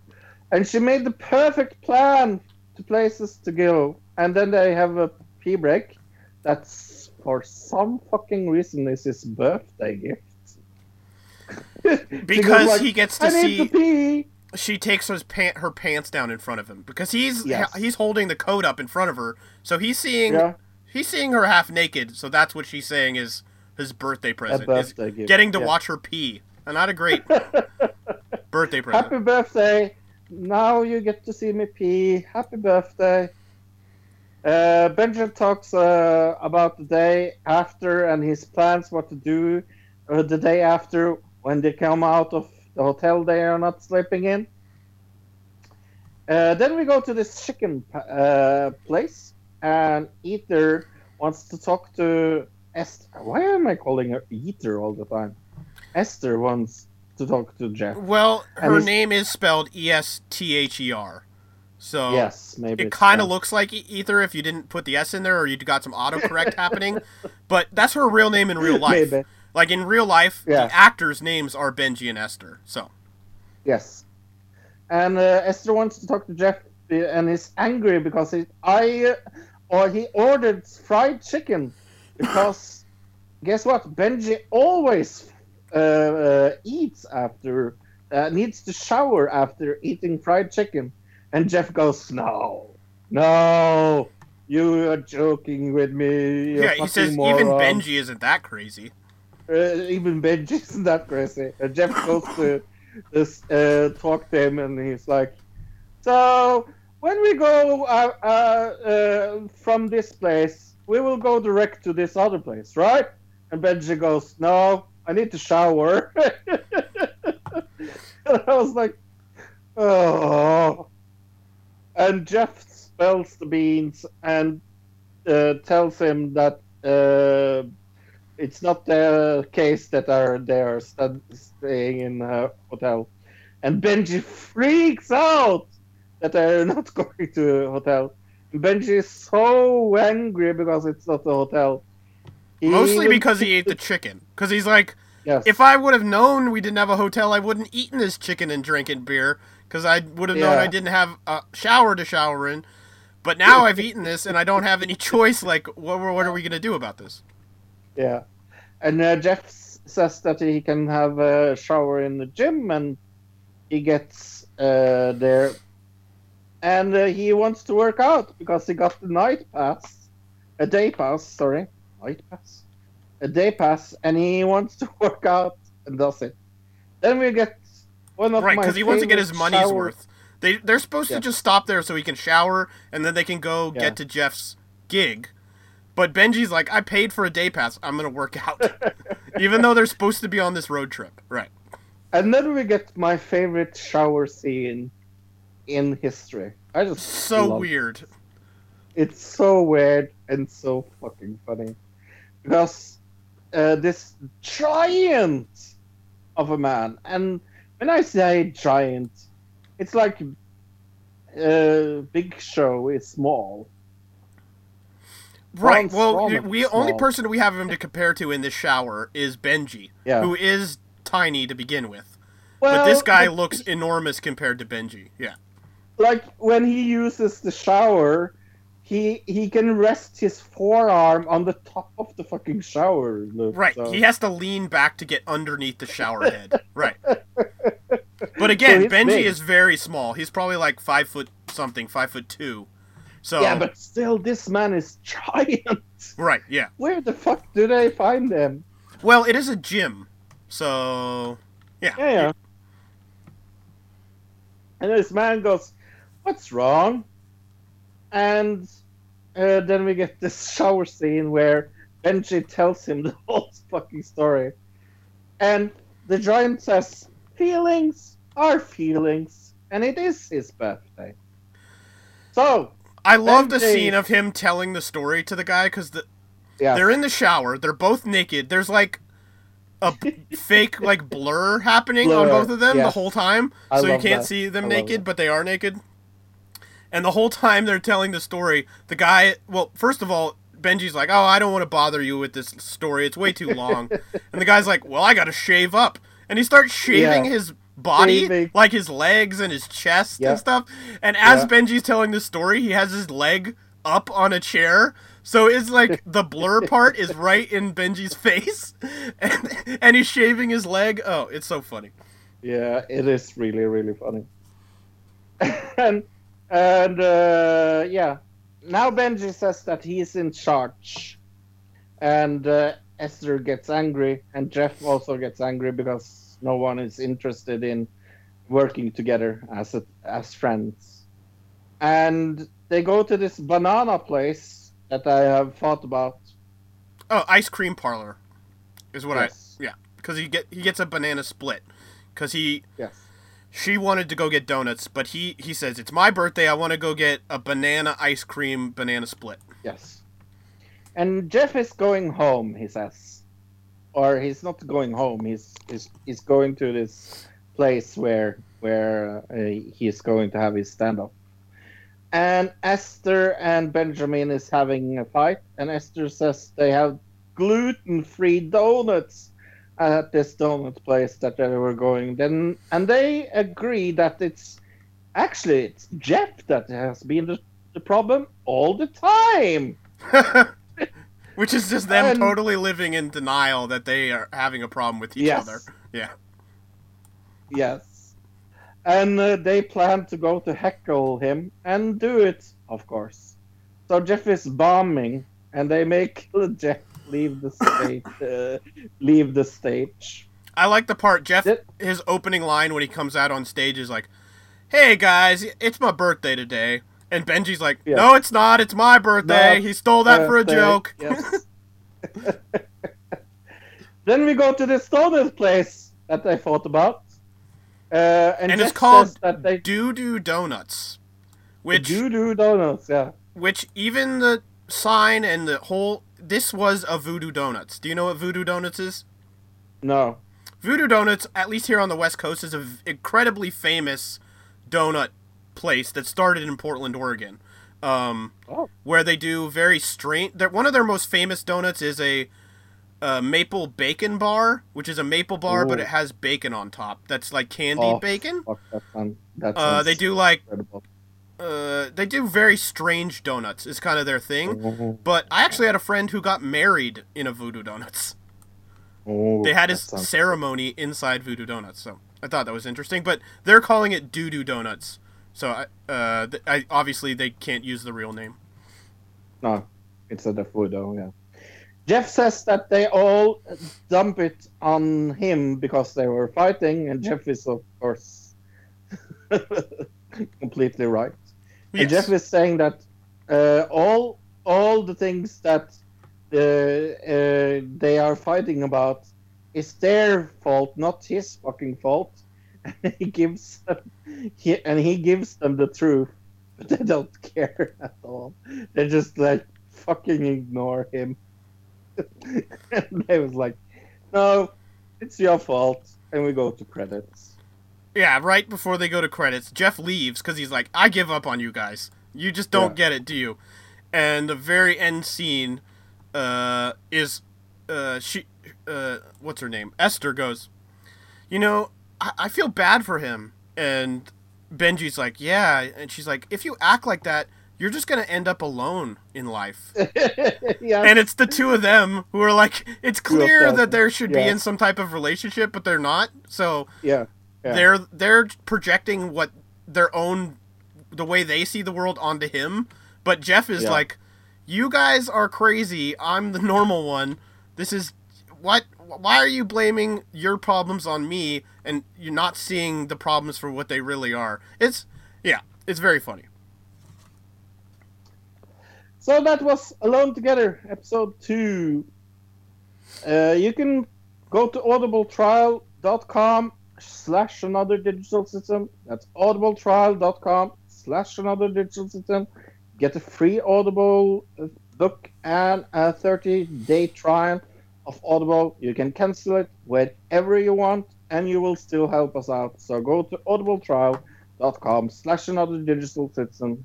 and she made the perfect plan to places to go, and then they have a pee break. That's for some fucking reason is his birthday gift. Because like, he gets to see she takes her pants down in front of him because he's holding the coat up in front of her, so he's seeing her half naked. So that's what she's saying is his birthday present, getting to watch her pee, and not a great birthday present. Happy birthday! Now you get to see me pee. Happy birthday! Benjamin talks about the day after and his plans, what to do the day after. When they come out of the hotel, they are not sleeping in. Then we go to this chicken place, and Ether wants to talk to Esther. Why am I calling her Ether all the time? Esther wants to talk to Jeff. Well, her name is spelled E-S-T-H-E-R. So yes, maybe it kind of looks like ether if you didn't put the S in there or you got some autocorrect happening. But that's her real name in real life. Maybe. Like in real life, the actors' names are Benji and Esther. So yes. And Esther wants to talk to Jeff and is angry because he ordered fried chicken because guess what? Benji always eats after, needs to shower after eating fried chicken. And Jeff goes, no, you are joking with me. Yeah, he says, moron. Even Benji isn't that crazy. Jeff goes to talk to him, and he's like, so when we go from this place, we will go direct to this other place, right? And Benji goes, no, I need to shower. And I was like, oh... And Jeff spills the beans and tells him that it's not the case that they are staying in a hotel. And Benji freaks out that they're not going to a hotel. And Benji is so angry because it's not a hotel. Mostly because he ate the chicken. Because he's like, yes. If I would have known we didn't have a hotel, I wouldn't have eaten this chicken and drinking beer. Because I would have known I didn't have a shower to shower in. But now I've eaten this and I don't have any choice. Like, what are we going to do about this? Yeah. And Jeff says that he can have a shower in the gym. And he gets there. And he wants to work out because he got a day pass. And he wants to work out and does it. Then we get... Right, because he wants to get his money's worth. They're supposed to just stop there so he can shower, and then they can go get to Jeff's gig. But Benji's like, I paid for a day pass. I'm going to work out. Even though they're supposed to be on this road trip. Right. And then we get my favorite shower scene in history. I just so weird. It's so weird and so fucking funny. Because this giant of a man, and... When I say giant, it's like Big Show is small. Right. Well, the only person we have him to compare to in this shower is Benji, who is tiny to begin with. Well, but this guy looks enormous compared to Benji. Yeah. Like when he uses the shower, he can rest his forearm on the top of the fucking shower. Luke, right. So. He has to lean back to get underneath the shower head. Right. But again, so Benji is very small. He's probably like 5'2". So yeah, but still, this man is giant. Right, yeah. Where the fuck do they find him? Well, it is a gym, so yeah. And this man goes, "What's wrong?" And then we get this shower scene where Benji tells him the whole fucking story, and the giant says. Feelings are feelings, and it is his birthday. So I love the scene of him telling the story to the guy because they're in the shower, they're both naked. There's like a fake like blur happening on both of them the whole time, so you can't see them naked, but they are naked. And the whole time they're telling the story, the guy. Well, first of all, Benji's like, "Oh, I don't want to bother you with this story. It's way too long." And the guy's like, "Well, I got to shave up." And he starts shaving his body, like his legs and his chest and stuff. And as Benji's telling the story, he has his leg up on a chair. So it's like the blur part is right in Benji's face. And he's shaving his leg. Oh, it's so funny. Yeah, it is really, really funny. And now Benji says that he's in charge. And... Esther gets angry, and Jeff also gets angry because no one is interested in working together as friends. And they go to this banana place that I have thought about. Oh, ice cream parlor is what because he gets a banana split because she wanted to go get donuts, but he says it's my birthday. I want to go get a banana ice cream banana split. Yes. And Jeff is going home, he says. or he's not going home. He's going to this place where he's going to have his stand-up. And Esther and Benjamin is having a fight, and Esther says they have gluten-free donuts at this donut place that they were going. Then, and they agree that it's Jeff that has been the problem all the time. Which is just them totally living in denial that they are having a problem with each other. Yeah. Yes. And they plan to go to heckle him and do it, of course. So Jeff is bombing, and they make Jeff leave the stage. I like the part, Jeff, his opening line when he comes out on stage is like, "Hey guys, it's my birthday today." And Benji's like, "No, it's not. It's my birthday." No, he stole that for a joke. Yes. Then we go to this donut place that I thought about. And it's called Doo-Doo Donuts. Doo-Doo Donuts, yeah. Which even the sign and the whole... This was a Voodoo Donuts. Do you know what Voodoo Donuts is? No. Voodoo Donuts, at least here on the West Coast, is an incredibly famous donut place that started in Portland, Oregon, where they do very strange. One of their most famous donuts is a maple bacon bar, which is a maple bar, but it has bacon on top. That's like candied bacon. Fuck, that sounds they do like incredible. They do very strange donuts. Is kind of their thing. Mm-hmm. But I actually had a friend who got married in a Voodoo Donuts. Oh, they had his ceremony inside Voodoo Donuts, so I thought that was interesting. But they're calling it Doo-Doo Donuts. So, I obviously, they can't use the real name. No, it's a defudo, yeah. Jeff says that they all dump it on him because they were fighting, and Jeff is, of course, completely right. Yes. And Jeff is saying that all the things that they are fighting about is their fault, not his fucking fault. And he gives them the truth, but they don't care at all. They just like fucking ignore him. And they was like, "No, it's your fault," and we go to credits. Yeah, right before they go to credits, Jeff leaves because he's like, "I give up on you guys. You just don't get it, do you?" And the very end scene is what's her name? Esther goes, "You know, I feel bad for him." And Benji's like, "Yeah." And she's like, "If you act like that, you're just going to end up alone in life." Yes. And it's the two of them who are like, it's clear that there should be in some type of relationship, but they're not. So they're projecting what their own, the way they see the world onto him. But Jeff is like, "You guys are crazy. I'm the normal one. This is what, why are you blaming your problems on me and you're not seeing the problems for what they really are?" It's very funny. So that was Alone Together, episode 2. You can go to audibletrial.com/anotherdigitalcitizen. That's audibletrial.com/anotherdigitalcitizen. Get a free Audible book and a 30-day trial of Audible. You can cancel it whenever you want, and you will still help us out. So go to audibletrial.com/anotherdigitalcitizen.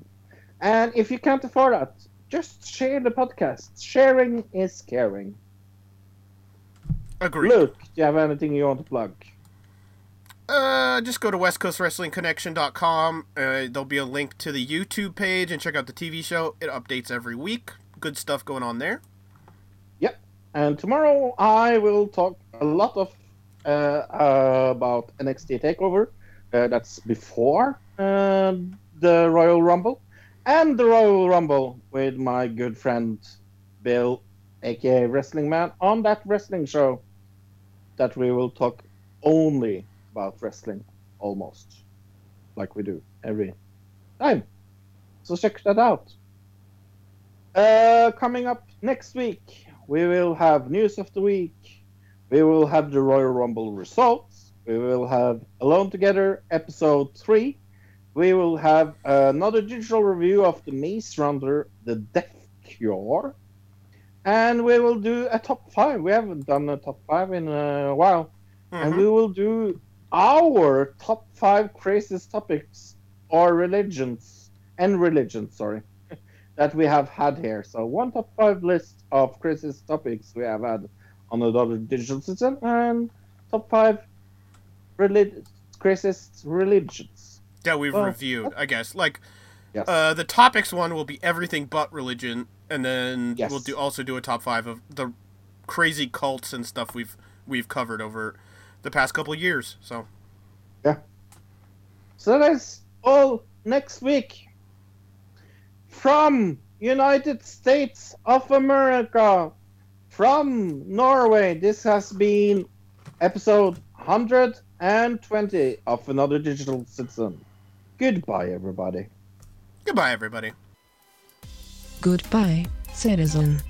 And if you can't afford that, just share the podcast. Sharing is caring. Agreed. Luke, do you have anything you want to plug? Just go to westcoastwrestlingconnection.com. There'll be a link to the YouTube page, and check out the TV show. It updates every week. Good stuff going on there. And tomorrow I will talk a lot about NXT TakeOver. That's before the Royal Rumble. And the Royal Rumble with my good friend Bill, a.k.a. Wrestling Man, on that wrestling show that we will talk only about wrestling, almost, like we do every time. So check that out. Coming up next week, we will have news of the week. We will have the Royal Rumble results. We will have Alone Together, episode 3. We will have another digital review of the Maze Runner, The Death Cure. And we will do a top five. We haven't done a top five in a while. Mm-hmm. And we will do our top five craziest topics or religions that we have had here. So one top five list of craziest topics we have had on Another Digital Citizen, and top five craziest religions that we've reviewed, I guess. Like, yes. The topics one will be everything but religion, and then yes. we'll do a top five of the crazy cults and stuff we've covered over the past couple of years. So, yeah. So that's all next week. From United States of America, from Norway, this has been episode 120 of Another Digital Citizen. Goodbye, everybody. Goodbye, everybody. Goodbye, citizen.